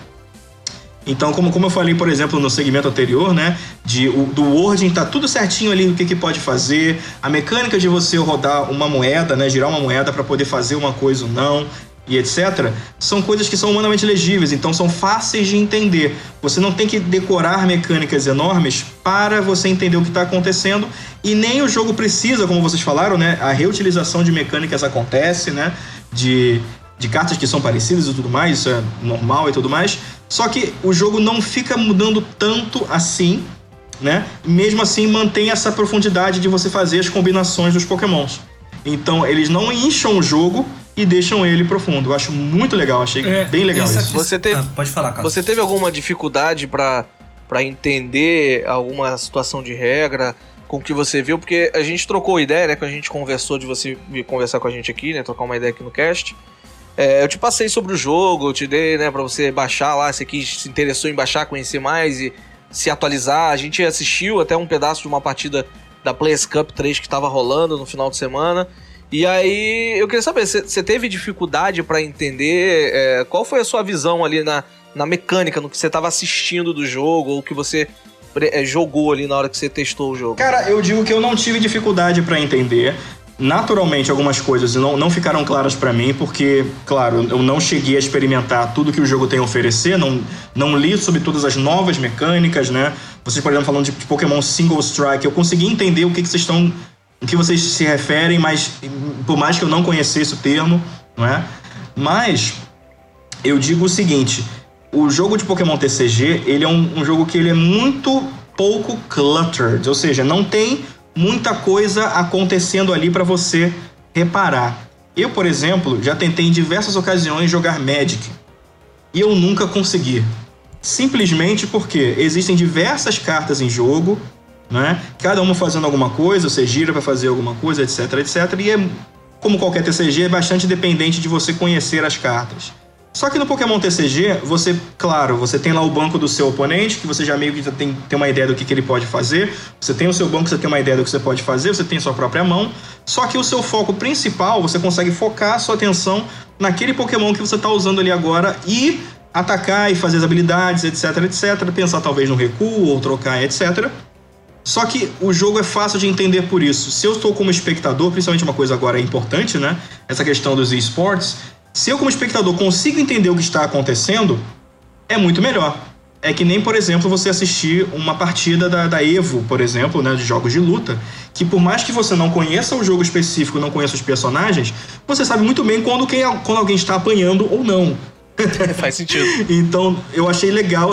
Então, como, como eu falei, por exemplo, no segmento anterior, né, de, o, do wording, tá tudo certinho ali o que, que pode fazer, a mecânica de você rodar uma moeda, né, girar uma moeda para poder fazer uma coisa ou não, e etcétera, são coisas que são humanamente legíveis, então são fáceis de entender. Você não tem que decorar mecânicas enormes para você entender o que está acontecendo, e nem o jogo precisa, como vocês falaram, né? A reutilização de mecânicas acontece, né? De, de cartas que são parecidas e tudo mais, isso é normal e tudo mais. Só que o jogo não fica mudando tanto assim, né? Mesmo assim, mantém essa profundidade de você fazer as combinações dos Pokémons. Então, eles não incham o jogo e deixam ele profundo. Eu acho muito legal, achei é, bem legal isso. Você teve, ah, pode falar, Carlos. Você teve alguma dificuldade pra, pra entender alguma situação de regra com o que você viu? Porque a gente trocou ideia, né? Quando a gente conversou de você vir conversar com a gente aqui, né? Trocar uma ideia aqui no cast. É, eu te passei sobre o jogo, eu te dei, né? Pra você baixar lá, você quis, se interessou em baixar, conhecer mais e se atualizar. A gente assistiu até um pedaço de uma partida da Players Cup três que tava rolando no final de semana. E aí, eu queria saber, você teve dificuldade pra entender é, qual foi a sua visão ali na, na mecânica, no que você estava assistindo do jogo, ou que você é, jogou ali na hora que você testou o jogo? Cara, eu digo que eu não tive dificuldade pra entender. Naturalmente, algumas coisas não, não ficaram claras pra mim, porque, claro, eu não cheguei a experimentar tudo que o jogo tem a oferecer, não, não li sobre todas as novas mecânicas, né? Vocês, por exemplo, falando de Pokémon Single Strike, eu consegui entender o que, que vocês estão... o que vocês se referem, mas por mais que eu não conhecesse o termo, não é? Mas eu digo o seguinte, o jogo de Pokémon T C G, ele é um, um jogo que ele é muito pouco cluttered, ou seja, não tem muita coisa acontecendo ali para você reparar. Eu, por exemplo, já tentei em diversas ocasiões jogar Magic e eu nunca consegui, simplesmente porque existem diversas cartas em jogo, né? Cada uma fazendo alguma coisa, você gira para fazer alguma coisa, etc, etc, e é, como qualquer T C G, é bastante dependente de você conhecer as cartas. Só que no Pokémon T C G, você, claro, você tem lá o banco do seu oponente, que você já meio que já tem, tem uma ideia do que, que ele pode fazer, você tem o seu banco, você tem uma ideia do que você pode fazer, você tem sua própria mão, só que o seu foco principal, você consegue focar a sua atenção naquele Pokémon que você está usando ali agora e atacar e fazer as habilidades, etc, etc, pensar talvez no recuo ou trocar, etc. Só que o jogo é fácil de entender por isso. Se eu estou como espectador, principalmente uma coisa agora importante, né? Essa questão dos esportes. Se eu como espectador consigo entender o que está acontecendo, é muito melhor. É que nem, por exemplo, você assistir uma partida da, da Evo, por exemplo, né? De jogos de luta, que por mais que você não conheça o jogo específico, não conheça os personagens, você sabe muito bem quando, quem, quando alguém está apanhando ou não. Faz sentido. Então, eu achei legal,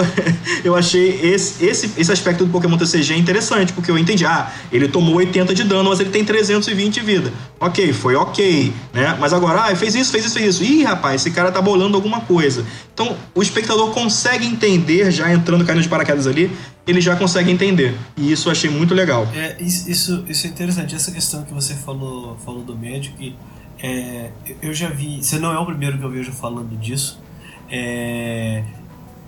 eu achei esse, esse, esse aspecto do Pokémon T C G interessante, porque eu entendi, ah, ele tomou oitenta de dano, mas ele tem trezentos e vinte de vida. Ok, foi ok, né? Mas agora, ah, fez isso, fez isso, fez isso. Ih, rapaz, esse cara tá bolando alguma coisa. Então, o espectador consegue entender, já entrando, caindo de paraquedas ali, ele já consegue entender. E isso eu achei muito legal. É, isso, isso é interessante, essa questão que você falou, falou do médico, e, é, eu já vi, você não é o primeiro que eu vejo falando disso. É,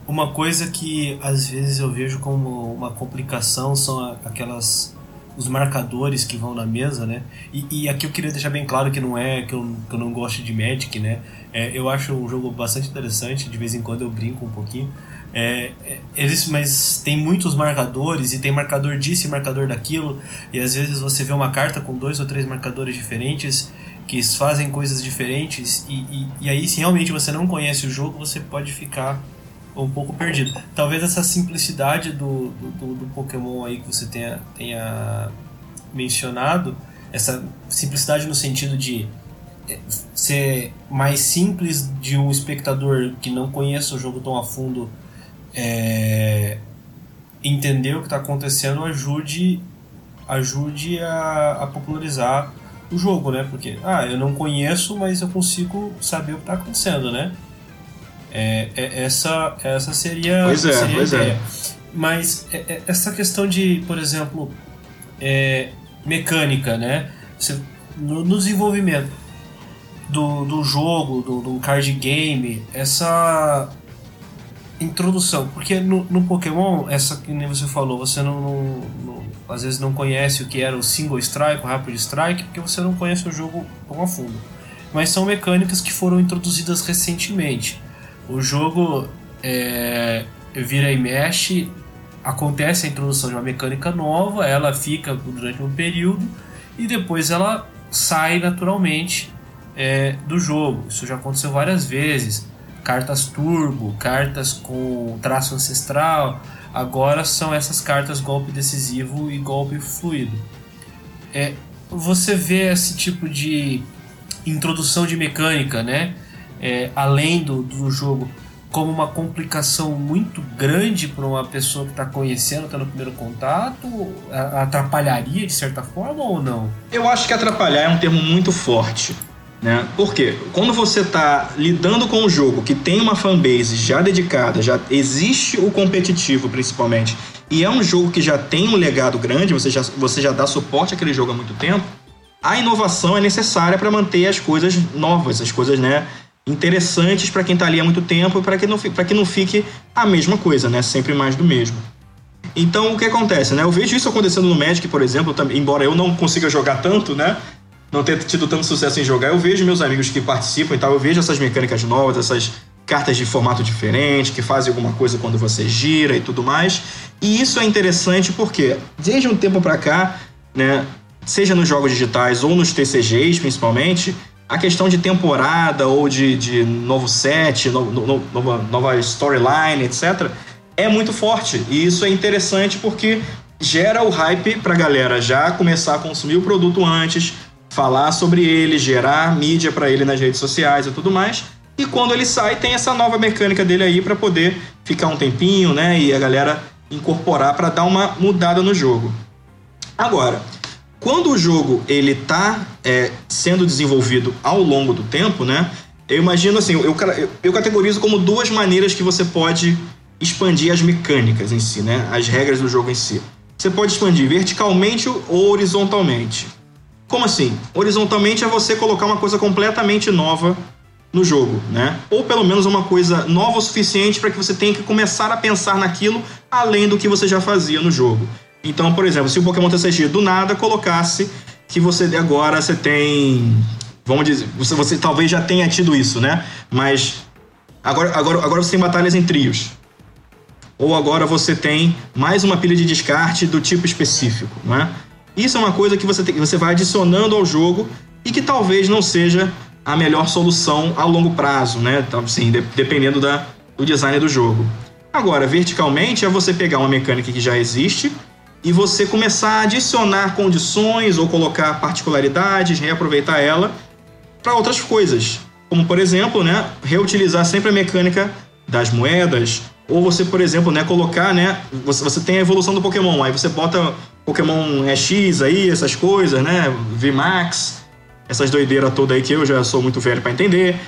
uma coisa que às vezes eu vejo como uma complicação são aquelas, os marcadores que vão na mesa, né? E, e aqui eu queria deixar bem claro que não é que eu, que eu não gosto de Magic, né? É, eu acho um jogo bastante interessante, de vez em quando eu brinco um pouquinho. É, eles, mas tem muitos marcadores, e tem marcador disso e marcador daquilo, e às vezes você vê uma carta com dois ou três marcadores diferentes, que fazem coisas diferentes, e, e, e aí se realmente você não conhece o jogo, você pode ficar um pouco perdido. Talvez essa simplicidade do, do, do Pokémon aí que você tenha, tenha mencionado, essa simplicidade no sentido de ser mais simples de um espectador que não conhece o jogo tão a fundo, é, entender o que está acontecendo, ajude, ajude a, a popularizar o jogo, né? Porque, ah, eu não conheço, mas eu consigo saber o que tá acontecendo, né? É, é, essa, essa seria, pois é, seria pois a ideia. É. Mas é, é, essa questão de, por exemplo, é, mecânica, né? Você, no, no desenvolvimento do, do jogo, do, do card game, essa introdução. Porque no, no Pokémon, essa que nem você falou, você não... não, não às vezes não conhece o que era o single strike, o rapid strike, porque você não conhece o jogo tão a fundo. Mas são mecânicas que foram introduzidas recentemente. O jogo é, vira e mexe, acontece a introdução de uma mecânica nova, ela fica durante um período e depois ela sai naturalmente é, do jogo. Isso já aconteceu várias vezes. Cartas turbo, cartas com traço ancestral... Agora são essas cartas golpe decisivo e golpe fluido. É, você vê esse tipo de introdução de mecânica, né? É, além do, do jogo, como uma complicação muito grande para uma pessoa que está conhecendo, está no primeiro contato? Atrapalharia de certa forma ou não? Eu acho que atrapalhar é um termo muito forte. Né? Porque quando você está lidando com um jogo que tem uma fanbase já dedicada, já existe o competitivo principalmente, e é um jogo que já tem um legado grande, você já, você já dá suporte àquele jogo há muito tempo, a inovação é necessária para manter as coisas novas, as coisas, né, interessantes para quem está ali há muito tempo, e para que, que não fique a mesma coisa, né, sempre mais do mesmo. Então o que acontece? Né? Eu vejo isso acontecendo no Magic, por exemplo, embora eu não consiga jogar tanto, né? Não ter tido tanto sucesso em jogar, eu vejo meus amigos que participam e tal, eu vejo essas mecânicas novas, essas cartas de formato diferente, que fazem alguma coisa quando você gira e tudo mais, e isso é interessante porque, desde um tempo pra cá, né, seja nos jogos digitais ou nos T C Gs, principalmente, a questão de temporada ou de, de novo set, no, no, nova, nova storyline, etcétera, é muito forte, e isso é interessante porque gera o hype pra galera já começar a consumir o produto antes, falar sobre ele, gerar mídia para ele nas redes sociais e tudo mais. E quando ele sai, tem essa nova mecânica dele aí para poder ficar um tempinho, né? E a galera incorporar para dar uma mudada no jogo. Agora, quando o jogo ele tá é, sendo desenvolvido ao longo do tempo, né? Eu imagino assim, eu, eu, eu categorizo como duas maneiras que você pode expandir as mecânicas em si, né? As regras do jogo em si. Você pode expandir verticalmente ou horizontalmente. Como assim? Horizontalmente é você colocar uma coisa completamente nova no jogo, né? Ou pelo menos uma coisa nova o suficiente para que você tenha que começar a pensar naquilo além do que você já fazia no jogo. Então, por exemplo, se o Pokémon T C G do nada colocasse que você agora você tem... Vamos dizer, você, você talvez já tenha tido isso, né? Mas agora, agora, agora você tem batalhas em trios. Ou agora você tem mais uma pilha de descarte do tipo específico, não é? Isso é uma coisa que você, tem, você vai adicionando ao jogo e que talvez não seja a melhor solução a longo prazo, né? Então, assim, de, dependendo da, do design do jogo. Agora, verticalmente é você pegar uma mecânica que já existe e você começar a adicionar condições ou colocar particularidades, reaproveitar ela para outras coisas. Como, por exemplo, né, reutilizar sempre a mecânica das moedas, ou você, por exemplo, né, colocar, né, você, você tem a evolução do Pokémon, aí você bota Pokémon X aí, essas coisas, né, V MAX, essas doideiras todas aí que eu já sou muito velho para entender,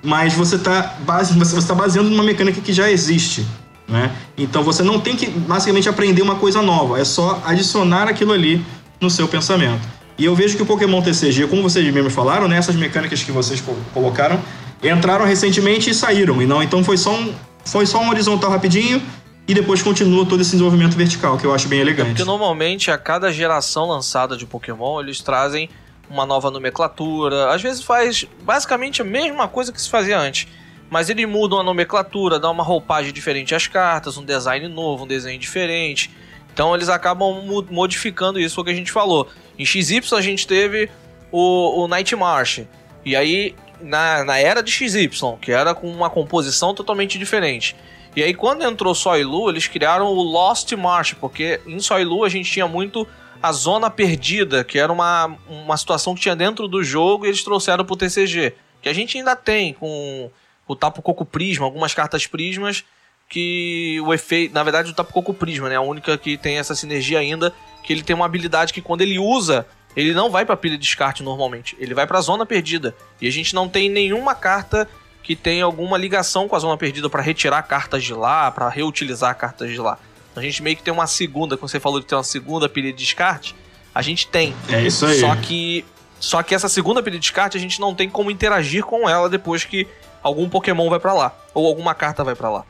mas você está base, você tá baseando numa mecânica que já existe, né? Então você não tem que basicamente aprender uma coisa nova, é só adicionar aquilo ali no seu pensamento. E eu vejo que o Pokémon T C G, como vocês mesmos falaram, né, essas mecânicas que vocês colocaram, entraram recentemente e saíram. E não, então foi só, um, foi só um horizontal rapidinho e depois continua todo esse desenvolvimento vertical, que eu acho bem elegante. É porque normalmente a cada geração lançada de Pokémon, eles trazem uma nova nomenclatura. Às vezes faz basicamente a mesma coisa que se fazia antes. Mas eles mudam a nomenclatura, dão uma roupagem diferente às cartas, um design novo, um desenho diferente. Então eles acabam modificando isso, foi o que a gente falou. Em X Y a gente teve o, o Night March. E aí, na, na era de X Y, que era com uma composição totalmente diferente. E aí, quando entrou Sol e Lua, eles criaram o Lost March, porque em Sol e Lua a gente tinha muito a Zona Perdida, que era uma, uma situação que tinha dentro do jogo e eles trouxeram pro T C G. Que a gente ainda tem com o Tapu Koko Prisma, algumas cartas prismas, que o efeito, na verdade o Tapu Koko Prisma, né, a única que tem essa sinergia ainda, que ele tem uma habilidade que quando ele usa, ele não vai pra pilha de descarte normalmente, ele vai pra Zona Perdida, e a gente não tem nenhuma carta que tenha alguma ligação com a Zona Perdida pra retirar cartas de lá, pra reutilizar cartas de lá. A gente meio que tem uma segunda, como você falou de ter uma segunda pilha de descarte, a gente tem. É isso aí. Só que, só que essa segunda pilha de descarte a gente não tem como interagir com ela depois que algum Pokémon vai pra lá, ou alguma carta vai pra lá.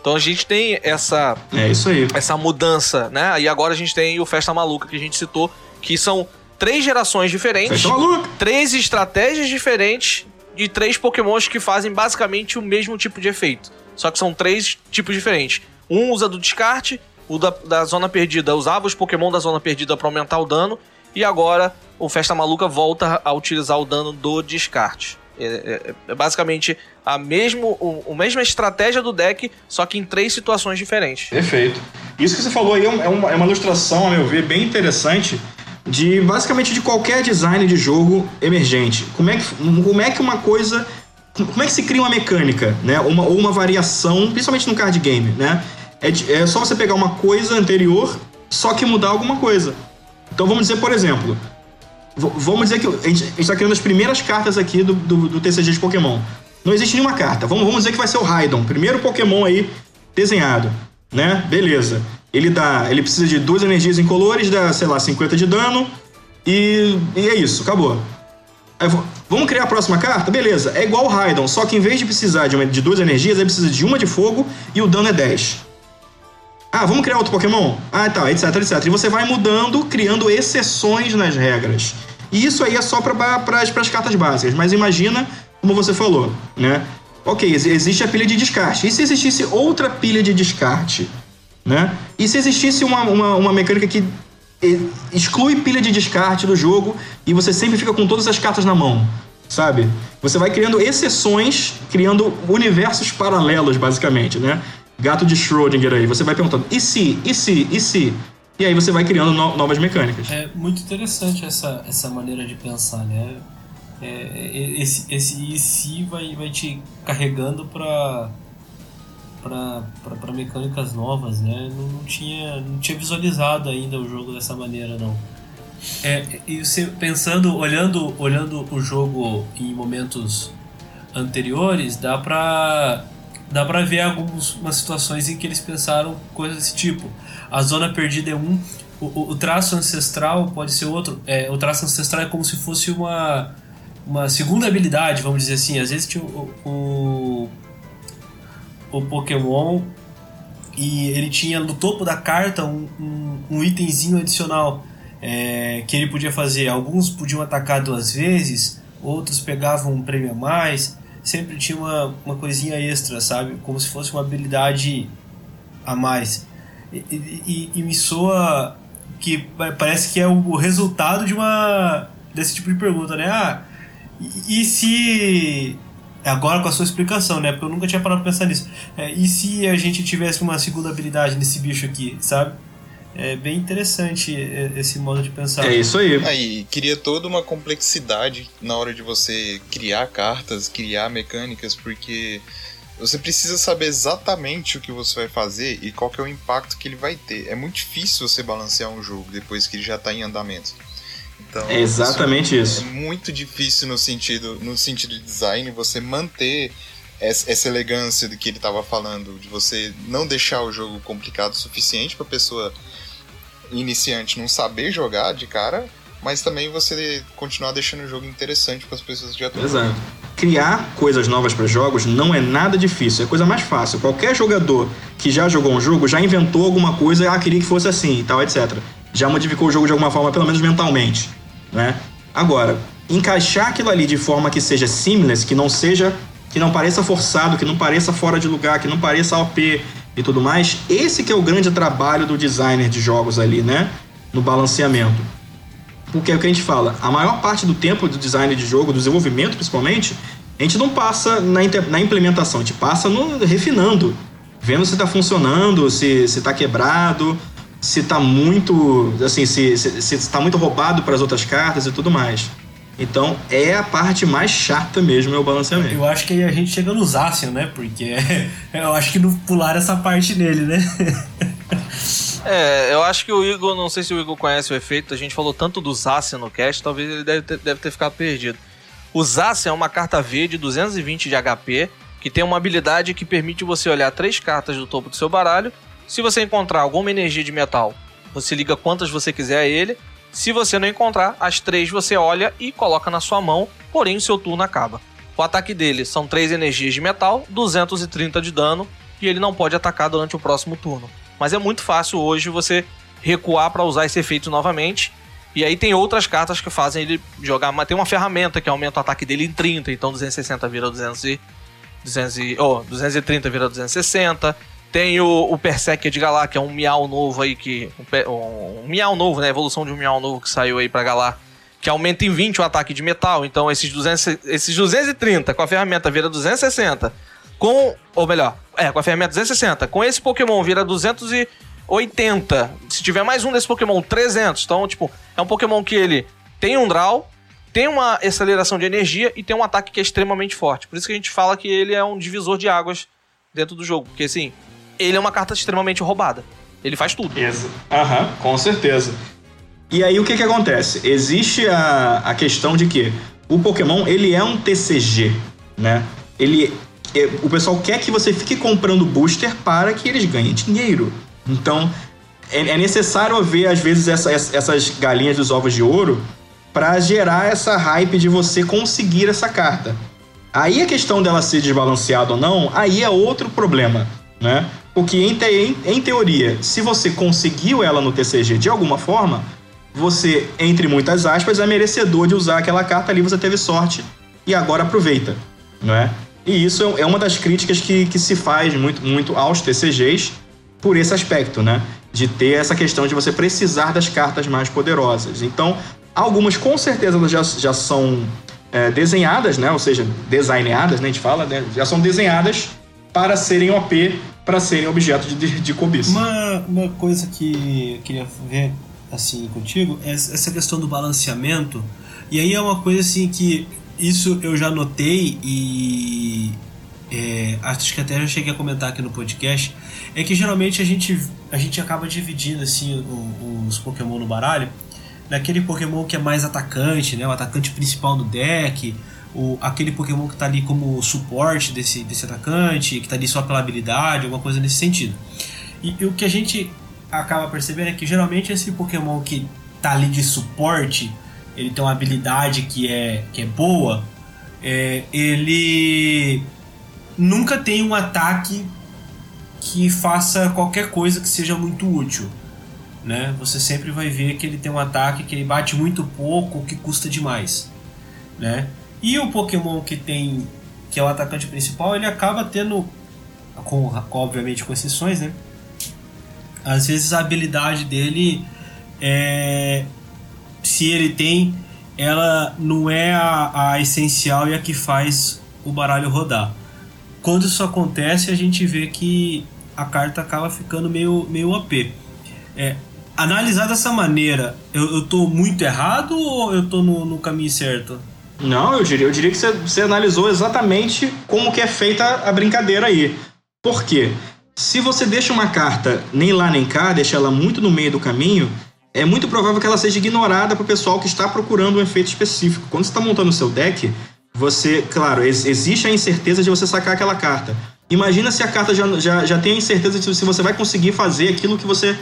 Então a gente tem essa, é isso aí. Essa mudança, né? E agora a gente tem o Festa Maluca que a gente citou, que são três gerações diferentes, três estratégias diferentes e três Pokémons que fazem basicamente o mesmo tipo de efeito. Só que são três tipos diferentes. Um usa do descarte, o da, da Zona Perdida usava os Pokémon da Zona Perdida para aumentar o dano, e agora o Festa Maluca volta a utilizar o dano do descarte. É, é, é basicamente a, mesmo, o, a mesma estratégia do deck, só que em três situações diferentes. Perfeito. Isso que você falou aí é uma, é uma ilustração, a meu ver, bem interessante de basicamente de qualquer design de jogo emergente. Como é que, como é que uma coisa... Como é que se cria uma mecânica, né? Uma, ou uma variação, principalmente no card game, né? É, é só você pegar uma coisa anterior, só que mudar alguma coisa. Então vamos dizer, por exemplo... Vamos dizer que a gente está criando as primeiras cartas aqui do, do, do T C G de Pokémon. Não existe nenhuma carta. Vamos, vamos dizer que vai ser o Raidon, primeiro Pokémon aí desenhado, né? Beleza. Ele dá, ele precisa de duas energias incolores, dá, sei lá, cinquenta de dano e, e é isso, acabou. Aí, vamos criar a próxima carta? Beleza. É igual o Raidon, só que em vez de precisar de, uma, de duas energias, ele precisa de uma de fogo e o dano é dez. Ah, vamos criar outro Pokémon? Ah, tá, etc, et cetera. E você vai mudando, criando exceções nas regras. E isso aí é só para pra, as cartas básicas. Mas imagina, como você falou, né? Ok, existe a pilha de descarte. E se existisse outra pilha de descarte? Né? E se existisse uma, uma, uma mecânica que exclui pilha de descarte do jogo e você sempre fica com todas as cartas na mão? Sabe? Você vai criando exceções, criando universos paralelos, basicamente, né? Gato de Schrödinger aí, você vai perguntando, e se, e se, e se? E aí você vai criando no- novas mecânicas. É muito interessante essa, essa maneira de pensar, né? É, esse, esse e se vai, vai te carregando para pra, pra, pra mecânicas novas, né? Não, não, tinha, não tinha visualizado ainda o jogo dessa maneira, não. É, e você pensando, olhando, olhando o jogo em momentos anteriores, dá pra... Dá pra ver algumas situações em que eles pensaram coisas desse tipo. A Zona Perdida é um, o, o traço ancestral pode ser outro. É, o traço ancestral é como se fosse uma, uma segunda habilidade, vamos dizer assim. Às vezes tinha o, o, o Pokémon e ele tinha no topo da carta um, um, um itemzinho adicional é, que ele podia fazer. Alguns podiam atacar duas vezes, outros pegavam um prêmio a mais... Sempre tinha uma, uma coisinha extra, sabe? Como se fosse uma habilidade a mais. E, e, e me soa que parece que é o resultado de uma desse tipo de pergunta, né? Ah, e, e se... Agora com a sua explicação, né? Porque eu nunca tinha parado pra pensar nisso. É, e se a gente tivesse uma segunda habilidade nesse bicho aqui, sabe? É bem interessante esse modo de pensar. É isso aí. Aí cria toda uma complexidade na hora de você criar cartas, criar mecânicas, porque você precisa saber exatamente o que você vai fazer e qual que é o impacto que ele vai ter. É muito difícil você balancear um jogo depois que ele já está em andamento. Então, é exatamente isso. É muito difícil no sentido, no sentido de design você manter essa elegância do que ele estava falando, de você não deixar o jogo complicado o suficiente para a pessoa iniciante não saber jogar de cara, mas também você continuar deixando o jogo interessante para as pessoas que já estão. Exato. Criar coisas novas para jogos não é nada difícil, é a coisa mais fácil. Qualquer jogador que já jogou um jogo já inventou alguma coisa, ah, queria que fosse assim e tal, etcétera. Já modificou o jogo de alguma forma, pelo menos mentalmente, né? Agora, encaixar aquilo ali de forma que seja seamless, que não seja... que não pareça forçado, que não pareça fora de lugar, que não pareça O P e tudo mais. Esse que é o grande trabalho do designer de jogos ali, né? No balanceamento. Porque é o que a gente fala, a maior parte do tempo do design de jogo, do desenvolvimento principalmente, a gente não passa na, inter... na implementação, a gente passa no... refinando, vendo se tá funcionando, se, se tá quebrado, se tá muito, assim, se, se... se tá muito roubado para as outras cartas e tudo mais. Então, é a parte mais chata mesmo, é o balanceamento. Eu acho que a gente chega no Zacian, né? Porque eu acho que não pularam essa parte nele, né? É, eu acho que o Igor, não sei se o Igor conhece o efeito, a gente falou tanto do Zacian no cast, talvez ele deve ter, deve ter ficado perdido. O Zacian é uma carta verde, duzentos e vinte de H P, que tem uma habilidade que permite você olhar três cartas do topo do seu baralho. Se você encontrar alguma energia de metal, você liga quantas você quiser a ele. Se você não encontrar, as três você olha e coloca na sua mão, porém o seu turno acaba. O ataque dele são três energias de metal, duzentos e trinta de dano, e ele não pode atacar durante o próximo turno. Mas é muito fácil hoje você recuar para usar esse efeito novamente, e aí tem outras cartas que fazem ele jogar, mas tem uma ferramenta que aumenta o ataque dele em trinta, então duzentos e sessenta vira duzentos e, duzentos e, oh, duzentos e trinta vira duzentos e sessenta... Tem o, o Persekia de Galar, que é um Miau novo aí, que um, um Miau novo, né? A evolução de um Miau novo que saiu aí pra Galar, que aumenta em vinte o ataque de metal. Então esses, duzentos, esses duzentos e trinta com a ferramenta vira duzentos e sessenta. Com, ou melhor, é, com a ferramenta duzentos e sessenta. Com esse Pokémon vira duzentos e oitenta. Se tiver mais um desse Pokémon, trezentos. Então, tipo, é um Pokémon que ele tem um draw, tem uma aceleração de energia e tem um ataque que é extremamente forte. Por isso que a gente fala que ele é um divisor de águas dentro do jogo. Porque, assim... ele é uma carta extremamente roubada. Ele faz tudo. Isso. Aham, com certeza. E aí o que que acontece? Existe a, a questão de que o Pokémon, ele é um T C G, né? Ele, é, o pessoal quer que você fique comprando booster para que eles ganhem dinheiro. Então, é, é necessário ver, às vezes, essa, essa, essas galinhas dos ovos de ouro para gerar essa hype de você conseguir essa carta. Aí a questão dela ser desbalanceada ou não, aí é outro problema, né? Porque, em, te, em, em teoria, se você conseguiu ela no T C G de alguma forma, você, entre muitas aspas, é merecedor de usar aquela carta ali, você teve sorte e agora aproveita, né? E isso é, é uma das críticas que, que se faz muito, muito aos T C Gs por esse aspecto, né? De ter essa questão de você precisar das cartas mais poderosas. Então, algumas com certeza já, já são é, desenhadas, né? Ou seja, designadas, né? A gente fala, né? Já são desenhadas para serem O P, para serem objeto de, de, de cobiça. Uma, uma coisa que eu queria ver assim contigo é essa questão do balanceamento. E aí é uma coisa assim que isso eu já notei e é, acho que até já cheguei a comentar aqui no podcast, é que geralmente a gente, a gente acaba dividindo assim, os Pokémon no baralho naquele Pokémon que é mais atacante, né? O atacante principal do deck, O, aquele Pokémon que tá ali como suporte desse, desse atacante, que tá ali só pela habilidade, alguma coisa nesse sentido. E, e o que a gente acaba percebendo é que geralmente esse Pokémon que tá ali de suporte, ele tem uma habilidade que é, que é boa, é, ele nunca tem um ataque que faça qualquer coisa que seja muito útil, né? Você sempre vai ver que ele tem um ataque que ele bate muito pouco, que custa demais, né? E o Pokémon que tem, que é o atacante principal, ele acaba tendo, com, obviamente com exceções, né? Às vezes a habilidade dele, é, se ele tem, ela não é a, a essencial e a que faz o baralho rodar. Quando isso acontece, a gente vê que a carta acaba ficando meio, meio O P. É, analisar dessa maneira, eu, eu tô muito errado ou eu tô no, no caminho certo? Não, eu diria, eu diria que você, você analisou exatamente como que é feita a brincadeira aí. Por quê? Se você deixa uma carta nem lá nem cá, deixa ela muito no meio do caminho, é muito provável que ela seja ignorada para o pessoal que está procurando um efeito específico. Quando você está montando o seu deck, você, claro, ex- existe a incerteza de você sacar aquela carta. Imagina se a carta já, já, já tem a incerteza de se você vai conseguir fazer aquilo que você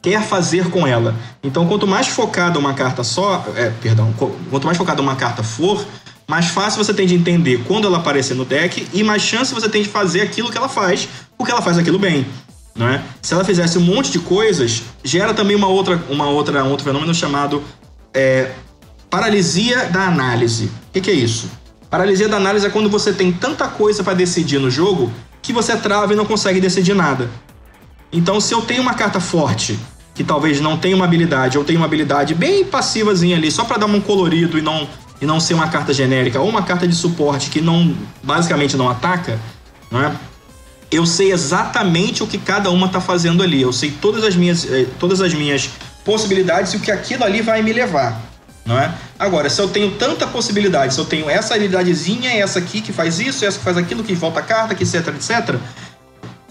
quer fazer com ela. Então, quanto mais focada uma carta só, é, perdão, quanto mais focada uma carta for, mais fácil você tem de entender quando ela aparecer no deck e mais chance você tem de fazer aquilo que ela faz, porque ela faz aquilo bem. Não é? Se ela fizesse um monte de coisas, gera também uma outra, uma outra, um outro fenômeno chamado é, paralisia da análise. O que, que é isso? Paralisia da análise é quando você tem tanta coisa para decidir no jogo que você trava e não consegue decidir nada. Então, se eu tenho uma carta forte, que talvez não tenha uma habilidade, ou tenha uma habilidade bem passivazinha ali, só para dar um colorido e não, e não ser uma carta genérica, ou uma carta de suporte que não, basicamente não ataca, não é? Eu sei exatamente o que cada uma está fazendo ali. Eu sei todas as minhas, todas as minhas possibilidades e o que aquilo ali vai me levar, não é? Agora, se eu tenho tanta possibilidade, se eu tenho essa habilidadezinha, essa aqui que faz isso, essa que faz aquilo, que volta a carta, que etc, etcétera,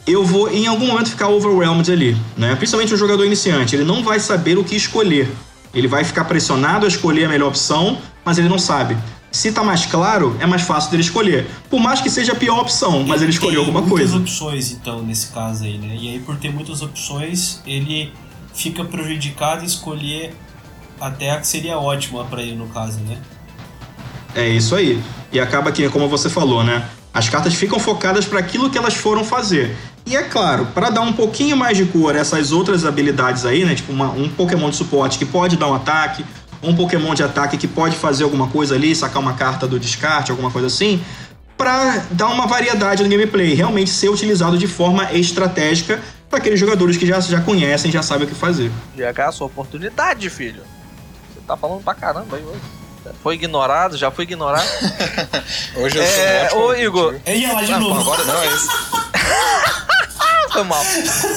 eu vou em algum momento ficar overwhelmed ali, né? Principalmente o jogador iniciante. Ele não vai saber o que escolher. Ele vai ficar pressionado a escolher a melhor opção, mas ele não sabe. Se tá mais claro, é mais fácil dele escolher. Por mais que seja a pior opção, mas ele, ele escolheu alguma coisa. Tem muitas opções, então, nesse caso aí, né? E aí, por ter muitas opções, ele fica prejudicado em escolher até a que seria ótima pra ele, no caso, né? É isso aí. E acaba que, como você falou, né? As cartas ficam focadas para aquilo que elas foram fazer. E é claro, para dar um pouquinho mais de cor a essas outras habilidades aí, né? Tipo uma, um Pokémon de suporte que pode dar um ataque, um Pokémon de ataque que pode fazer alguma coisa ali, sacar uma carta do descarte, alguma coisa assim, para dar uma variedade no gameplay, realmente ser utilizado de forma estratégica para aqueles jogadores que já, já conhecem, já sabem o que fazer. G H, a sua oportunidade, filho. Você tá falando pra caramba aí hoje. Foi ignorado, já foi ignorado. Hoje eu sou é, ótimo. Ô, Igor. Ei, ela de ah, novo. Agora não, é isso. Foi mal.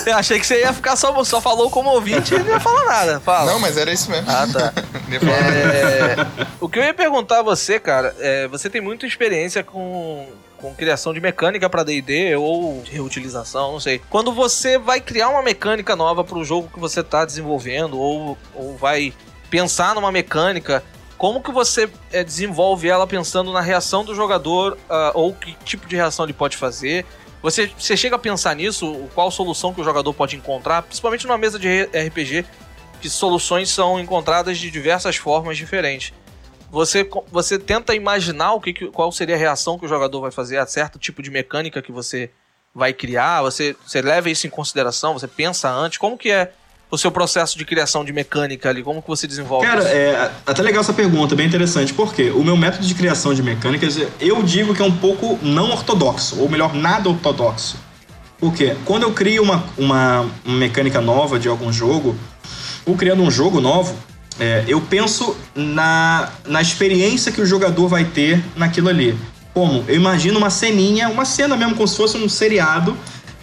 Eu achei que você ia ficar só, só falou como ouvinte e não ia falar nada. Fala. Não, mas era isso mesmo. Ah, tá. é, o que eu ia perguntar a você, cara, é, você tem muita experiência com, com criação de mecânica pra D e D ou reutilização, não sei. Quando você vai criar uma mecânica nova pro jogo que você tá desenvolvendo ou, ou vai pensar numa mecânica, como que você é, desenvolve ela pensando na reação do jogador uh, ou que tipo de reação ele pode fazer? Você, você chega a pensar nisso? Qual solução que o jogador pode encontrar? Principalmente numa mesa de R P G, que soluções são encontradas de diversas formas diferentes. Você, você tenta imaginar o que, qual seria a reação que o jogador vai fazer a certo tipo de mecânica que você vai criar? Você, você leva isso em consideração? Você pensa antes? Como que é o seu processo de criação de mecânica ali? Como que você desenvolve? Cara, é até legal essa pergunta, bem interessante. Por quê? O meu método de criação de mecânicas, eu digo que é um pouco não ortodoxo, ou melhor, nada ortodoxo. Por quê? Quando eu crio uma, uma mecânica nova de algum jogo, ou criando um jogo novo, é, eu penso na, na experiência que o jogador vai ter naquilo ali. Como? Eu imagino uma ceninha, uma cena mesmo, como se fosse um seriado,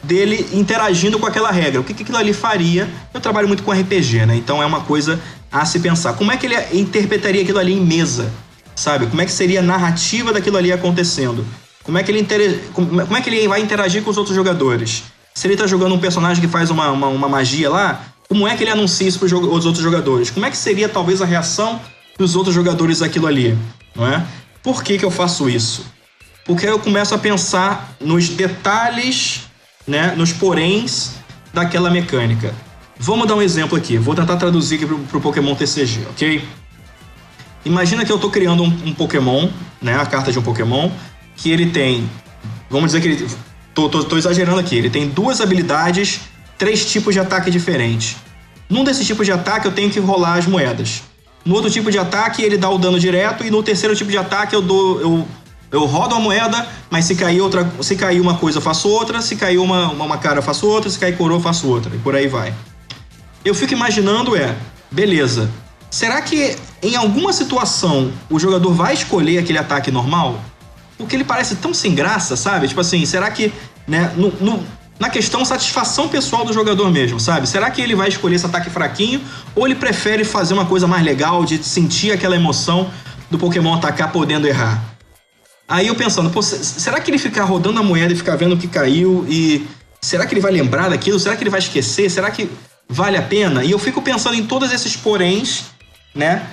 dele interagindo com aquela regra. O que, que aquilo ali faria? Eu trabalho muito com R P G, né? Então é uma coisa a se pensar. Como é que ele interpretaria aquilo ali em mesa? Sabe? Como é que seria a narrativa daquilo ali acontecendo? Como é que ele, inter... Como é que ele vai interagir com os outros jogadores? Se ele tá jogando um personagem que faz uma, uma, uma magia lá, como é que ele anuncia isso para os outros jogadores? Como é que seria talvez a reação dos outros jogadores àquilo ali? Não é? Por que que eu faço isso? Porque eu começo a pensar nos detalhes, né, nos poréns daquela mecânica. Vamos dar um exemplo aqui. Vou tentar traduzir aqui para o Pokémon T C G, ok? Imagina que eu estou criando um, um Pokémon, né, a carta de um Pokémon, que ele tem, vamos dizer que ele, estou exagerando aqui, ele tem duas habilidades, três tipos de ataque diferentes. Num desses tipos de ataque eu tenho que rolar as moedas. No outro tipo de ataque ele dá o dano direto e no terceiro tipo de ataque eu dou... Eu, Eu rodo a moeda, mas se cair, outra, se cair uma coisa eu faço outra, se cair uma, uma, uma cara eu faço outra, se cair coroa eu faço outra, e por aí vai. Eu fico imaginando, é, beleza, será que em alguma situação o jogador vai escolher aquele ataque normal? Porque ele parece tão sem graça, sabe? Tipo assim, será que, né, no, no, na questão satisfação pessoal do jogador mesmo, sabe? Será que ele vai escolher esse ataque fraquinho ou ele prefere fazer uma coisa mais legal, de sentir aquela emoção do Pokémon atacar podendo errar? Aí eu pensando, pô, será que ele ficar rodando a moeda e ficar vendo o que caiu e... será que ele vai lembrar daquilo? Será que ele vai esquecer? Será que vale a pena? E eu fico pensando em todos esses poréns, né?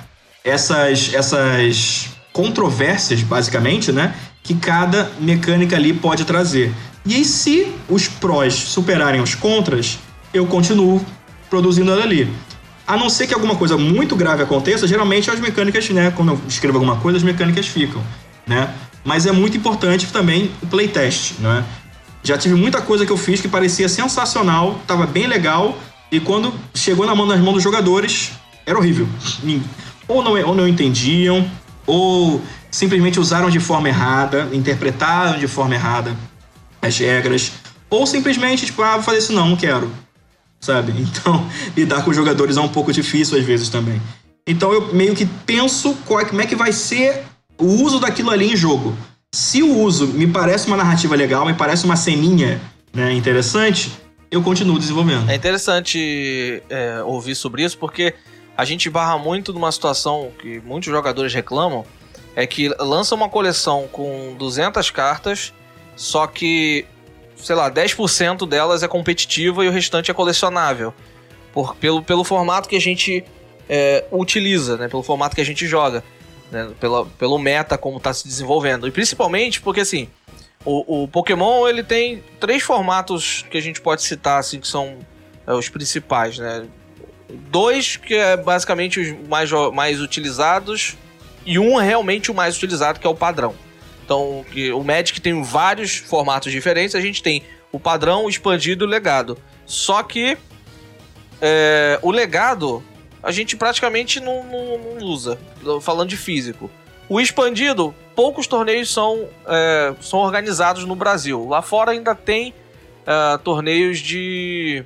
Essas, essas controvérsias, basicamente, né? Que cada mecânica ali pode trazer. E aí, se os prós superarem os contras, eu continuo produzindo ela ali. A não ser que alguma coisa muito grave aconteça, geralmente as mecânicas, né? Quando eu escrevo alguma coisa, as mecânicas ficam, né? Mas é muito importante também o playtest, né? Já tive muita coisa que eu fiz que parecia sensacional, tava bem legal, e quando chegou na mão, nas mãos dos jogadores, era horrível. Ou não, ou não entendiam, ou simplesmente usaram de forma errada, interpretaram de forma errada as regras, ou simplesmente, tipo, ah, vou fazer isso não, não quero, sabe? Então, lidar com os jogadores é um pouco difícil às vezes também. Então eu meio que penso qual, como é que vai ser o uso daquilo ali em jogo. Se o uso me parece uma narrativa legal, me parece uma ceninha, né, interessante, eu continuo desenvolvendo. É interessante é, ouvir sobre isso, porque a gente barra muito numa situação que muitos jogadores reclamam, é que lança uma coleção com duzentas cartas, só que, sei lá, dez por cento delas é competitiva e o restante é colecionável, por, pelo, pelo formato que a gente é, utiliza, né, pelo formato que a gente joga. Né, pela, pelo meta como está se desenvolvendo. E principalmente porque assim, o, o Pokémon ele tem três formatos que a gente pode citar assim, que são é, os principais, né? Dois que é basicamente os mais, mais utilizados, e um realmente o mais utilizado, que é o padrão. Então que, o Magic tem vários formatos diferentes. A gente tem o padrão, o expandido e o legado. Só que é, o legado a gente praticamente não, não, não usa, falando de físico. O expandido, poucos torneios são, é, são organizados no Brasil. Lá fora ainda tem é, torneios de,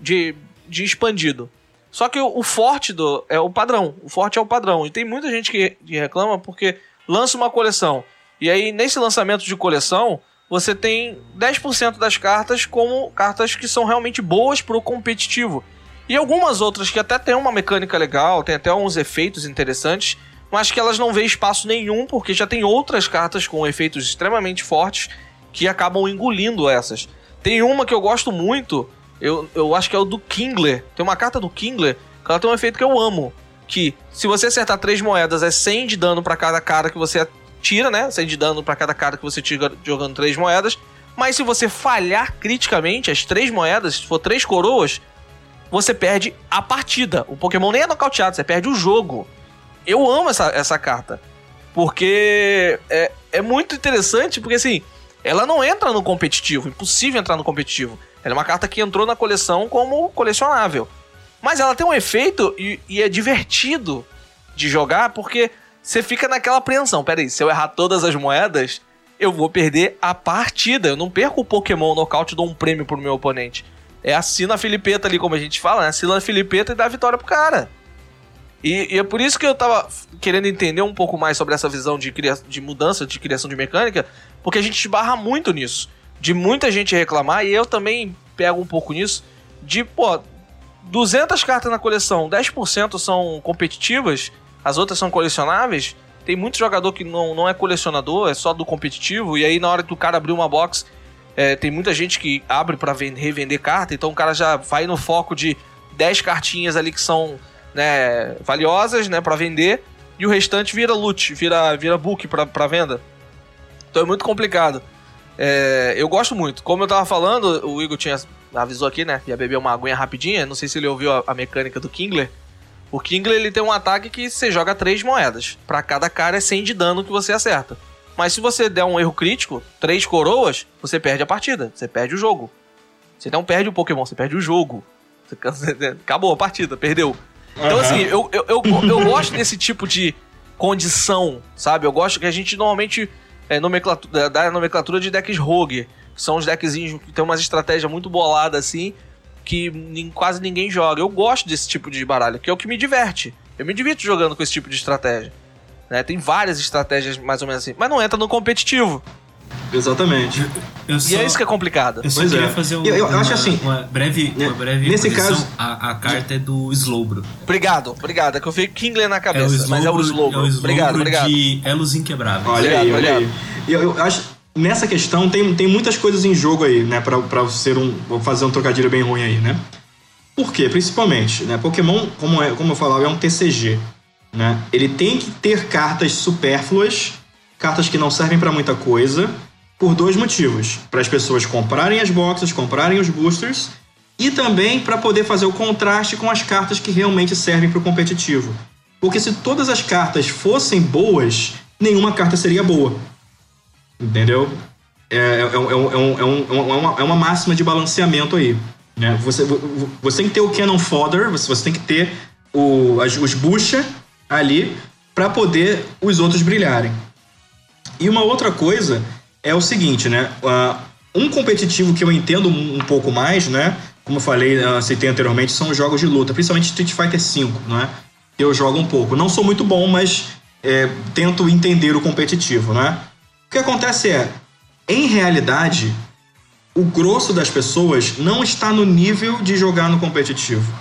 de, de expandido. Só que o, o forte do, é o padrão. O forte é o padrão. E tem muita gente que, que reclama porque lança uma coleção. E aí, nesse lançamento de coleção, você tem dez por cento das cartas como cartas que são realmente boas para o competitivo. E algumas outras que até tem uma mecânica legal, tem até alguns efeitos interessantes, mas que elas não vêem espaço nenhum, porque já tem outras cartas com efeitos extremamente fortes que acabam engolindo essas. Tem uma que eu gosto muito, eu, eu acho que é o do Kingler. Tem uma carta do Kingler que ela tem um efeito que eu amo, que se você acertar três moedas é cem de dano para cada cara que você tira, né? cem de dano para cada cara que você tira jogando três moedas. Mas se você falhar criticamente as três moedas, se for três coroas, você perde a partida. O Pokémon nem é nocauteado, você perde o jogo. Eu amo essa, essa carta. Porque é, é muito interessante, porque assim, ela não entra no competitivo. Impossível entrar no competitivo. Ela é uma carta que entrou na coleção como colecionável. Mas ela tem um efeito e, e é divertido de jogar, porque você fica naquela apreensão. Pera aí, se eu errar todas as moedas, eu vou perder a partida. Eu não perco o Pokémon nocaute e dou um prêmio pro meu oponente. É assina a filipeta ali, como a gente fala, né? Assina a filipeta e dá a vitória pro cara. E, e é por isso que eu tava querendo entender um pouco mais sobre essa visão de, cria- de mudança, de criação de mecânica, porque a gente esbarra muito nisso. De muita gente reclamar, e eu também pego um pouco nisso, de, pô, duzentas cartas na coleção, dez por cento são competitivas, as outras são colecionáveis, tem muito jogador que não, não é colecionador, é só do competitivo, e aí na hora que o cara abrir uma box... É, tem muita gente que abre pra vender, revender carta, então o cara já vai no foco de dez cartinhas ali que são, né, valiosas, né, pra vender, e o restante vira loot, vira, vira book pra, pra venda. Então é muito complicado. É, eu gosto muito. Como eu tava falando, o Igor tinha, avisou aqui, né, ia beber uma aguinha rapidinha, não sei se ele ouviu a, a mecânica do Kingler. O Kingler ele tem um ataque que você joga três moedas, pra cada cara é cem de dano que você acerta. Mas se você der um erro crítico, três coroas, você perde a partida, você perde o jogo. Você não perde o Pokémon, você perde o jogo. Você... acabou a partida, perdeu. Então, uhum. assim, eu, eu, eu, eu gosto desse tipo de condição, sabe? Eu gosto que a gente normalmente é, nomenclatura, dá a nomenclatura de decks rogue, que são os deckzinhos que tem umas estratégias muito boladas assim, que quase ninguém joga. Eu gosto desse tipo de baralho, que é o que me diverte. Eu me divirto jogando com esse tipo de estratégia. Né, tem várias estratégias mais ou menos assim, mas não entra no competitivo. Exatamente. Eu, eu só, e é isso que é complicado. Eu só pois queria é. fazer um, eu, eu uma, acho assim, uma breve, uma breve nesse caso, a, a carta é do Slowbro. Obrigado, obrigado. É que eu fiquei Kingler na cabeça, é Slowbro, mas é o Slowbro. É o Slowbro obrigado, obrigado. de Elos Inquebráveis. Olha obrigado, aí, olha aí. Eu, eu acho... Nessa questão, tem, tem muitas coisas em jogo aí, né? Pra, pra ser um... Vou fazer um trocadilho bem ruim aí, né? Por quê? Principalmente, né? Pokémon, como, é, como eu falava, é um T C G, né? Ele tem que ter cartas supérfluas, cartas que não servem pra muita coisa, por dois motivos. Para as pessoas comprarem as boxes, comprarem os boosters, e também para poder fazer o contraste com as cartas que realmente servem pro competitivo. Porque se todas as cartas fossem boas, nenhuma carta seria boa. Entendeu? É, é, é, um, é, um, é, um, é, uma, é uma máxima de balanceamento aí, né? Você, você tem que ter o Cannon Fodder, você, você tem que ter o, as, os bucha ali para poder os outros brilharem. E uma outra coisa é o seguinte, né? Um competitivo que eu entendo um pouco mais, né? Como eu falei, citei anteriormente, são os jogos de luta, principalmente Street Fighter cinco, né? Eu jogo um pouco. Não sou muito bom, mas é, tento entender o competitivo, né? O que acontece é, em realidade, o grosso das pessoas não está no nível de jogar no competitivo.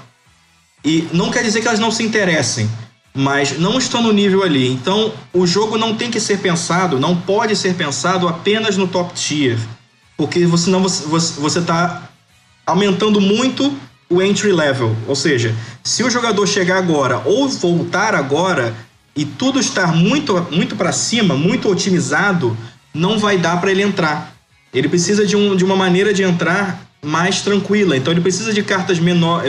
E não quer dizer que elas não se interessem, mas não estão no nível ali. Então, o jogo não tem que ser pensado, não pode ser pensado apenas no top tier, porque senão você está aumentando muito o entry level. Ou seja, se o jogador chegar agora ou voltar agora... e tudo estar muito, muito para cima, muito otimizado, não vai dar para ele entrar. Ele precisa de, um, de uma maneira de entrar mais tranquila. Então ele precisa de cartas menor,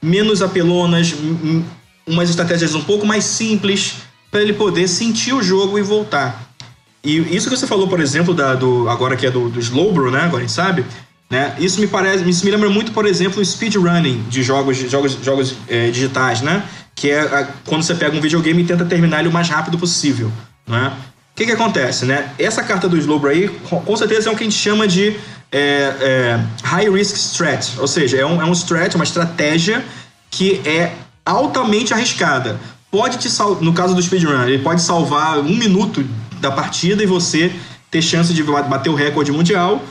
menos apelonas, umas estratégias um pouco mais simples, para ele poder sentir o jogo e voltar. E isso que você falou, por exemplo, da, do, agora que é do, do Slowbro, né? Agora a gente sabe, né? Isso me parece, isso me lembra muito, por exemplo, o speedrunning de jogos, jogos, jogos é, digitais, né? Que é a, quando você pega um videogame e tenta terminar ele o mais rápido possível, né? O que que acontece, né? Essa carta do Slowbro aí, com certeza é o que a gente chama de é, é, high risk strat, ou seja, é um, é um strat, uma estratégia que é altamente arriscada. Pode te sal- no caso do speedrun, ele pode salvar um minuto da partida e você ter chance de bater o recorde mundial,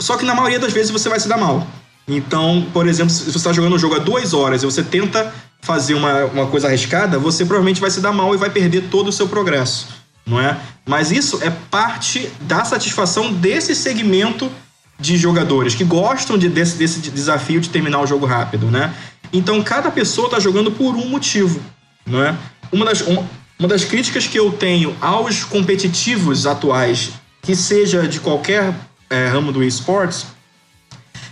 só que na maioria das vezes você vai se dar mal. Então, por exemplo, se você está jogando um jogo há duas horas e você tenta fazer uma, uma coisa arriscada, você provavelmente vai se dar mal e vai perder todo o seu progresso, não é? Mas isso é parte da satisfação desse segmento de jogadores que gostam de, desse, desse desafio de terminar o jogo rápido, né? Então, cada pessoa está jogando por um motivo, não é? Uma das, um, uma das críticas que eu tenho aos competitivos atuais, que seja de qualquer é, ramo do esportes,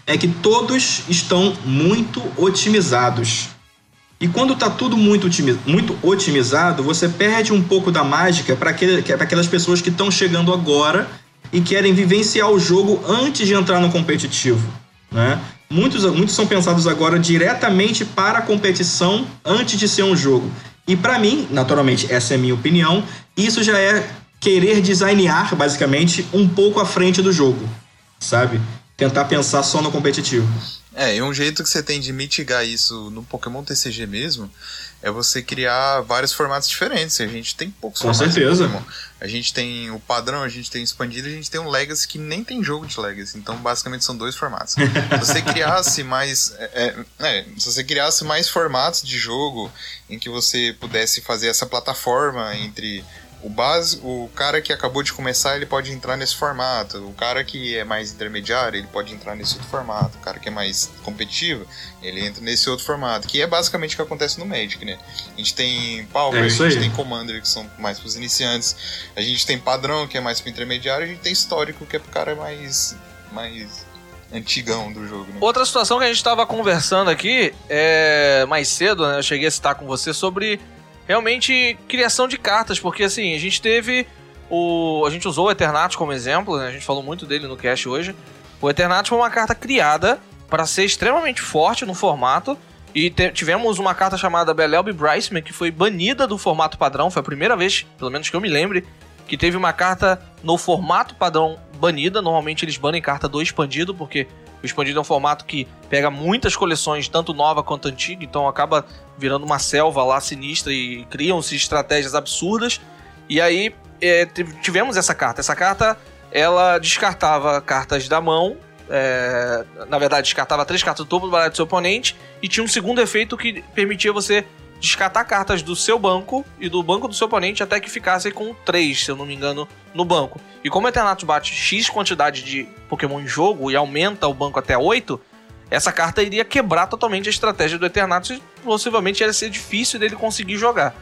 é que todos estão muito otimizados. E quando está tudo muito, otimiz... muito otimizado, você perde um pouco da mágica para aquele... aquelas pessoas que estão chegando agora e querem vivenciar o jogo antes de entrar no competitivo, né? Muitos, muitos são pensados agora diretamente para a competição antes de ser um jogo. E para mim, naturalmente, essa é a minha opinião, isso já é querer designear, basicamente, um pouco à frente do jogo, sabe? Tentar pensar só no competitivo. É, e um jeito que você tem de mitigar isso no Pokémon T C G mesmo é você criar vários formatos diferentes. A gente tem poucos Com formatos. Com certeza. A gente tem o padrão, a gente tem o expandido, a gente tem o Legacy, que nem tem jogo de Legacy. Então, basicamente, são dois formatos. Se você criasse mais... É, é, se você criasse mais formatos de jogo em que você pudesse fazer essa plataforma entre... O, base, o cara que acabou de começar, ele pode entrar nesse formato. O cara que é mais intermediário, ele pode entrar nesse outro formato. O cara que é mais competitivo, ele entra nesse outro formato. Que é basicamente o que acontece no Magic, né? A gente tem Pauper, é a gente tem Commander, que são mais para os iniciantes. A gente tem Padrão, que é mais para o intermediário. A gente tem Histórico, que é para o cara mais, mais antigão do jogo, né? Outra situação que a gente estava conversando aqui, é... mais cedo, né? Eu cheguei a citar com você sobre... realmente, criação de cartas, porque assim, a gente teve o... A gente usou o Eternatus como exemplo, né? A gente falou muito dele no cast hoje. O Eternatus foi uma carta criada para ser extremamente forte no formato. E te... tivemos uma carta chamada Belelbe Bryceman, que foi banida do formato padrão. Foi a primeira vez, pelo menos que eu me lembre, que teve uma carta no formato padrão banida. Normalmente eles banem carta do expandido, porque o expandido é um formato que pega muitas coleções, tanto nova quanto antiga, então acaba virando uma selva lá sinistra e criam-se estratégias absurdas. E aí é, tivemos essa carta. Essa carta ela descartava cartas da mão, é, na verdade descartava três cartas do topo do baralho do seu oponente, e tinha um segundo efeito que permitia você descartar cartas do seu banco e do banco do seu oponente até que ficasse com três, se eu não me engano, no banco. E como o Eternatus bate X quantidade de Pokémon em jogo e aumenta o banco até oito, essa carta iria quebrar totalmente a estratégia do Eternatus e possivelmente ia ser difícil dele conseguir jogar.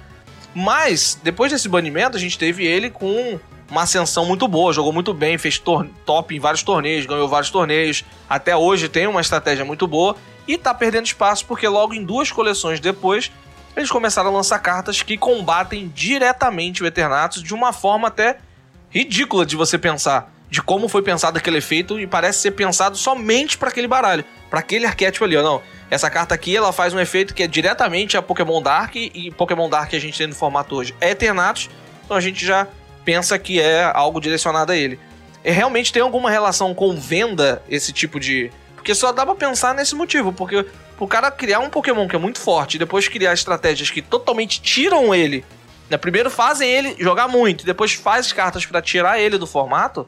Mas, depois desse banimento, a gente teve ele com uma ascensão muito boa, jogou muito bem, fez tor- top em vários torneios, ganhou vários torneios, até hoje tem uma estratégia muito boa e tá perdendo espaço porque logo em duas coleções depois eles começaram a lançar cartas que combatem diretamente o Eternatus de uma forma até ridícula de você pensar, de como foi pensado aquele efeito, e parece ser pensado somente para aquele baralho, para aquele arquétipo ali, ou não. Essa carta aqui, ela faz um efeito que é diretamente a Pokémon Dark, e Pokémon Dark que a gente tem no formato hoje é Eternatus, então a gente já pensa que é algo direcionado a ele. E realmente tem alguma relação com venda esse tipo de... Porque só dá pra pensar nesse motivo, porque o cara criar um Pokémon que é muito forte e depois criar estratégias que totalmente tiram ele, né? Primeiro fazem ele jogar muito, depois faz cartas pra tirar ele do formato,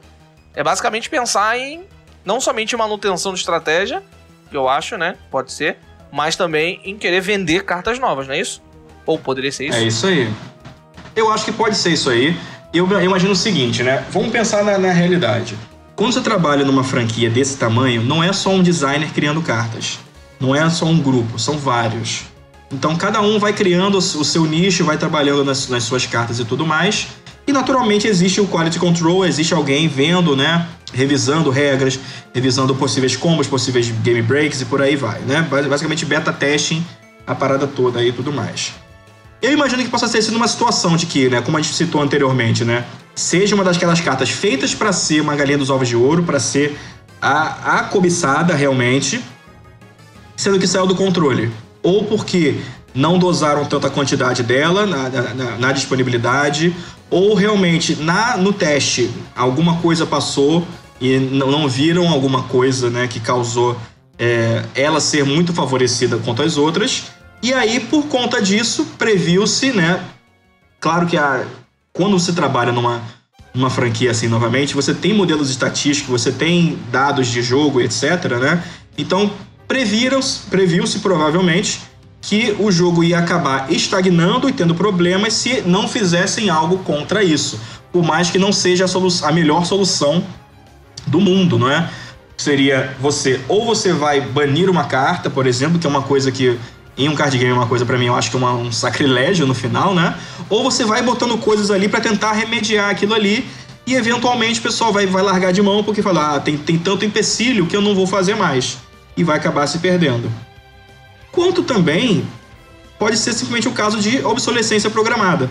é basicamente pensar em não somente manutenção de estratégia, que eu acho, né? Pode ser, mas também em querer vender cartas novas, não é isso? Ou poderia ser isso? É isso aí. Eu acho que pode ser isso aí. Eu, eu imagino o seguinte, né? Vamos pensar na, na realidade. Quando você trabalha numa franquia desse tamanho, não é só um designer criando cartas. Não é só um grupo, são vários. Então cada um vai criando o seu nicho, vai trabalhando nas, nas suas cartas e tudo mais. E naturalmente existe o quality control, existe alguém vendo, né? Revisando regras, revisando possíveis combos, possíveis game breaks e por aí vai, né? Basicamente beta testing a parada toda aí e tudo mais. Eu imagino que possa ter sido uma situação de que, né? Como a gente citou anteriormente, né? Seja uma daquelas cartas feitas para ser uma galinha dos ovos de ouro, para ser a, a cobiçada realmente, sendo que saiu do controle. Ou porque não dosaram tanta quantidade dela na, na, na disponibilidade, ou realmente na, no teste alguma coisa passou e não, não viram alguma coisa, né, que causou é, ela ser muito favorecida quanto às outras. E aí, por conta disso, previu-se, né? Claro que a... Quando você trabalha numa, numa franquia assim, novamente, você tem modelos estatísticos, você tem dados de jogo, etcétera, né? Então, previram-se, previu-se provavelmente que o jogo ia acabar estagnando e tendo problemas se não fizessem algo contra isso. Por mais que não seja a, solu- a melhor solução do mundo, não é? Seria você... Ou você vai banir uma carta, por exemplo, que é uma coisa que... Em um card game é uma coisa, pra mim, eu acho que é uma, um sacrilégio no final, né? Ou você vai botando coisas ali pra tentar remediar aquilo ali e, eventualmente, o pessoal vai, vai largar de mão porque fala, ah, tem, tem tanto empecilho que eu não vou fazer mais. E vai acabar se perdendo. Quanto também pode ser simplesmente o caso de obsolescência programada.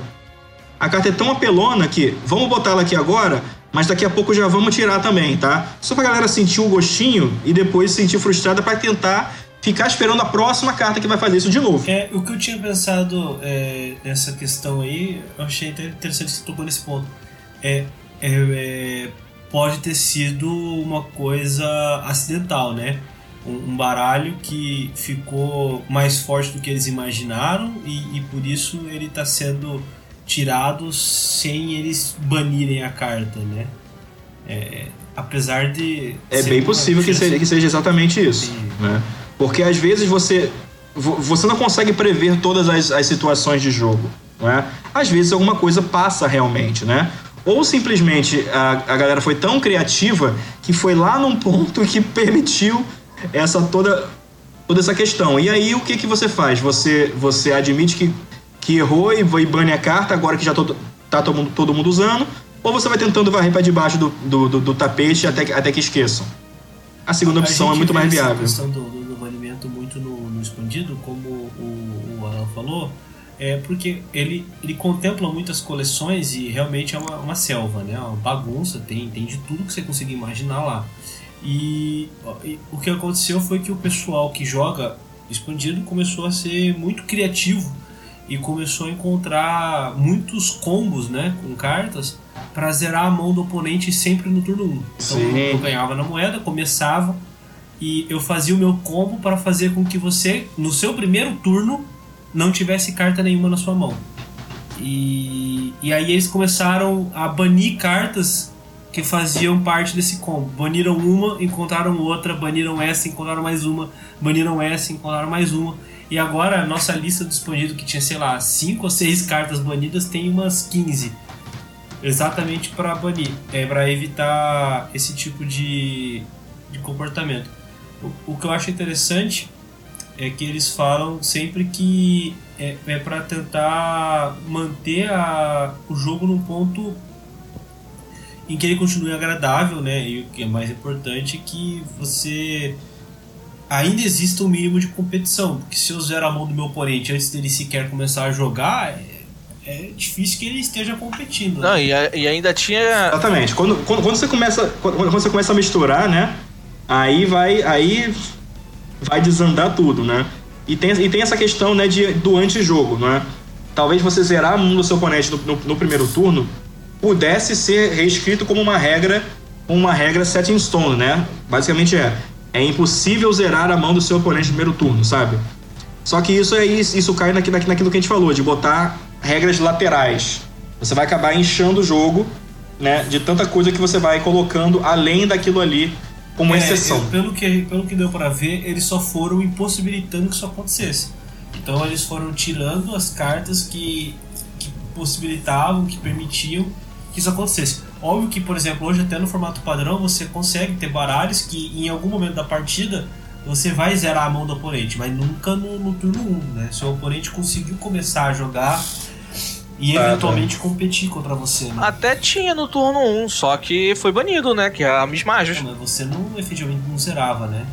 A carta é tão apelona que vamos botá-la aqui agora, mas daqui a pouco já vamos tirar também, tá? Só pra galera sentir o gostinho e depois se sentir frustrada pra tentar... Ficar esperando a próxima carta que vai fazer isso de novo. É, o que eu tinha pensado é, nessa questão aí, eu achei até interessante que você tocou nesse ponto. É, é, é, pode ter sido uma coisa acidental, né? Um, um baralho que ficou mais forte do que eles imaginaram e, e por isso ele está sendo tirado sem eles banirem a carta, né? É, apesar de... É bem possível que seja, que seja exatamente isso, de... né? Porque às vezes você, você não consegue prever todas as, as situações de jogo, não é? Às vezes alguma coisa passa realmente, né? Ou simplesmente a, a galera foi tão criativa que foi lá num ponto que permitiu essa toda, toda essa questão. E aí o que, que você faz? Você, você admite que, que errou e, e bane a carta agora que já todo, tá todo mundo, todo mundo usando? Ou você vai tentando varrer para debaixo do, do, do, do tapete até, até que esqueçam? A segunda opção a gente é muito mais viável. A questão do, do, do banimento muito no, no expandido, como o, o Alan falou, é porque ele, ele contempla muitas coleções e realmente é uma, uma selva, né? Uma bagunça, tem, tem de tudo que você conseguir imaginar lá. E, e o que aconteceu foi que o pessoal que joga expandido começou a ser muito criativo e começou a encontrar muitos combos, né, com cartas para zerar a mão do oponente sempre no turno um. Então Sim. eu ganhava na moeda, começava e eu fazia o meu combo para fazer com que você, no seu primeiro turno, não tivesse carta nenhuma na sua mão. E, e aí eles começaram a banir cartas que faziam parte desse combo. Baniram uma, encontraram outra, baniram essa, encontraram mais uma, baniram essa, encontraram mais uma. E agora a nossa lista do expandido, que tinha, sei lá, cinco ou seis cartas banidas, tem umas quinze. Exatamente para banir, é, para evitar esse tipo de, de comportamento. O, o que eu acho interessante é que eles falam sempre que é, é para tentar manter a, o jogo num ponto em que ele continue agradável, né? E o que é mais importante é que você ainda exista um mínimo de competição, porque se eu zero a mão do meu oponente antes dele sequer começar a jogar, é difícil que ele esteja competindo. Não, né? e, a, e ainda tinha... Exatamente. Quando, quando, quando, você começa, quando, quando você começa a misturar, né? Aí vai, aí vai desandar tudo, né? E tem, e tem essa questão, né, de, do antijogo, né? Talvez você zerar a mão do seu oponente no, no, no primeiro turno pudesse ser reescrito como uma regra, uma regra set in stone, né? Basicamente é, é impossível zerar a mão do seu oponente no primeiro turno, sabe? Só que isso, é, isso cai naquilo, naquilo que a gente falou, de botar regras laterais. Você vai acabar inchando o jogo, né, de tanta coisa que você vai colocando além daquilo ali como é, exceção. Eu, pelo, que, pelo que deu pra ver, eles só foram impossibilitando que isso acontecesse. Então eles foram tirando as cartas que, que possibilitavam, que permitiam que isso acontecesse. Óbvio que, por exemplo, hoje até no formato padrão você consegue ter baralhos que em algum momento da partida você vai zerar a mão do oponente, mas nunca no, no turno um, né? Seu oponente conseguiu começar a jogar e eventualmente ah, tá. competir contra você, né? Até tinha no turno um, só que foi banido, né? Que é a Mismagius. Mas você não, efetivamente, não zerava, né?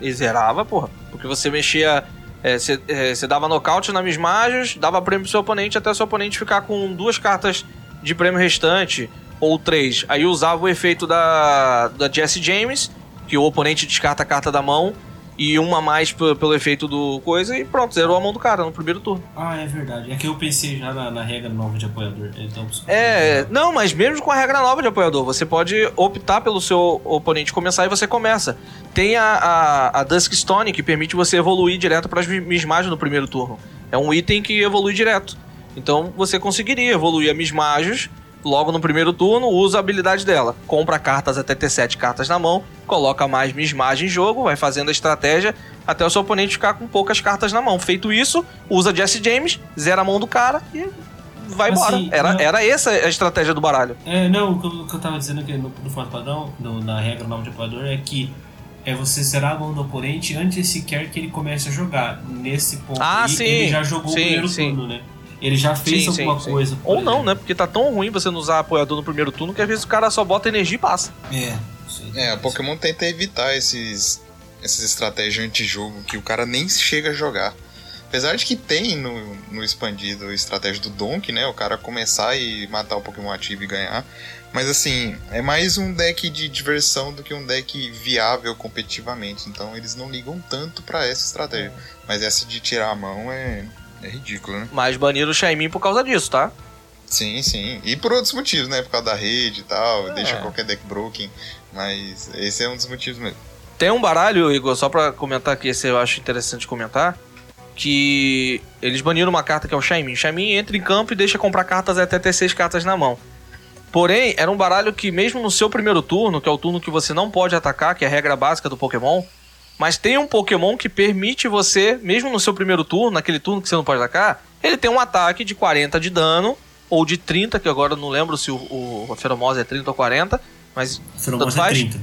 E zerava, porra. Porque você mexia... Você é, é, dava nocaute na Mismagius, dava prêmio pro seu oponente, até seu oponente ficar com duas cartas de prêmio restante, ou três. Aí usava o efeito da, da Jesse James, que o oponente descarta a carta da mão, e uma mais p- pelo efeito do coisa, e pronto, zerou a mão do cara no primeiro turno. Ah, é verdade. É que eu pensei já na, na regra nova de apoiador. Então, é, não, mas mesmo com a regra nova de apoiador, você pode optar pelo seu oponente começar e você começa. Tem a, a, a Duskstone, que permite você evoluir direto para as Mismagius no primeiro turno. É um item que evolui direto. Então você conseguiria evoluir a Mismagius logo no primeiro turno, usa a habilidade dela. Compra cartas até ter sete cartas na mão, coloca mais Mismagem em jogo, vai fazendo a estratégia até o seu oponente ficar com poucas cartas na mão. Feito isso, usa Jesse James, zera a mão do cara e vai embora. Assim, era, não... era essa a estratégia do baralho. É, não, o que eu, o que eu tava dizendo aqui no, no formato padrão, no, na regra nova de apoiador, é que é você zerar a mão do oponente antes sequer que ele comece a jogar. Nesse ponto ah, aí, sim. ele já jogou sim, o primeiro sim. turno, né? Ele já fez sim, alguma sim, coisa. Sim. Ou não, né? Porque tá tão ruim você não usar apoiador no primeiro turno que às vezes o cara só bota energia e passa. É. Sim, é, o Pokémon sim. tenta evitar esses, essas estratégias anti-jogo que o cara nem chega a jogar. Apesar de que tem no, no expandido a estratégia do Donk, né? O cara começar e matar o Pokémon ativo e ganhar. Mas assim, é mais um deck de diversão do que um deck viável competitivamente. Então eles não ligam tanto pra essa estratégia. Mas essa de tirar a mão é... é ridículo, né? Mas baniram o Shaymin por causa disso, tá? Sim, sim. E por outros motivos, né? Por causa da rede e tal, é. deixa qualquer deck broken. Mas esse é um dos motivos mesmo. Tem um baralho, Igor, só pra comentar aqui, esse eu acho interessante comentar, que eles baniram uma carta que é o Shaymin. O Shaymin entra em campo e deixa comprar cartas até ter seis cartas na mão. Porém, era um baralho que mesmo no seu primeiro turno, que é o turno que você não pode atacar, que é a regra básica do Pokémon... Mas tem um Pokémon que permite você, mesmo no seu primeiro turno, naquele turno que você não pode atacar, ele tem um ataque de quarenta de dano, ou de trinta, que agora eu não lembro se o, o Feromosa é trinta ou quarenta, mas tanto faz. É trinta.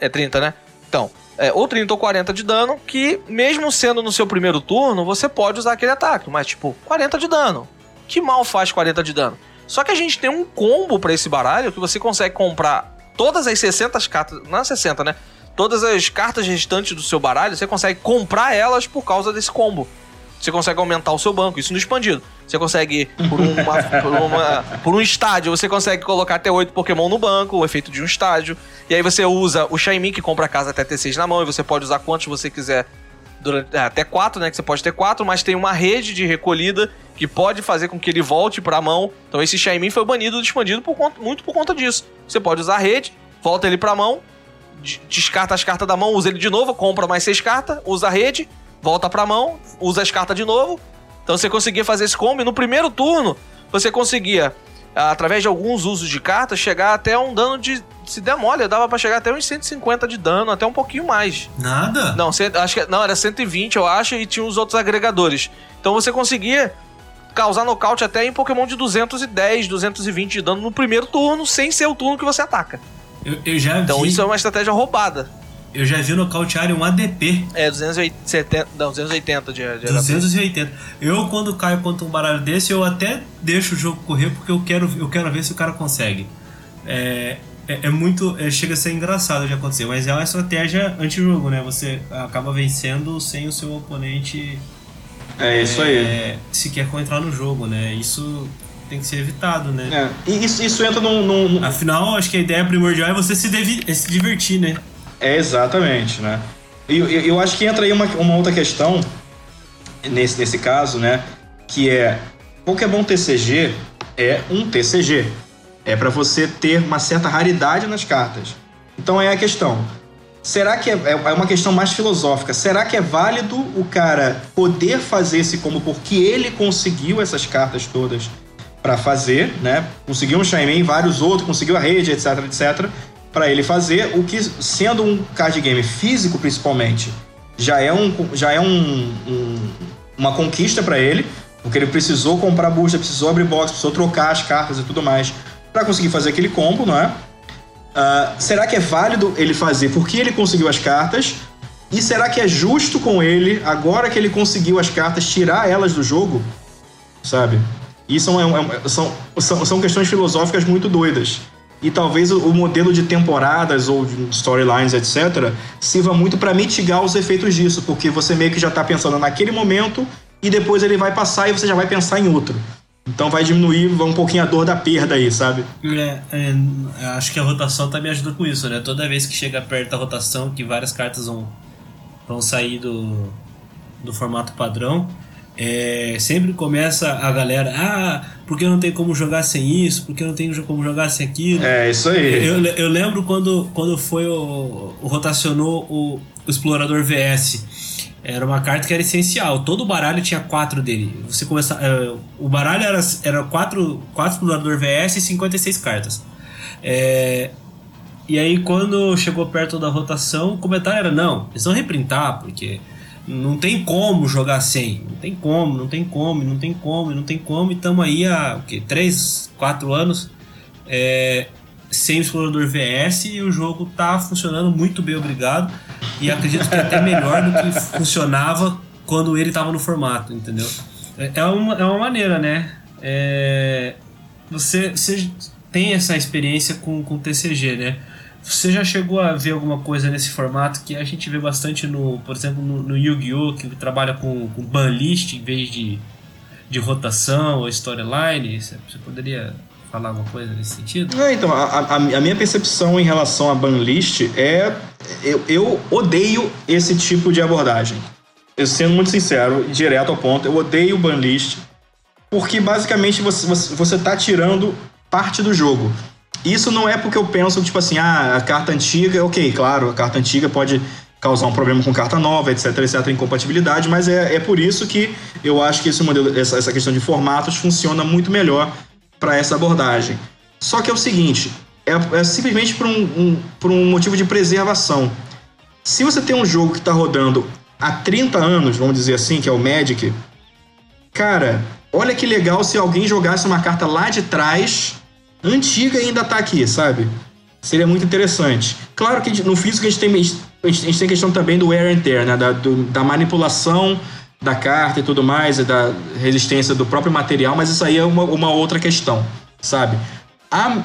É trinta, né? Então, é, ou trinta ou quarenta de dano, que mesmo sendo no seu primeiro turno, você pode usar aquele ataque, mas tipo, quarenta de dano. Que mal faz quarenta de dano? Só que a gente tem um combo pra esse baralho, que você consegue comprar todas as sessenta cartas, não é sessenta, né? Todas as cartas restantes do seu baralho, você consegue comprar elas por causa desse combo. Você consegue aumentar o seu banco, isso no expandido. Você consegue, por, uma, por, uma, por um estádio, você consegue colocar até oito Pokémon no banco, o efeito de um estádio. E aí você usa o Shaymin, que compra a casa até ter seis na mão, e você pode usar quantos você quiser, durante, até quatro, né, que você pode ter quatro, mas tem uma rede de recolhida que pode fazer com que ele volte para a mão. Então esse Shaymin foi banido do expandido por conta, muito por conta disso. Você pode usar a rede, volta ele para a mão, descarta as cartas da mão, usa ele de novo, compra mais seis cartas, usa a rede, volta pra mão, usa as cartas de novo. Então você conseguia fazer esse combo. No primeiro turno, você conseguia através de alguns usos de cartas, chegar até um dano de... Se der mole, dava pra chegar até uns cento e cinquenta de dano, até um pouquinho mais. Nada? Não, cento, acho que, não era cento e vinte, eu acho, e tinha os outros agregadores. Então você conseguia causar nocaute até em Pokémon de duzentos e dez, duzentos e vinte de dano no primeiro turno, sem ser o turno que você ataca. Eu, eu já então vi... isso é uma estratégia roubada. Eu já vi nocautear um A D P. É, duzentos e oitenta, não, duzentos e oitenta de, de duzentos e oitenta. Eu, quando caio contra um baralho desse, eu até deixo o jogo correr, porque eu quero, eu quero ver se o cara consegue. É... É, é muito... É, chega a ser engraçado de acontecer, mas é uma estratégia anti-jogo, né? Você acaba vencendo sem o seu oponente... É, é isso aí. É, sequer entrar no jogo, né? Isso tem que ser evitado, né? É. E isso, isso entra num... num... Afinal, acho que a ideia primordial é você se, devi- se divertir, né? É, exatamente, né? E eu, eu acho que entra aí uma, uma outra questão, nesse, nesse caso, né? Que é... Pokémon T C G é um T C G. É para você ter uma certa raridade nas cartas. Então é a questão. Será que é, é uma questão mais filosófica? Será que é válido o cara poder fazer esse combo porque ele conseguiu essas cartas todas para fazer, né? Conseguiu um Shaymin, vários outros, conseguiu a rede, etc, etcétera. Para ele fazer o que, sendo um card game físico principalmente, já é um, já é um, um uma conquista para ele, porque ele precisou comprar busta, precisou abrir box, precisou trocar as cartas e tudo mais, para conseguir fazer aquele combo, não é? Uh, será que é válido ele fazer porque ele conseguiu as cartas? E será que é justo com ele, agora que ele conseguiu as cartas, tirar elas do jogo? Sabe? E são, é, são, são, são questões filosóficas muito doidas. E talvez o, o modelo de temporadas ou de storylines, etcétera, sirva muito para mitigar os efeitos disso, porque você meio que já está pensando naquele momento e depois ele vai passar e você já vai pensar em outro. Então vai diminuir um pouquinho a dor da perda aí, sabe? É, é, acho que a rotação tá me ajudando com isso, né? Toda vez que chega perto da rotação, que várias cartas vão, vão sair do, do formato padrão, é, sempre começa a galera... Ah, porque não tem como jogar sem isso? Porque não tem como jogar sem aquilo? É, isso aí. Eu, eu lembro quando, quando foi o, o rotacionou o, o Explorador V S... Era uma carta que era essencial. Todo baralho tinha quatro dele. Você começa, uh, o baralho era, era quatro, quatro Explorador V S e cinquenta e seis cartas. É, e aí, quando chegou perto da rotação, o comentário era: não, eles vão reprintar, porque não tem como jogar sem. Não tem como, não tem como, não tem como, não tem como. E estamos aí há o quê? três, quatro anos é, sem Explorador V S, e o jogo tá funcionando muito bem, obrigado. E acredito que é até melhor do que funcionava quando ele estava no formato, entendeu? É uma, é uma maneira, né? É, você, você tem essa experiência com o T C G, né? Você já chegou a ver alguma coisa nesse formato que a gente vê bastante, no, por exemplo, no, no Yu-Gi-Oh!, que trabalha com, com banlist em vez de, de rotação ou storyline? Você poderia... falar alguma coisa nesse sentido? É, então, a, a, a minha percepção em relação à banlist é... Eu, eu odeio esse tipo de abordagem. Eu, sendo muito sincero, direto ao ponto, eu odeio banlist, porque basicamente você, você, você tá tirando parte do jogo. Isso não é porque eu penso, tipo assim, ah, a carta antiga, ok, claro, a carta antiga pode causar um problema com carta nova, etc, etc, incompatibilidade, mas é, é por isso que eu acho que esse modelo, essa, essa questão de formatos funciona muito melhor para essa abordagem. Só que é o seguinte, é, é simplesmente por um, um, por um motivo de preservação. Se você tem um jogo que está rodando há trinta anos, vamos dizer assim, que é o Magic, cara, olha que legal se alguém jogasse uma carta lá de trás, antiga, e ainda está aqui, sabe? Seria muito interessante. Claro que a gente, no físico a gente tem, a gente tem questão também do wear and tear, né? da, do, da manipulação da carta e tudo mais, e da resistência do próprio material, mas isso aí é uma, uma outra questão, sabe? A,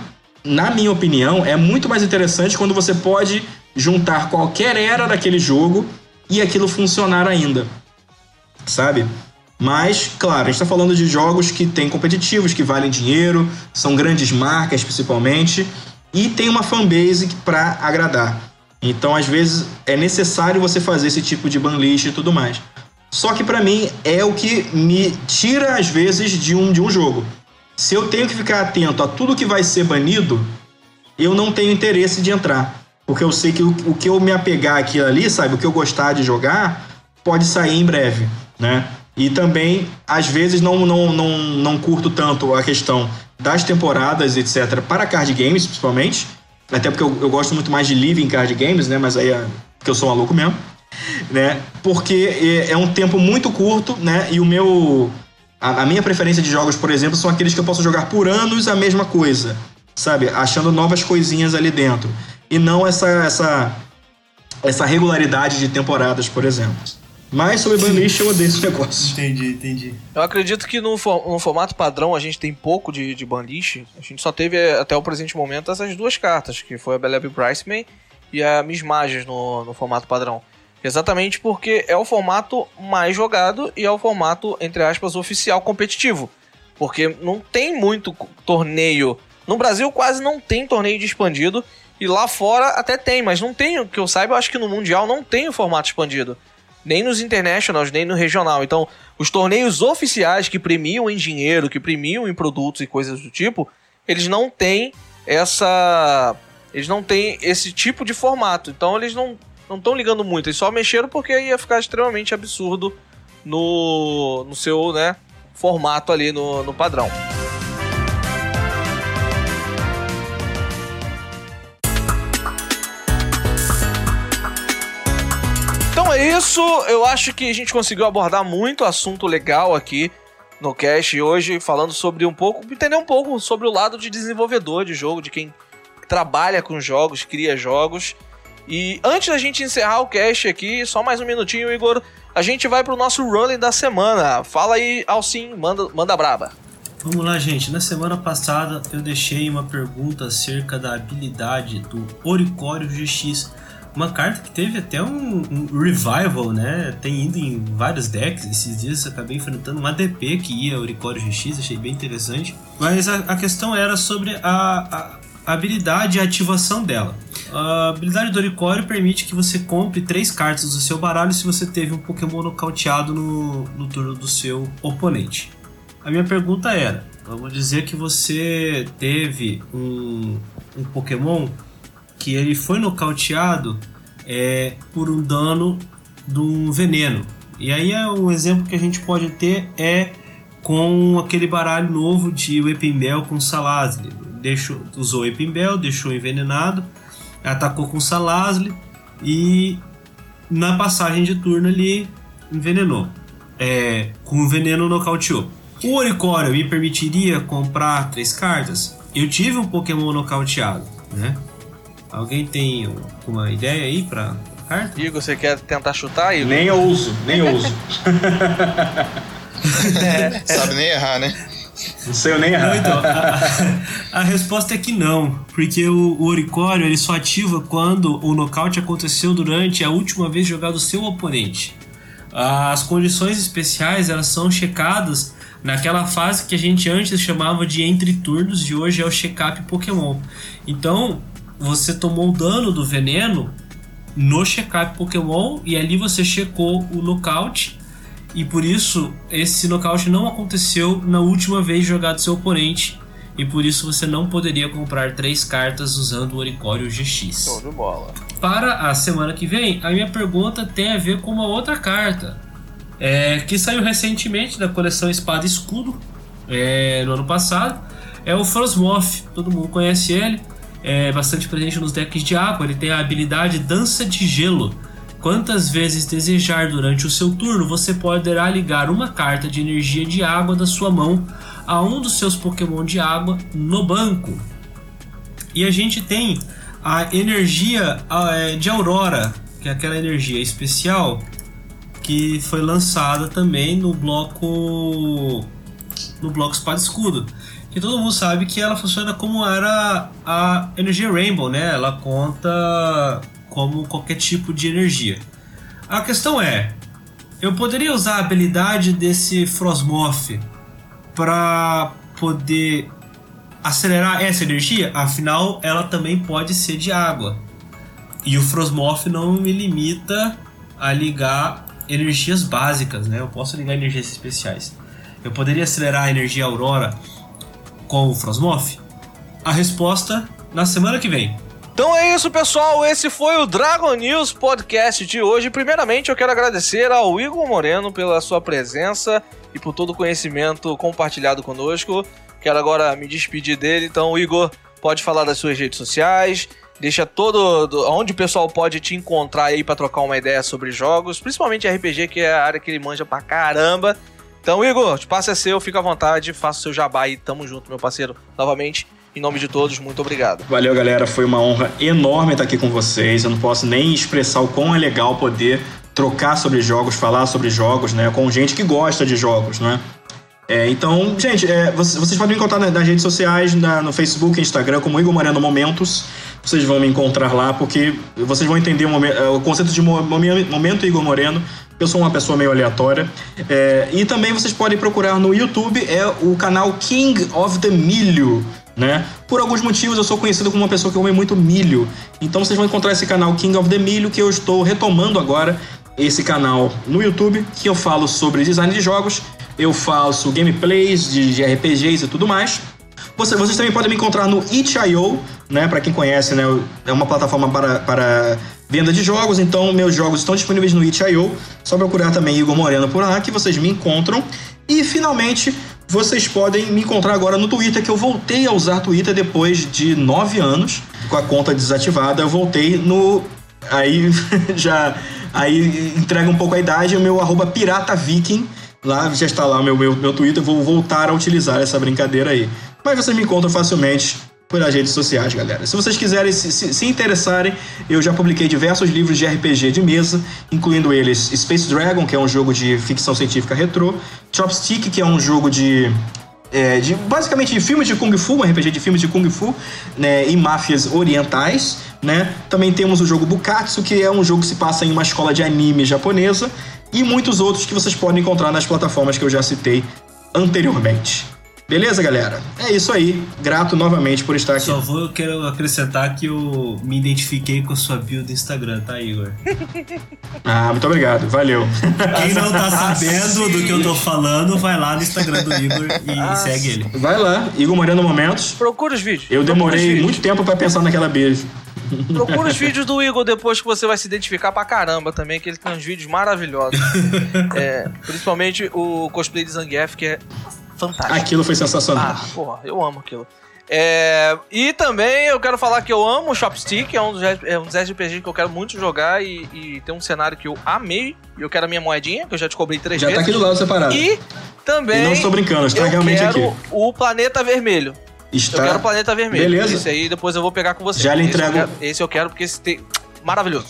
na minha opinião, é muito mais interessante quando você pode juntar qualquer era daquele jogo e aquilo funcionar ainda, sabe? Mas, claro, a gente está falando de jogos que tem competitivos, que valem dinheiro, são grandes marcas principalmente, e tem uma fanbase para agradar. Então, às vezes, é necessário você fazer esse tipo de banlist e tudo mais. Só que pra mim é o que me tira às vezes de um, de um jogo. Se eu tenho que ficar atento a tudo que vai ser banido, eu não tenho interesse de entrar, porque eu sei que o, o que eu me apegar aqui ali, sabe, o que eu gostar de jogar pode sair em breve, né? E também, às vezes, não, não, não, não curto tanto a questão das temporadas, etcétera, para card games, principalmente. Até porque eu, eu gosto muito mais de living card games, né? Mas aí é porque eu sou maluco mesmo, né? Porque é, é um tempo muito curto, né? E o meu... A, a minha preferência de jogos, por exemplo, são aqueles que eu posso jogar por anos a mesma coisa, sabe? Achando novas coisinhas ali dentro. E não essa, essa, essa regularidade de temporadas, por exemplo. Mas sobre banlist eu odeio esse negócio. Entendi, entendi. Eu acredito que no, no formato padrão a gente tem pouco de, de banlist. A gente só teve até o presente momento essas duas cartas, que foi a Beleb Priceman e a Miss Mages no, no formato padrão. Exatamente porque é o formato mais jogado e é o formato, entre aspas, oficial competitivo. Porque não tem muito torneio. No Brasil quase não tem torneio de expandido. E lá fora até tem, mas não tem, o que eu saiba, eu acho que no Mundial não tem o formato expandido. Nem nos internationals, nem no regional. Então, os torneios oficiais que premiam em dinheiro, que premiam em produtos e coisas do tipo, eles não têm essa... Eles não têm esse tipo de formato. Então, eles não não estão ligando muito. Eles só mexeram porque ia ficar extremamente absurdo no, no seu, né, formato ali, no, no padrão. Isso, eu acho que a gente conseguiu abordar muito assunto legal aqui no cast hoje, falando sobre um pouco, entender um pouco sobre o lado de desenvolvedor de jogo, de quem trabalha com jogos, cria jogos. E antes da gente encerrar o cast aqui, só mais um minutinho, Igor, a gente vai pro nosso running da semana. Fala aí, Alcim, manda, manda braba. Vamos lá, gente. Na semana passada eu deixei uma pergunta acerca da habilidade do Oricório G X. Uma carta que teve até um, um revival, né? Tem ido em vários decks. Esses dias eu acabei enfrentando um A D P que ia Oricório G X, achei bem interessante. Mas a, a questão era sobre a, a habilidade e a ativação dela. A habilidade do Oricório permite que você compre três cartas do seu baralho se você teve um Pokémon nocauteado no, no turno do seu oponente. A minha pergunta era, vamos dizer que você teve um, um Pokémon... que ele foi nocauteado é, por um dano de um veneno. E aí um exemplo que a gente pode ter é com aquele baralho novo de Weepinbell com Salazle. Deixou, usou Weepinbell, deixou envenenado, atacou com Salazle e na passagem de turno ele envenenou. É, com o veneno nocauteou. O Oricório me permitiria comprar três cartas? Eu tive um Pokémon nocauteado, né? Alguém tem alguma ideia aí pra carta? Igor, você quer tentar chutar? Igor? Nem ouso, nem ouso. é. Sabe nem errar, né? Não sei eu nem errar. Não, então, a, a resposta é que não, porque o, o Oricório ele só ativa quando o nocaute aconteceu durante a última vez jogado do seu oponente. As condições especiais elas são checadas naquela fase que a gente antes chamava de entre turnos e hoje é o check-up Pokémon. Então... você tomou o dano do veneno no check-up Pokémon e ali você checou o nocaute e por isso esse nocaute não aconteceu na última vez jogado seu oponente e por isso você não poderia comprar três cartas usando o Oricório G X. Show de bola. Para a semana que vem, a minha pergunta tem a ver com uma outra carta é, que saiu recentemente da coleção Espada e Escudo é, no ano passado, é o Frosmoth, todo mundo conhece ele. É bastante presente nos decks de água. Ele tem a habilidade Dança de Gelo. Quantas vezes desejar durante o seu turno, você poderá ligar uma carta de energia de água da sua mão a um dos seus Pokémon de água no banco. E a gente tem a energia de Aurora, que é aquela energia especial que foi lançada também no bloco no bloco Espada e Escudo. E todo mundo sabe que ela funciona como era a energia Rainbow, né? Ela conta como qualquer tipo de energia. A questão é, eu poderia usar a habilidade desse Frosmoth para poder acelerar essa energia? Afinal, ela também pode ser de água. E o Frosmoth não me limita a ligar energias básicas, né? Eu posso ligar energias especiais. Eu poderia acelerar a energia Aurora com o Frosmoth? A resposta na semana que vem. Então é isso, pessoal. Esse foi o Dragon News Podcast de hoje. Primeiramente, eu quero agradecer ao Igor Moreno pela sua presença e por todo o conhecimento compartilhado conosco. Quero agora me despedir dele. Então, Igor, pode falar das suas redes sociais, deixa todo do, onde o pessoal pode te encontrar aí pra trocar uma ideia sobre jogos, principalmente R P G, que é a área que ele manja pra caramba. Então, Igor, o espaço é seu, fica à vontade, faça o seu jabá e tamo junto, meu parceiro, novamente. Em nome de todos, muito obrigado. Valeu, galera. Foi uma honra enorme estar aqui com vocês. Eu não posso nem expressar o quão é legal poder trocar sobre jogos, falar sobre jogos, né? Com gente que gosta de jogos, né? É, então, gente, é, vocês podem me encontrar nas redes sociais, na, no Facebook, Instagram, como Igor Moreno Momentos. Vocês vão me encontrar lá, porque vocês vão entender o, momen- o conceito de mo- Momento Igor Moreno. Eu sou uma pessoa meio aleatória. É, e também vocês podem procurar no YouTube, é o canal King of the Milho, né? Por alguns motivos eu sou conhecido como uma pessoa que come muito milho. Então vocês vão encontrar esse canal King of the Milho, que eu estou retomando agora esse canal no YouTube, que eu falo sobre design de jogos, eu faço gameplays de, de R P Gs e tudo mais. Você, vocês também podem me encontrar no itch ponto io, né? Para quem conhece, né? É uma plataforma para... para venda de jogos, então meus jogos estão disponíveis no itch ponto io, só procurar também Igor Moreno por lá que vocês me encontram. E finalmente, vocês podem me encontrar agora no Twitter, que eu voltei a usar Twitter depois de nove anos, com a conta desativada, eu voltei no... aí já... aí entrega um pouco a idade, o meu arroba pirataviking, lá já está lá o meu, meu, meu Twitter, eu vou voltar a utilizar essa brincadeira aí. Mas vocês me encontram facilmente pelas redes sociais, galera. Se vocês quiserem, se, se, se interessarem, eu já publiquei diversos livros de R P G de mesa, incluindo eles Space Dragon, que é um jogo de ficção científica retrô, Chopstick, que é um jogo de... É, de basicamente de filmes de Kung Fu, um R P G de filmes de Kung Fu, né, e máfias orientais, né? Também temos o jogo Bukatsu, que é um jogo que se passa em uma escola de anime japonesa, e muitos outros que vocês podem encontrar nas plataformas que eu já citei anteriormente. Beleza, galera? É isso aí. Grato novamente por estar aqui. Só vou, eu quero acrescentar que eu me identifiquei com a sua bio do Instagram, tá, Igor? Ah, muito obrigado. Valeu. Quem não tá sabendo do que eu tô falando, vai lá no Instagram do Igor e ah, segue ele. Vai lá, Igor Moreno Momentos. Procura os vídeos. Eu demorei vídeos. muito tempo pra pensar naquela beijo. Procura os vídeos do Igor depois, que você vai se identificar pra caramba também, que ele tem uns vídeos maravilhosos. É, principalmente o cosplay de Zangief, que é fantástico. Aquilo foi sensacional. Ah, porra, eu amo aquilo. É, e também eu quero falar que eu amo o Chopstick, é um dos, é um dos R P Gs que eu quero muito jogar e, e tem um cenário que eu amei. E eu quero a minha moedinha, que eu já descobri três já vezes. Já tá aqui do lado separado. E também. E não estou brincando, está realmente aqui. Eu quero o Planeta Vermelho. Está... Eu quero o Planeta Vermelho. Beleza. Esse aí depois eu vou pegar com você. Já lhe entrego. Esse eu quero, esse eu quero porque esse tem. Maravilhoso.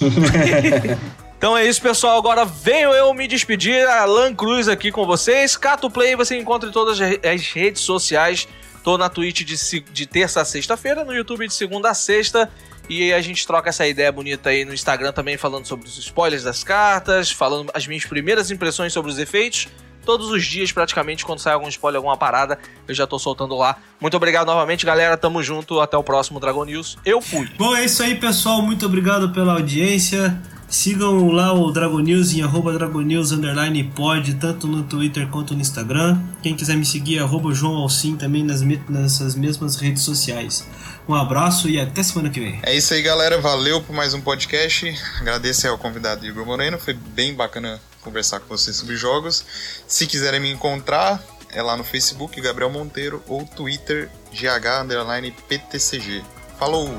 Então é isso, pessoal. Agora venho eu me despedir. Alan Cruz aqui com vocês. KatuPlay você encontra em todas as redes sociais. Tô na Twitch de, de terça a sexta-feira, no YouTube de segunda a sexta. E a gente troca essa ideia bonita aí no Instagram também, falando sobre os spoilers das cartas, falando as minhas primeiras impressões sobre os efeitos. Todos os dias, praticamente, quando sai algum spoiler, alguma parada, eu já tô soltando lá. Muito obrigado novamente, galera. Tamo junto. Até o próximo Dragon News. Eu fui. Bom, é isso aí, pessoal. Muito obrigado pela audiência. Sigam lá o Dragon News em arroba Dragon News underline pod, tanto no Twitter quanto no Instagram. Quem quiser me seguir, arroba João Alcim, também nas, nessas mesmas redes sociais. Um abraço e até semana que vem. É isso aí, galera. Valeu por mais um podcast. Agradecer ao convidado Igor Moreno. Foi bem bacana conversar com vocês sobre jogos. Se quiserem me encontrar, é lá no Facebook, Gabriel Monteiro, ou Twitter, G H underline P T C G. Falou!